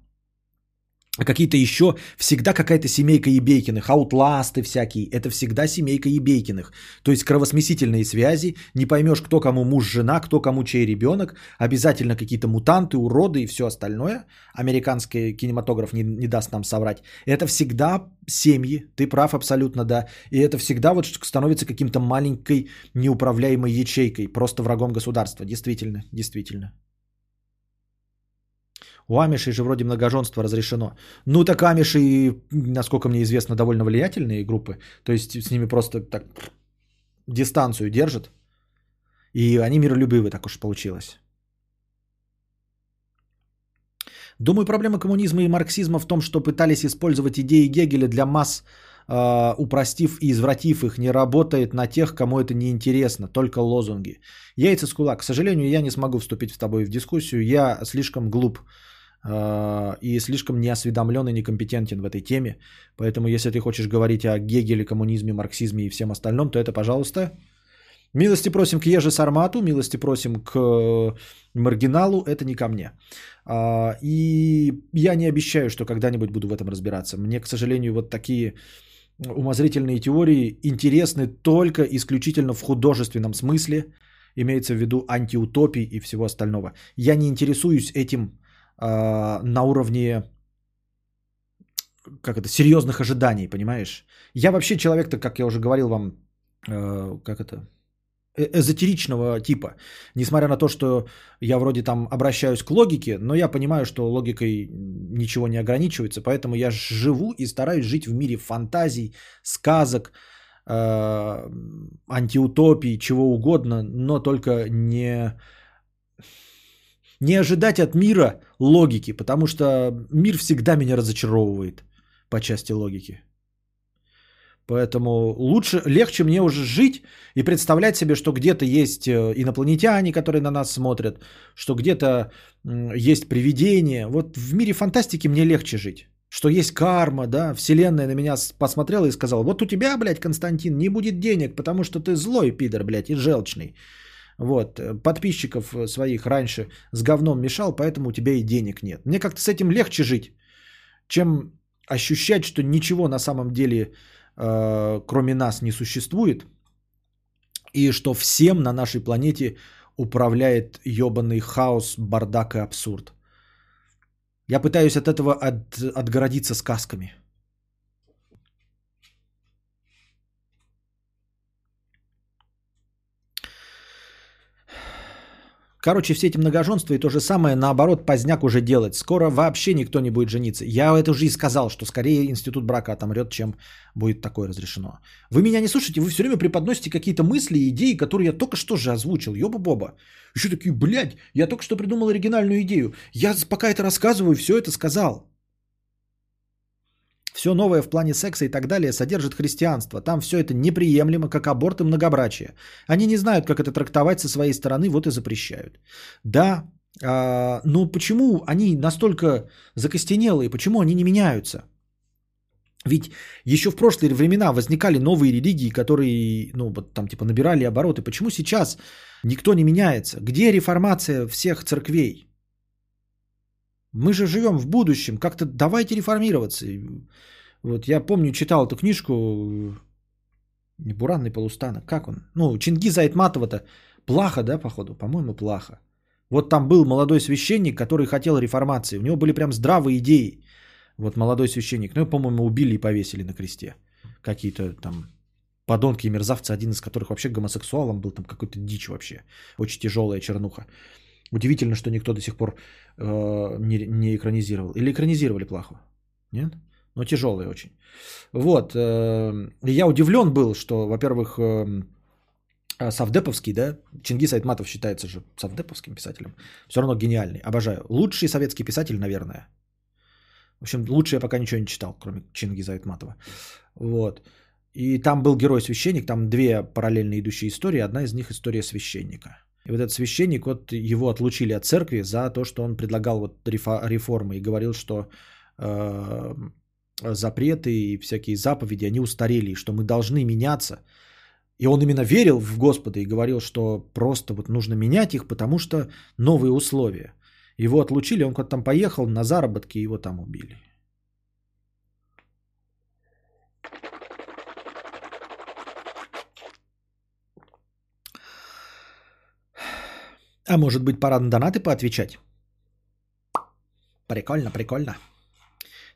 какие-то еще, всегда какая-то семейка Ебейкиных, аутласты всякие, это всегда семейка Ебейкиных. То есть кровосмесительные связи, не поймешь, кто кому муж, жена, кто кому чей ребенок, обязательно какие-то мутанты, уроды и все остальное. Американский кинематограф не, не даст нам соврать. Это всегда семьи, ты прав абсолютно, да. И это всегда вот становится каким-то маленькой неуправляемой ячейкой, просто врагом государства. Действительно, действительно. У амишей же вроде многоженство разрешено. Ну так амиши, насколько мне известно, довольно влиятельные группы. То есть с ними просто так дистанцию держат. И они миролюбивы, так уж получилось. Думаю, проблема коммунизма и марксизма в том, что пытались использовать идеи Гегеля для масс, э, упростив и извратив их. Не работает на тех, кому это не интересно, только лозунги. Яйца с кулак. К сожалению, я не смогу вступить с тобой в дискуссию. Я слишком глуп. И слишком неосведомлен и некомпетентен в этой теме. Поэтому, если ты хочешь говорить о Гегеле, коммунизме, марксизме и всем остальном, то это, пожалуйста. Милости просим к Еже Сармату, милости просим к маргиналу, это не ко мне. И я не обещаю, что когда-нибудь буду в этом разбираться. Мне, к сожалению, вот такие умозрительные теории интересны только исключительно в художественном смысле, имеется в виду антиутопии и всего остального. Я не интересуюсь этим на уровне, как это, серьезных ожиданий, понимаешь? Я вообще человек-то, как я уже говорил вам, э, как это, эзотеричного типа. Несмотря на то, что я вроде там обращаюсь к логике, но я понимаю, что логикой ничего не ограничивается, поэтому я живу и стараюсь жить в мире фантазий, сказок, э, антиутопий, чего угодно, но только не... Не ожидать от мира логики, потому что мир всегда меня разочаровывает по части логики. Поэтому лучше, легче мне уже жить и представлять себе, что где-то есть инопланетяне, которые на нас смотрят, что где-то есть привидения. Вот в мире фантастики мне легче жить. Что есть карма, да, вселенная на меня посмотрела и сказала, вот у тебя, блядь, Константин, не будет денег, потому что ты злой пидор, блядь, и желчный. Вот, подписчиков своих раньше с говном мешал, поэтому у тебя и денег нет. Мне как-то с этим легче жить, чем ощущать, что ничего на самом деле э, кроме нас не существует, и что всем на нашей планете управляет ёбаный хаос, бардак и абсурд. Я пытаюсь от этого от, отгородиться сказками. Короче, все эти многоженства и то же самое, наоборот, поздняк уже делать. Скоро вообще никто не будет жениться. Я это уже и сказал, что скорее институт брака отомрет, чем будет такое разрешено. Вы меня не слушаете, вы все время преподносите какие-то мысли и идеи, которые я только что же озвучил. Ёба-боба. Еще такие, блядь, я только что придумал оригинальную идею. Я пока это рассказываю, все это сказал. Все новое в плане секса и так далее содержит христианство. Там все это неприемлемо, как аборт и многобрачие. Они не знают, как это трактовать со своей стороны, вот и запрещают. Да, э, но почему они настолько закостенелые, почему они не меняются? Ведь еще в прошлые времена возникали новые религии, которые, ну, вот там типа набирали обороты. Почему сейчас никто не меняется? Где реформация всех церквей? Мы же живем в будущем, как-то давайте реформироваться. Вот я помню, читал эту книжку не «Буранный полустанок», как он? Ну, Чингиза Айтматова-то, Плаха, да, походу? По-моему, Плаха. Вот там был молодой священник, который хотел реформации. У него были прям здравые идеи. Вот молодой священник. Ну, его, по-моему, убили и повесили на кресте. Какие-то там подонки и мерзавцы, один из которых вообще гомосексуалом был. Там какой-то дичь вообще. Очень тяжелая чернуха. Удивительно, что никто до сих пор э, не, не экранизировал. Или экранизировали плохо? Нет? Но тяжелые очень. Вот. Э, я удивлен был, что, во-первых... Э, Савдеповский, да, Чингис Айтматов считается же савдеповским писателем, все равно гениальный, обожаю. Лучший советский писатель, наверное. В общем, лучше я пока ничего не читал, кроме Чингиза Айтматова. Вот. И там был герой-священник, там две параллельно идущие истории, одна из них история священника. И вот этот священник, вот его отлучили от церкви за то, что он предлагал вот реформы и говорил, что э, запреты и всякие заповеди, они устарели, и что мы должны меняться. И он именно верил в Господа и говорил, что просто вот нужно менять их, потому что новые условия. Его отлучили, он куда-то там поехал на заработки, его там убили. А может быть, пора на донаты поотвечать? Прикольно, прикольно.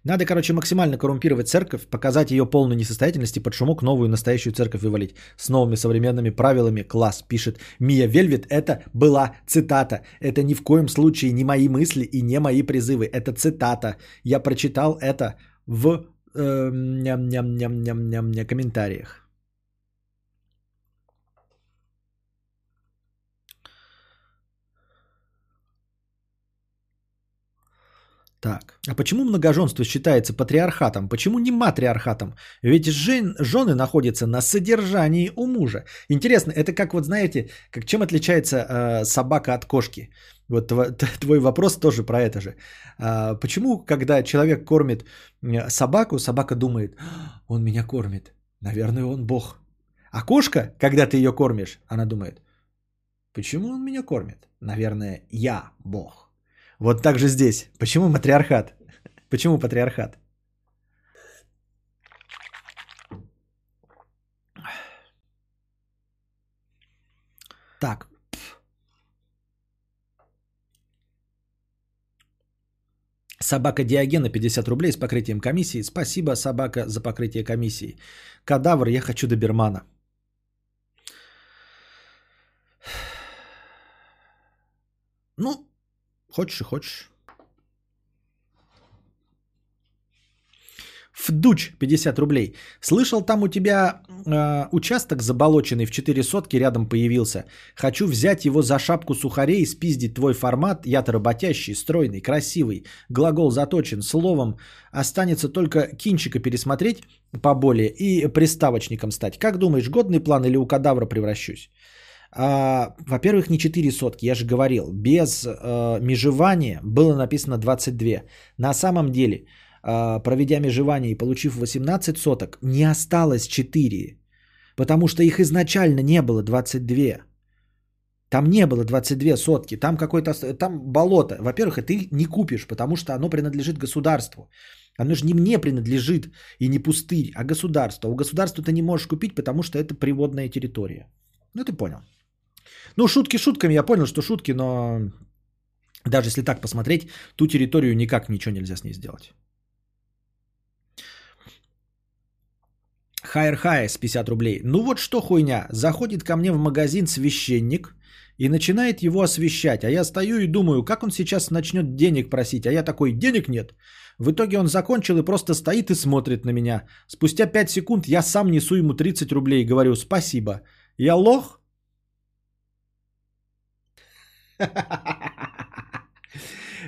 Надо, короче, максимально коррумпировать церковь, показать ее полную несостоятельность и под шумок новую настоящую церковь вывалить. С новыми современными правилами класс, пишет Мия Вельвет. Это была цитата. Это ни в коем случае не мои мысли и не мои призывы. Это цитата. Я прочитал это в э, ням, ням, ням, ням, ням, ням, комментариях. Так, а почему многоженство считается патриархатом? Почему не матриархатом? Ведь жен, жены находятся на содержании у мужа. Интересно, это как вот знаете, как чем отличается э, собака от кошки? Вот тв, твой вопрос тоже про это же. А почему, когда человек кормит собаку, собака думает, он меня кормит, наверное, он бог. А кошка, когда ты ее кормишь, она думает, почему он меня кормит? Наверное, я бог. Вот так же здесь. Почему матриархат? Почему патриархат? Так. Собака Диогена, пятьдесят рублей с покрытием комиссии. Спасибо, собака, за покрытие комиссии. Кадавр, я хочу добермана. Ну, хочешь и хочешь. Вдуч, пятьдесят рублей. Слышал, там у тебя э, участок заболоченный в четыре сотки рядом появился. Хочу взять его за шапку сухарей и спиздить твой формат. Я-то работящий, стройный, красивый. Глагол заточен. Словом, останется только кинчика пересмотреть поболее и приставочником стать. Как думаешь, годный план или у кадавра превращусь? А, во-первых, не четыре сотки, я же говорил, без а, межевания было написано двадцать два. На самом деле, а, проведя межевание и получив восемнадцать соток, не осталось четыре, потому что их изначально не было двадцать два. Там не было двадцать две сотки, там какое-то там болото. Во-первых, и ты не купишь, потому что оно принадлежит государству. Оно же не мне принадлежит и не пустырь, а государству. У государства ты не можешь купить, потому что это приводная территория. Ну ты понял. Ну, шутки шутками, я понял, что шутки, но даже если так посмотреть, ту территорию никак ничего нельзя с ней сделать. Хайер Хай с пятьдесят рублей. Ну вот что хуйня. Заходит ко мне в магазин священник и начинает его освещать. А я стою и думаю, как он сейчас начнет денег просить. А я такой, денег нет. В итоге он закончил и просто стоит и смотрит на меня. Спустя пять секунд я сам несу ему тридцать рублей и говорю, спасибо. Я лох?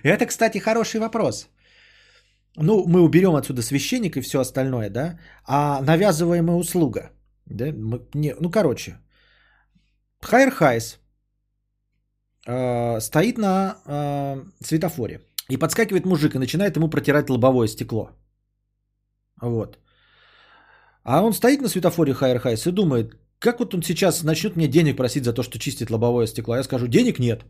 Это, кстати, хороший вопрос. Ну, мы уберем отсюда священника и все остальное, да? А навязываемая услуга, да? Мы, не, ну, короче, Хайер Хайс э, стоит на э, светофоре и подскакивает мужик и начинает ему протирать лобовое стекло. Вот. А он стоит на светофоре Хайер Хайс и думает, как вот он сейчас начнет мне денег просить за то, что чистит лобовое стекло? Я скажу, денег нет.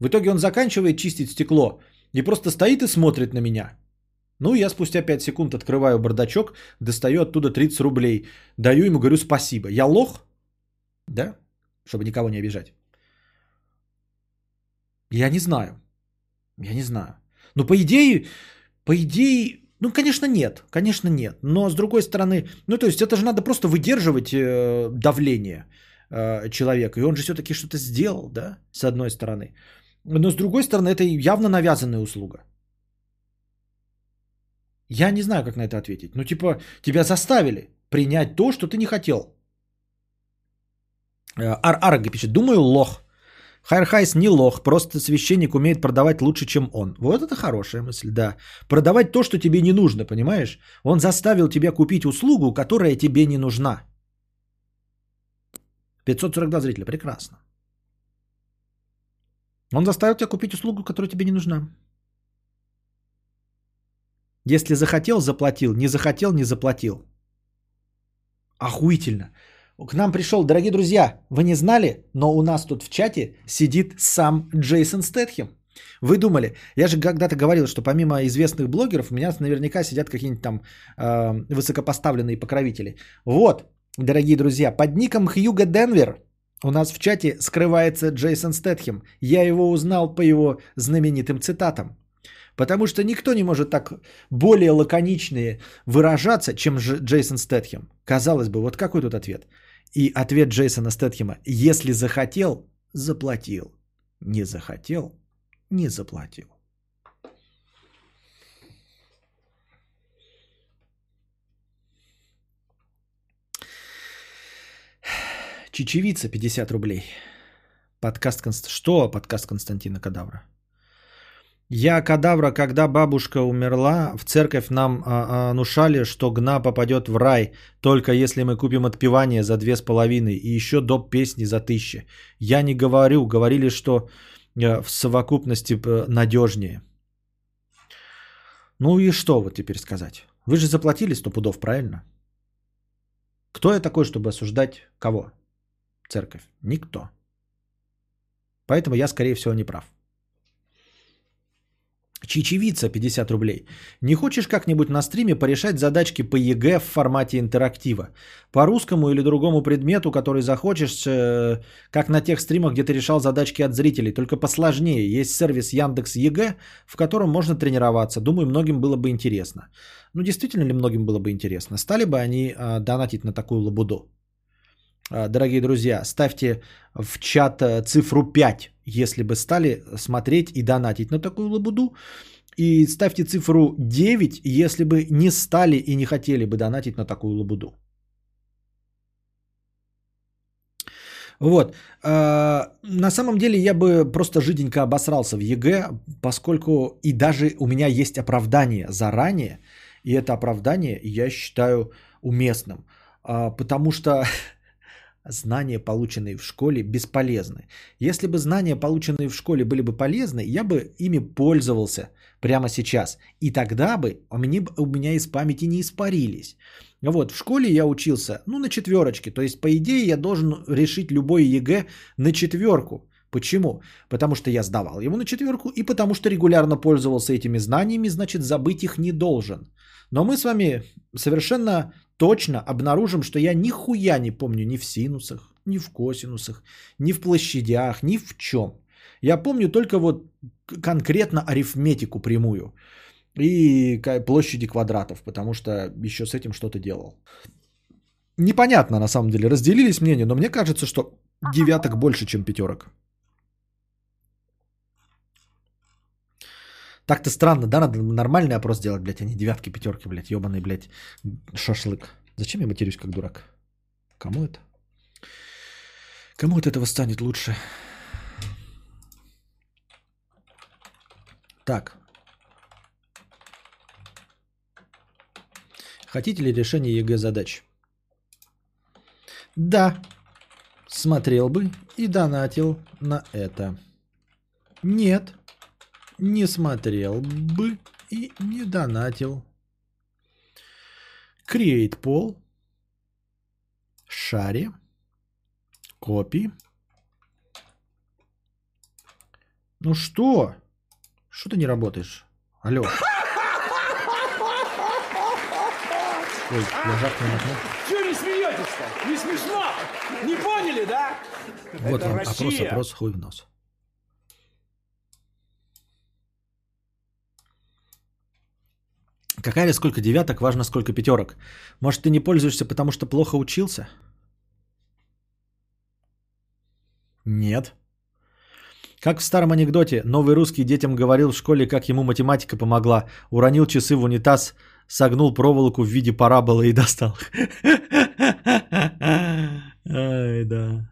В итоге он заканчивает чистить стекло и просто стоит и смотрит на меня. Ну, я спустя пять секунд открываю бардачок, достаю оттуда тридцать рублей, даю ему, говорю, спасибо. Я лох? Да? Чтобы никого не обижать. Я не знаю. Я не знаю. Ну, по идее, по идее, ну, конечно, нет. Конечно, нет. Но, с другой стороны, ну, то есть, это же надо просто выдерживать э, давление э, человека. И он же все-таки что-то сделал, да, с одной стороны. Но, с другой стороны, это явно навязанная услуга. Я не знаю, как на это ответить. Ну, типа, тебя заставили принять то, что ты не хотел. Ар-Арга пишет, думаю, лох. Хайрхайс не лох, просто священник умеет продавать лучше, чем он. Вот это хорошая мысль, да. Продавать то, что тебе не нужно, понимаешь? Он заставил тебя купить услугу, которая тебе не нужна. пятьсот сорок два зрителя, прекрасно. Он заставил тебя купить услугу, которая тебе не нужна. Если захотел, заплатил. Не захотел, не заплатил. Охуительно. К нам пришел, дорогие друзья, вы не знали, но у нас тут в чате сидит сам Джейсон Стэтхем. Вы думали, я же когда-то говорил, что помимо известных блогеров, у меня наверняка сидят какие-нибудь там э, высокопоставленные покровители. Вот, дорогие друзья, под ником Хьюго Денвер у нас в чате скрывается Джейсон Стэтхем. Я его узнал по его знаменитым цитатам. Потому что никто не может так более лаконичнее выражаться, чем Джейсон Стэтхем. Казалось бы, вот какой тут ответ? И ответ Джейсона Стэтхема: если захотел, заплатил. Не захотел, не заплатил. Чечевица пятьдесят рублей. Подкаст Конст... Что подкаст Константина Кадавра? Я кадавра, когда бабушка умерла, в церковь нам а, а, внушали, что Гна попадет в рай, только если мы купим отпевание за две с половиной и еще доп. Песни за тысячи. Я не говорю, говорили, что в совокупности надежнее. Ну и что вот теперь сказать? Вы же заплатили сто пудов, правильно? Кто я такой, чтобы осуждать кого? Церковь? Никто. Поэтому я, скорее всего, не прав. Чечевица пятьдесят рублей. Не хочешь как-нибудь на стриме порешать задачки по ЕГЭ в формате интерактива? По русскому или другому предмету, который захочешь, как на тех стримах, где ты решал задачки от зрителей, только посложнее. Есть сервис Яндекс ЕГЭ, в котором можно тренироваться. Думаю, многим было бы интересно. Ну, действительно ли многим было бы интересно? Стали бы они донатить на такую лабуду? Дорогие друзья, ставьте в чат цифру пять, если бы стали смотреть и донатить на такую лабуду. И ставьте цифру девять, если бы не стали и не хотели бы донатить на такую лабуду. Вот. На самом деле я бы просто жиденько обосрался в ЕГЭ, поскольку и даже у меня есть оправдание заранее. И это оправдание я считаю уместным. Потому что... знания, полученные в школе, бесполезны. Если бы знания, полученные в школе, были бы полезны, я бы ими пользовался прямо сейчас. И тогда бы они у меня из памяти не испарились. Вот, в школе я учился, ну, на четверочке. То есть, по идее, я должен решить любое ЕГЭ на четверку. Почему? Потому что я сдавал его на четверку и потому что регулярно пользовался этими знаниями, значит, забыть их не должен. Но мы с вами совершенно точно обнаружим, что я нихуя не помню ни в синусах, ни в косинусах, ни в площадях, ни в чем. Я помню только вот конкретно арифметику прямую и площади квадратов, потому что еще с этим что-то делал. Непонятно, на самом деле, разделились мнения, но мне кажется, что девяток больше, чем пятерок. Так-то странно, да? Надо нормальный опрос делать, блядь, а не девятки, пятерки, блядь, ебаный, блядь, шашлык. Зачем я матерюсь, как дурак? Кому это? Кому от этого станет лучше? Так. Хотите ли решение ЕГЭ задач? Да. Смотрел бы и донатил на это. Нет. Не смотрел бы и не донатил. Create poll. Шари. Copy. Ну что? Что ты не работаешь? Алло. Ой, я жахнул на кнопку. Чего не смеетесь-то? Не смешно? Не поняли, да? Вот это вам Россия. опрос, опрос, хуй в нос. Какая ли сколько девяток, важно сколько пятерок. Может, ты не пользуешься, потому что плохо учился? Нет. Как в старом анекдоте, новый русский детям говорил в школе, как ему математика помогла. Уронил часы в унитаз, согнул проволоку в виде параболы и достал. Ай, да.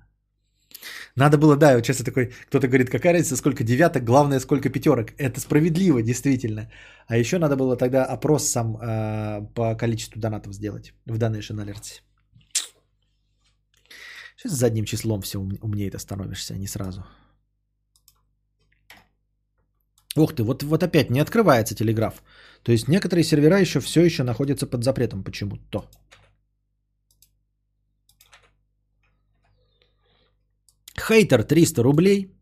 Надо было, да, вот сейчас такой, кто-то говорит, какая разница, сколько девяток, главное, сколько пятерок. Это справедливо, действительно. А еще надо было тогда опрос сам э, по количеству донатов сделать в данной шиналерте. Сейчас с задним числом все умнее-то становишься, а не сразу. Ух ты, вот, вот опять не открывается телеграф. То есть некоторые сервера еще все еще находятся под запретом почему-то. Хейтер триста рублей.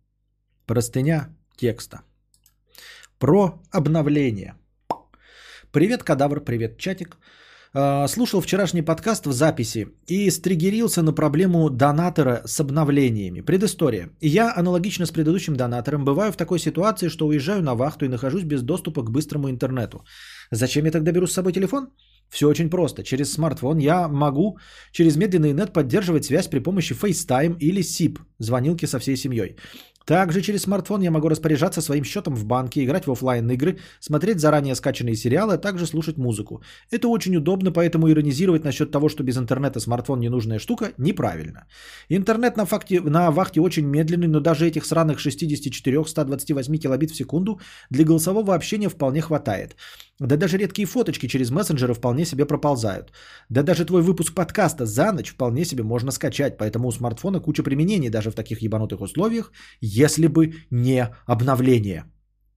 Простыня текста. Про обновление. Привет, кадавр, привет, чатик. Слушал вчерашний подкаст в записи и стригерился на проблему донатора с обновлениями. Предыстория. Я, аналогично с предыдущим донатором, бываю в такой ситуации, что уезжаю на вахту и нахожусь без доступа к быстрому интернету. Зачем я тогда беру с собой телефон? Все очень просто. Через смартфон я могу через медленный инет поддерживать связь при помощи FaceTime или сип, звонилки со всей семьей. Также через смартфон я могу распоряжаться своим счетом в банке, играть в офлайн игры, смотреть заранее скачанные сериалы, а также слушать музыку. Это очень удобно, поэтому иронизировать насчет того, что без интернета смартфон ненужная штука, неправильно. Интернет на, факте, на вахте очень медленный, но даже этих сраных шестьдесят четыре - сто двадцать восемь килобит в секунду для голосового общения вполне хватает. Да даже редкие фоточки через мессенджеры вполне себе проползают. Да даже твой выпуск подкаста за ночь вполне себе можно скачать, поэтому у смартфона куча применений даже в таких ебанутых условиях, если бы не обновление.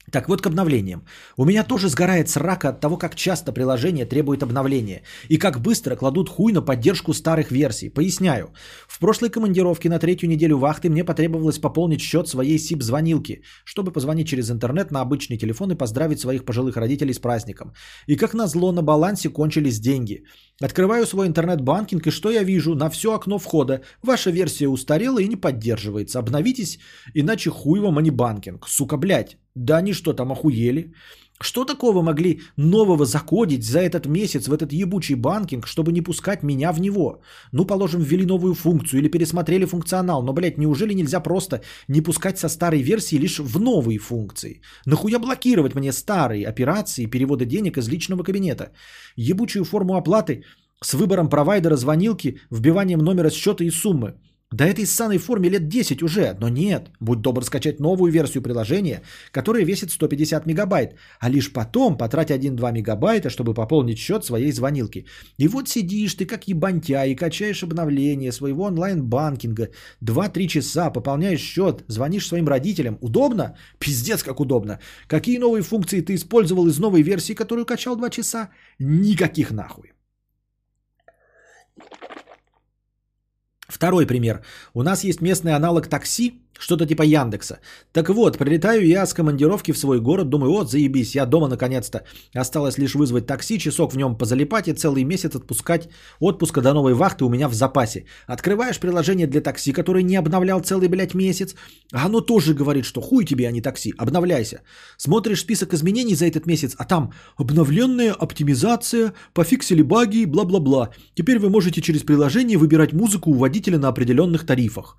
Так вот, к обновлениям. У меня тоже сгорает срака от того, как часто приложение требует обновления и как быстро кладут хуй на поддержку старых версий. Поясняю. В прошлой командировке на третью неделю вахты мне потребовалось пополнить счет своей сип-звонилки, чтобы позвонить через интернет на обычный телефон и поздравить своих пожилых родителей с праздником. И как назло, на балансе кончились деньги. Открываю свой интернет-банкинг, и что я вижу? На все окно входа. Ваша версия устарела и не поддерживается. Обновитесь, иначе хуй вам, а не банкинг. Сука, блядь. Да они что, там охуели? Что такого могли нового закодить за этот месяц в этот ебучий банкинг, чтобы не пускать меня в него? Ну, положим, ввели новую функцию или пересмотрели функционал. Но, блядь, неужели нельзя просто не пускать со старой версии лишь в новые функции? Нахуя блокировать мне старые операции и переводы денег из личного кабинета? Ебучую форму оплаты с выбором провайдера звонилки, вбиванием номера счета и суммы. Да этой ссаной форме лет десять уже, но нет. Будь добр скачать новую версию приложения, которая весит сто пятьдесят мегабайт, а лишь потом потрать один-два мегабайта, чтобы пополнить счет своей звонилки. И вот сидишь ты как ебантя и качаешь обновление своего онлайн-банкинга. два-три часа, пополняешь счет, звонишь своим родителям. Удобно? Пиздец как удобно. Какие новые функции ты использовал из новой версии, которую качал два часа? Никаких нахуй. Второй пример. У нас есть местный аналог такси, что-то типа Яндекса. Так вот, прилетаю я с командировки в свой город, думаю, вот, заебись, я дома наконец-то. Осталось лишь вызвать такси, часок в нем позалипать и целый месяц отпускать отпуска до новой вахты у меня в запасе. Открываешь приложение для такси, которое не обновлял целый, блядь, месяц. А оно тоже говорит, что хуй тебе, а не такси, обновляйся. Смотришь список изменений за этот месяц, а там обновленная оптимизация, пофиксили баги, бла-бла-бла. Теперь вы можете через приложение выбирать музыку у водителя на определенных тарифах.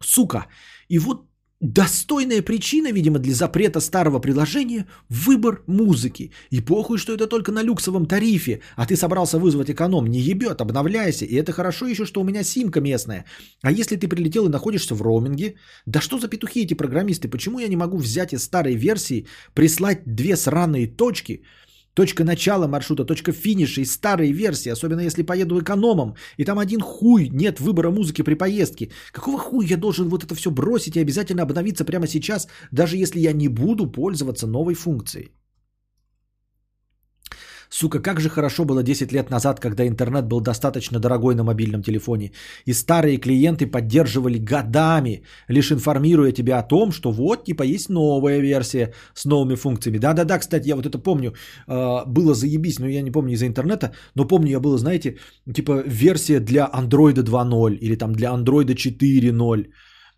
Сука. И вот достойная причина, видимо, для запрета старого приложения – выбор музыки. И похуй, что это только на люксовом тарифе, а ты собрался вызвать эконом. Не ебет, обновляйся. И это хорошо еще, что у меня симка местная. А если ты прилетел и находишься в роуминге? Да что за петухи эти программисты? Почему я не могу взять из старой версии, прислать две сраные точки – точка начала маршрута, точка финиша и старые версии, особенно если поеду экономом, и там один хуй нет выбора музыки при поездке. Какого хуя я должен вот это все бросить и обязательно обновиться прямо сейчас, даже если я не буду пользоваться новой функцией? Сука, как же хорошо было десять лет назад, когда интернет был достаточно дорогой на мобильном телефоне, и старые клиенты поддерживали годами, лишь информируя тебя о том, что вот, типа, есть новая версия с новыми функциями. Да-да-да, кстати, я вот это помню, было заебись, но я не помню из-за интернета, но помню, я было, знаете, типа, версия для Андроида два ноль или там для Андроида четыре ноль.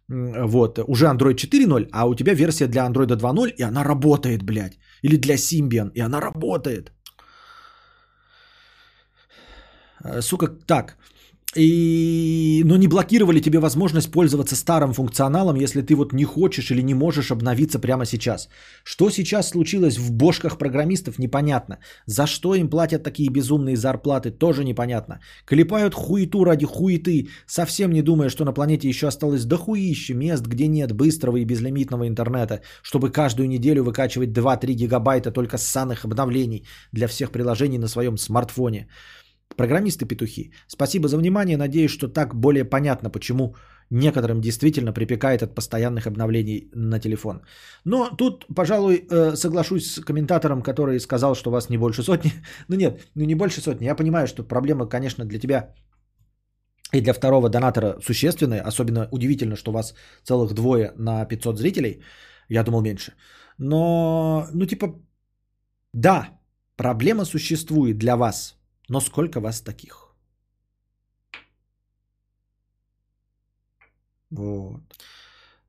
Вот, уже Андроид четыре ноль, а у тебя версия для Андроида два ноль, и она работает, блядь. Или для Symbian, и она работает. Сука, так. И... Но не блокировали тебе возможность пользоваться старым функционалом, если ты вот не хочешь или не можешь обновиться прямо сейчас. Что сейчас случилось в бошках программистов, непонятно. За что им платят такие безумные зарплаты, тоже непонятно. Клепают хуету ради хуеты, совсем не думая, что на планете еще осталось дохуище мест, где нет быстрого и безлимитного интернета, чтобы каждую неделю выкачивать два-три гигабайта только ссаных обновлений для всех приложений на своем смартфоне. Программисты-петухи. Спасибо за внимание. Надеюсь, что так более понятно, почему некоторым действительно припекает от постоянных обновлений на телефон. Но тут, пожалуй, соглашусь с комментатором, который сказал, что вас не больше сотни. Ну нет, ну не больше сотни. Я понимаю, что проблема, конечно, для тебя и для второго донатора существенная. Особенно удивительно, что вас целых двое на пятьсот зрителей. Я думал меньше. Но, ну типа, да, проблема существует для вас. Но сколько вас таких? Вот.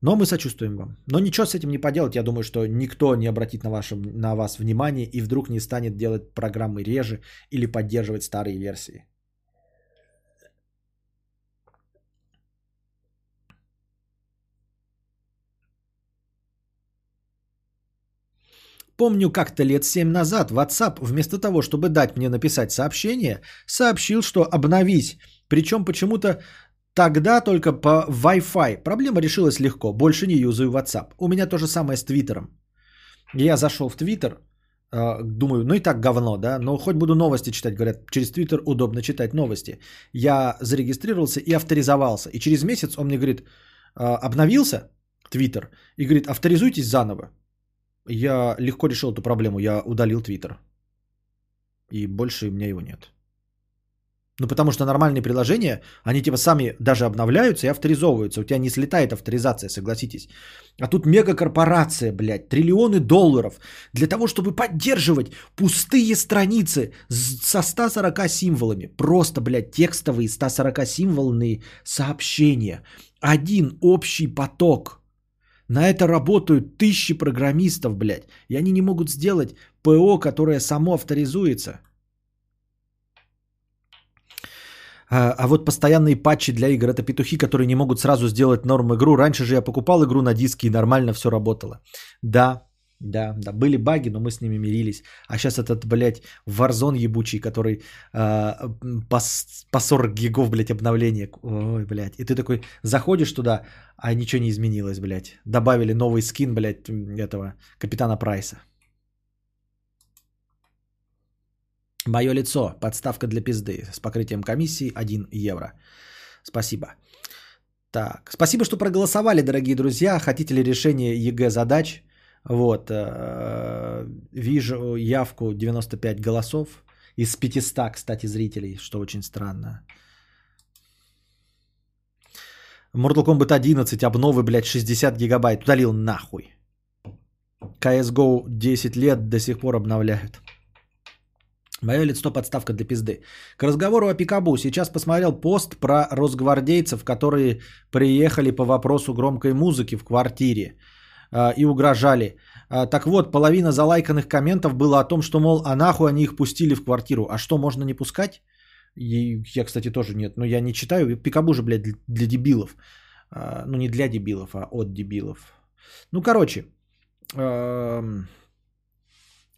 Но мы сочувствуем вам. Но ничего с этим не поделать. Я думаю, что никто не обратит на, ваше, на вас внимание и вдруг не станет делать программы реже или поддерживать старые версии. Помню, как-то лет семь назад WhatsApp вместо того, чтобы дать мне написать сообщение, сообщил, что обновись. Причем почему-то тогда только по Wi-Fi. Проблема решилась легко. Больше не юзаю WhatsApp. У меня то же самое с Твиттером. Я зашел в Твиттер, думаю, ну и так говно, да? Но хоть буду новости читать. Говорят, через Твиттер удобно читать новости. Я зарегистрировался и авторизовался. И через месяц он мне говорит, обновился Твиттер. И говорит, авторизуйтесь заново. Я легко решил эту проблему, я удалил Твиттер. И больше у меня его нет. Ну, потому что нормальные приложения, они типа сами даже обновляются и авторизовываются. У тебя не слетает авторизация, согласитесь. А тут мегакорпорация, блядь, триллионы долларов. Для того, чтобы поддерживать пустые страницы со ста сорока символами. Просто, блядь, текстовые ста сорока символьные сообщения. Один общий поток. На это работают тысячи программистов, блядь. И они не могут сделать ПО, которое само авторизуется. А, а вот постоянные патчи для игр – это петухи, которые не могут сразу сделать норм игру. Раньше же я покупал игру на диске и нормально все работало. Да, да, да. Были баги, но мы с ними мирились. А сейчас этот, блядь, Warzone ебучий, который э, по, по сорок гигов, блядь, обновление. Ой, блядь. И ты такой заходишь туда, а ничего не изменилось, блядь. Добавили новый скин, блядь, этого Капитана Прайса. Мое лицо. Подставка для пизды. С покрытием комиссии один евро. Спасибо. Так. Спасибо, что проголосовали, дорогие друзья. Хотите ли решение ЕГЭ задач? Вот, вижу явку девяносто пять голосов из пятисот, кстати, зрителей, что очень странно. Mortal Kombat одиннадцать, обновы, блядь, шестьдесят гигабайт, удалил нахуй. си эс го десять лет, до сих пор обновляют. Мое лицо подставка для пизды. К разговору о Пикабу. Сейчас посмотрел пост про росгвардейцев, которые приехали по вопросу громкой музыки в квартире. И угрожали. Так вот, половина залайканных комментов было о том, что, мол, а нахуй они их пустили в квартиру. А что, можно не пускать? И я, кстати, тоже нет. Но я не читаю. Пикабу же, блядь, для дебилов. Ну, не для дебилов, а от дебилов. Ну, короче.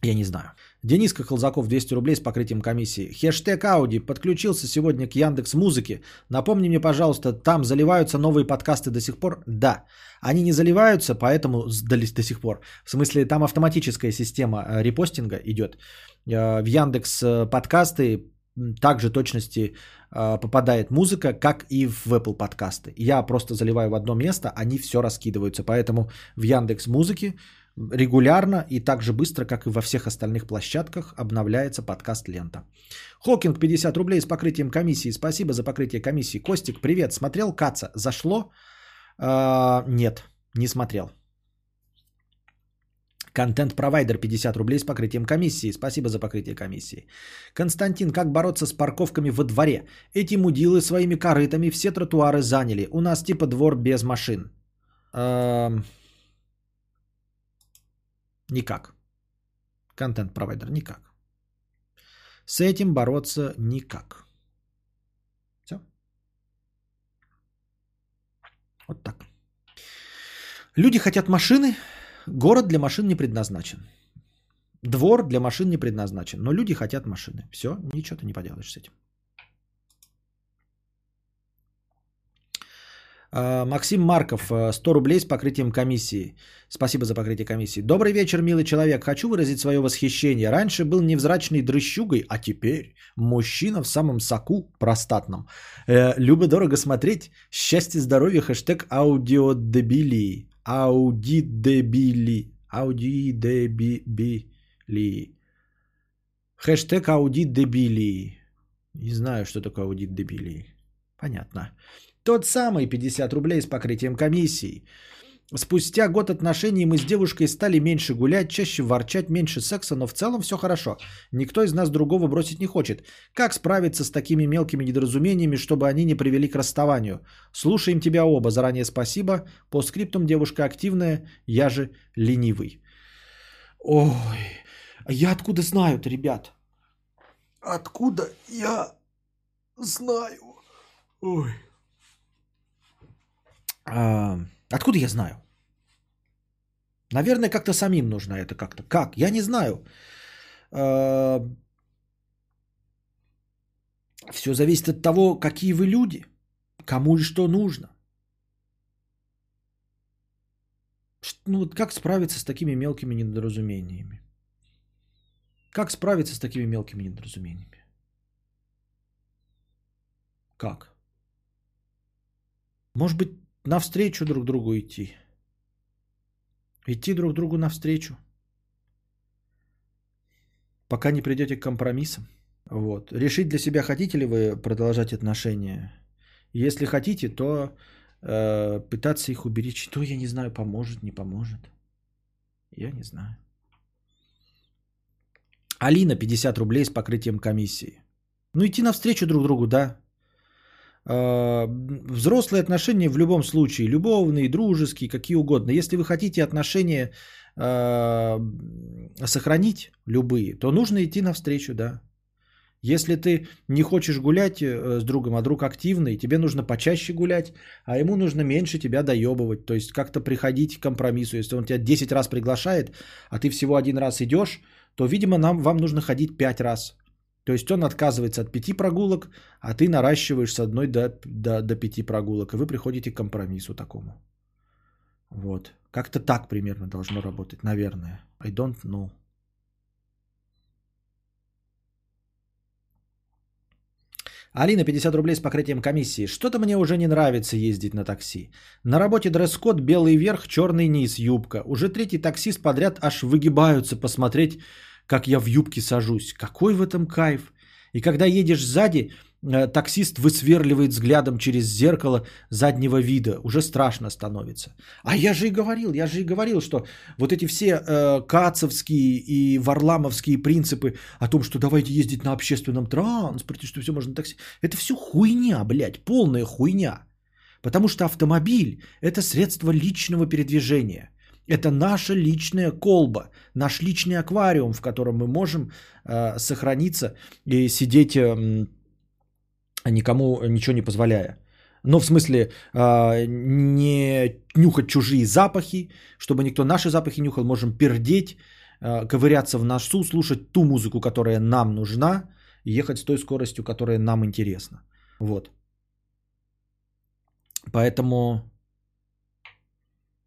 Я не знаю. Дениска Холзаков, двести рублей с покрытием комиссии. Хэштег Ауди. Подключился сегодня к Яндекс.Музыке. Напомни мне, пожалуйста, там заливаются новые подкасты до сих пор? Да. Они не заливаются, поэтому до сих пор. В смысле, там автоматическая система репостинга идет. В Яндекс подкасты также точности попадает музыка, как и в Apple подкасты. Я просто заливаю в одно место, они все раскидываются. Поэтому в Яндекс.Музыке регулярно и так же быстро, как и во всех остальных площадках, обновляется подкаст-лента. Хокинг, пятьдесят рублей с покрытием комиссии. Спасибо за покрытие комиссии. Костик, привет. Смотрел Каца? Зашло? Э-э- нет, не смотрел. Контент-провайдер, пятьдесят рублей с покрытием комиссии. Спасибо за покрытие комиссии. Константин, как бороться с парковками во дворе? Эти мудилы своими корытами все тротуары заняли. У нас типа двор без машин. Э-э- Никак. Контент-провайдер никак. С этим бороться никак. Вот так. Люди хотят машины, город для машин не предназначен. Двор для машин не предназначен, но люди хотят машины. Все, ничего ты не поделаешь с этим. Максим Марков, сто рублей с покрытием комиссии. Спасибо за покрытие комиссии. Добрый вечер, милый человек. Хочу выразить свое восхищение. Раньше был невзрачный дрыщугой, а теперь мужчина в самом соку простатном. Э, любо-дорого смотреть. Счастье, здоровье, хэштег аудиодебилии. Аудидебили. Аудидебили. Хэштег аудидебилии. Не знаю, что такое аудидебилии. Понятно. Тот самый пятьдесят рублей с покрытием комиссии. Спустя год отношений мы с девушкой стали меньше гулять, чаще ворчать, меньше секса, но в целом все хорошо. Никто из нас другого бросить не хочет. Как справиться с такими мелкими недоразумениями, чтобы они не привели к расставанию? Слушаем тебя оба. Заранее спасибо. По скриптум, девушка активная, я же ленивый. Ой, я откуда знаю-то, ребят? Откуда я знаю? Ой. Откуда я знаю? Наверное, как-то самим нужно это как-то. Как? Я не знаю. Все зависит от того, какие вы люди, кому и что нужно. Ну вот как справиться с такими мелкими недоразумениями? Как справиться с такими мелкими недоразумениями? Как? Может быть, навстречу друг другу идти. Идти друг другу навстречу. Пока не придете к компромиссам. Вот. Решить для себя, хотите ли вы продолжать отношения. Если хотите, то э, пытаться их уберечь. То я не знаю, поможет, не поможет. Я не знаю. Алина, пятьдесят рублей с покрытием комиссии. Ну идти навстречу друг другу, да. Взрослые отношения в любом случае, любовные, дружеские, какие угодно. Если вы хотите отношения э, сохранить любые, то нужно идти навстречу, да. Если ты не хочешь гулять с другом, а друг активный, тебе нужно почаще гулять, а ему нужно меньше тебя доебывать. То есть как-то приходить к компромиссу. Если он тебя десять раз приглашает, а ты всего один раз идешь, то, видимо, нам, вам нужно ходить пять раз. То есть он отказывается от пяти прогулок, а ты наращиваешь с одной до, до, до пяти прогулок, и вы приходите к компромиссу такому. Вот. Как-то так примерно должно работать, наверное. I don't know. Алина, пятьдесят рублей с покрытием комиссии. Что-то мне уже не нравится ездить на такси. На работе дресс-код белый верх, черный низ, юбка. Уже третий таксист подряд аж выгибаются посмотреть, как я в юбке сажусь. Какой в этом кайф? И когда едешь сзади, таксист высверливает взглядом через зеркало заднего вида. Уже страшно становится. А я же и говорил, я же и говорил, что вот эти все э, кацовские и варламовские принципы о том, что давайте ездить на общественном транспорте, что все можно на такси. Это все хуйня, блядь, полная хуйня. Потому что автомобиль – это средство личного передвижения. Это наша личная колба, наш личный аквариум, в котором мы можем э, сохраниться и сидеть, э, никому ничего не позволяя. Ну, в смысле, э, не нюхать чужие запахи, чтобы никто наши запахи нюхал, можем пердеть, э, ковыряться в носу, слушать ту музыку, которая нам нужна, и ехать с той скоростью, которая нам интересна. Вот. Поэтому,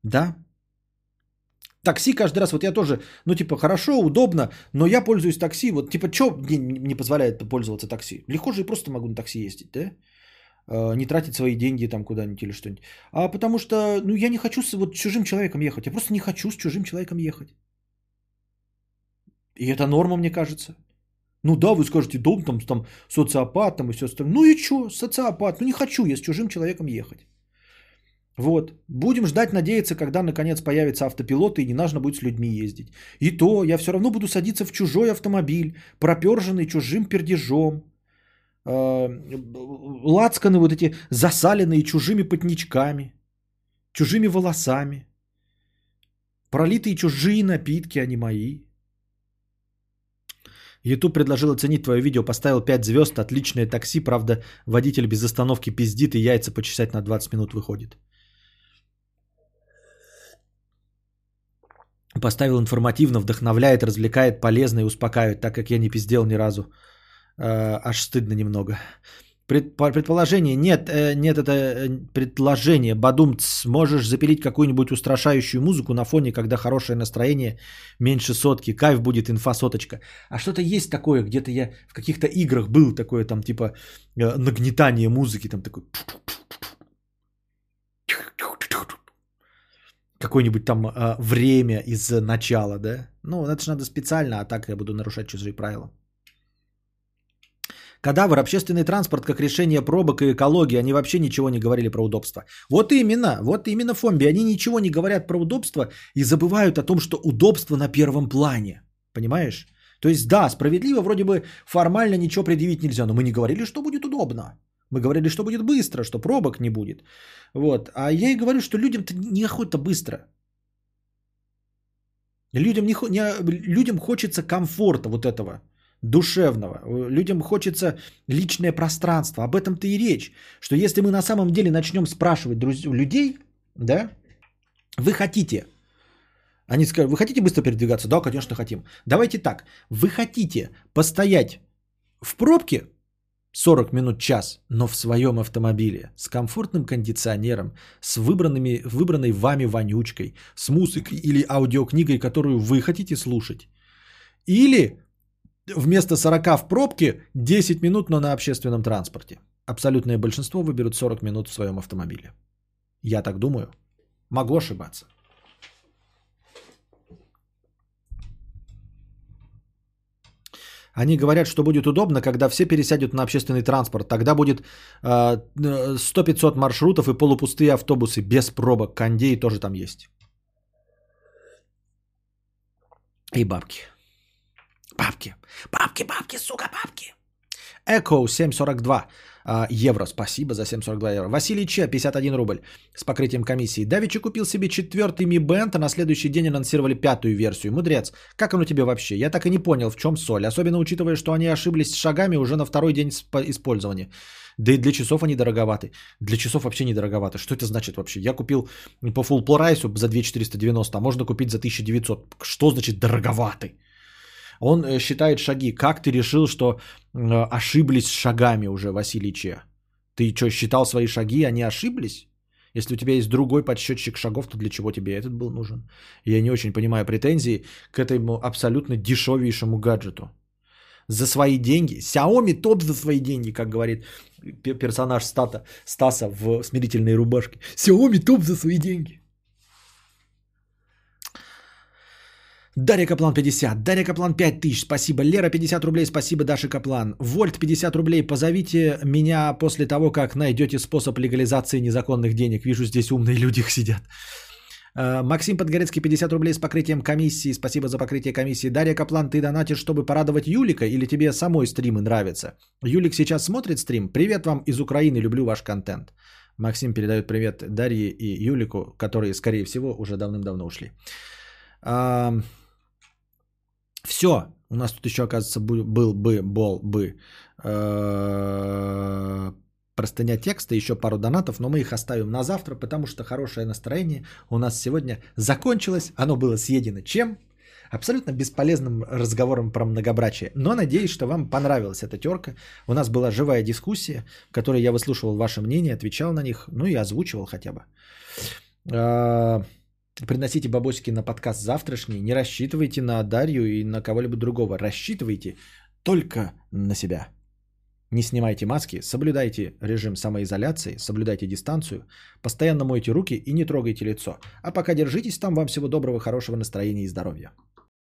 да. Такси каждый раз, вот я тоже, ну типа хорошо, удобно, но я пользуюсь такси, вот типа что мне не позволяет пользоваться такси? Легко же и просто могу на такси ездить, да? Не тратить свои деньги там куда-нибудь или что-нибудь. А потому что, ну я не хочу с вот, чужим человеком ехать, я просто не хочу с чужим человеком ехать. И это норма, мне кажется. Ну да, вы скажете, да, там, там социопат там, и все остальное. Ну и что, социопат, ну не хочу я с чужим человеком ехать. Вот. Будем ждать, надеяться, когда наконец появится автопилот и не нужно будет с людьми ездить. И то я все равно буду садиться в чужой автомобиль, проперженный чужим пердежом, лацканы вот эти засаленные чужими потничками, чужими волосами, пролитые чужие напитки, а не мои. YouTube предложил оценить твое видео, поставил пять звезд, отличное такси, правда водитель без остановки пиздит и яйца почесать на двадцать минут выходит. Поставил информативно, вдохновляет, развлекает, полезно и успокаивает, так как я не пиздел ни разу. Аж стыдно немного. Предположение. Нет, нет, это предложение. Бадум, сможешь запилить какую-нибудь устрашающую музыку на фоне, когда хорошее настроение, меньше сотки. Кайф будет, инфа соточка. А что-то есть такое, где-то я в каких-то играх был такое там типа нагнетание музыки. Там такой... Какое-нибудь там э, время из начала, да? Ну, это же надо специально, а так я буду нарушать чужие правила. Кадавр, общественный транспорт как решение пробок и экологии, они вообще ничего не говорили про удобство. Вот именно, вот именно Фомби, они ничего не говорят про удобство и забывают о том, что удобство на первом плане, понимаешь? То есть да, справедливо, вроде бы формально ничего предъявить нельзя, но мы не говорили, что будет удобно. Мы говорили, что будет быстро, что пробок не будет. Вот. А я и говорю, что людям-то неохота быстро. Людям, не, не, людям хочется комфорта вот этого, душевного. Людям хочется личное пространство. Об этом-то и речь. Что если мы на самом деле начнем спрашивать друз- людей, да, вы хотите? Они скажут, вы хотите быстро передвигаться? Да, конечно, хотим. Давайте так. Вы хотите постоять в пробке сорок минут, час, но в своем автомобиле, с комфортным кондиционером, с выбранными, выбранной вами вонючкой, с музыкой или аудиокнигой, которую вы хотите слушать. Или вместо сорока в пробке десять минут, но на общественном транспорте. Абсолютное большинство выберут сорок минут в своем автомобиле. Я так думаю. Могу ошибаться. Они говорят, что будет удобно, когда все пересядут на общественный транспорт. Тогда будет э, сто-пятьсот маршрутов и полупустые автобусы без пробок. Кондеи тоже там есть. И бабки. Бабки. Бабки, бабки, сука, бабки. Эко семь сорок два э, евро. Спасибо за семь сорок два евро. Василий Че, пятьдесят один рубль с покрытием комиссии. Давичи купил себе четвертый Mi Band, а на следующий день анонсировали пятую версию. Мудрец, как оно тебе вообще? Я так и не понял, в чем соль. Особенно учитывая, что они ошиблись с шагами уже на второй день использования. Да и для часов они дороговаты. Для часов вообще не дороговаты. Что это значит вообще? Я купил по full прайсу за две тысячи четыреста девяносто, а можно купить за тысячу девятьсот. Что значит дороговатый? Он считает шаги. Как ты решил, что ошиблись с шагами уже, Василий Че? Ты что, считал свои шаги, они ошиблись? Если у тебя есть другой подсчетчик шагов, то для чего тебе этот был нужен? Я не очень понимаю претензии к этому абсолютно дешевейшему гаджету. За свои деньги. Xiaomi топ за свои деньги, как говорит персонаж Стата, Стаса в «Смирительной рубашке». Xiaomi топ за свои деньги. Дарья Каплан пятьдесят, Дарья Каплан пять тысяч, спасибо, Лера пятьдесят рублей, спасибо, Даша Каплан, Вольт пятьдесят рублей, позовите меня после того, как найдете способ легализации незаконных денег, вижу здесь умные люди их сидят. Максим Подгорецкий пятьдесят рублей с покрытием комиссии, спасибо за покрытие комиссии. Дарья Каплан, ты донатишь, чтобы порадовать Юлика или тебе самой стримы нравятся? Юлик сейчас смотрит стрим, привет вам из Украины, люблю ваш контент. Максим передает привет Дарье и Юлику, которые скорее всего уже давным-давно ушли. Все, у нас тут еще, оказывается, был бы, бол бы э, простыня текста, еще пару донатов, но мы их оставим на завтра, потому что хорошее настроение у нас сегодня закончилось, оно было съедено чем? Абсолютно бесполезным разговором про многобрачие. Но надеюсь, что вам понравилась эта терка. У нас была живая дискуссия, в которой я выслушивал ваше мнение, отвечал на них, ну и озвучивал хотя бы. Э, Приносите бабосики на подкаст завтрашний. Не рассчитывайте на Дарью и на кого-либо другого. Рассчитывайте только на себя. Не снимайте маски, соблюдайте режим самоизоляции, соблюдайте дистанцию, постоянно мойте руки и не трогайте лицо. А пока держитесь там, вам всего доброго, хорошего настроения и здоровья.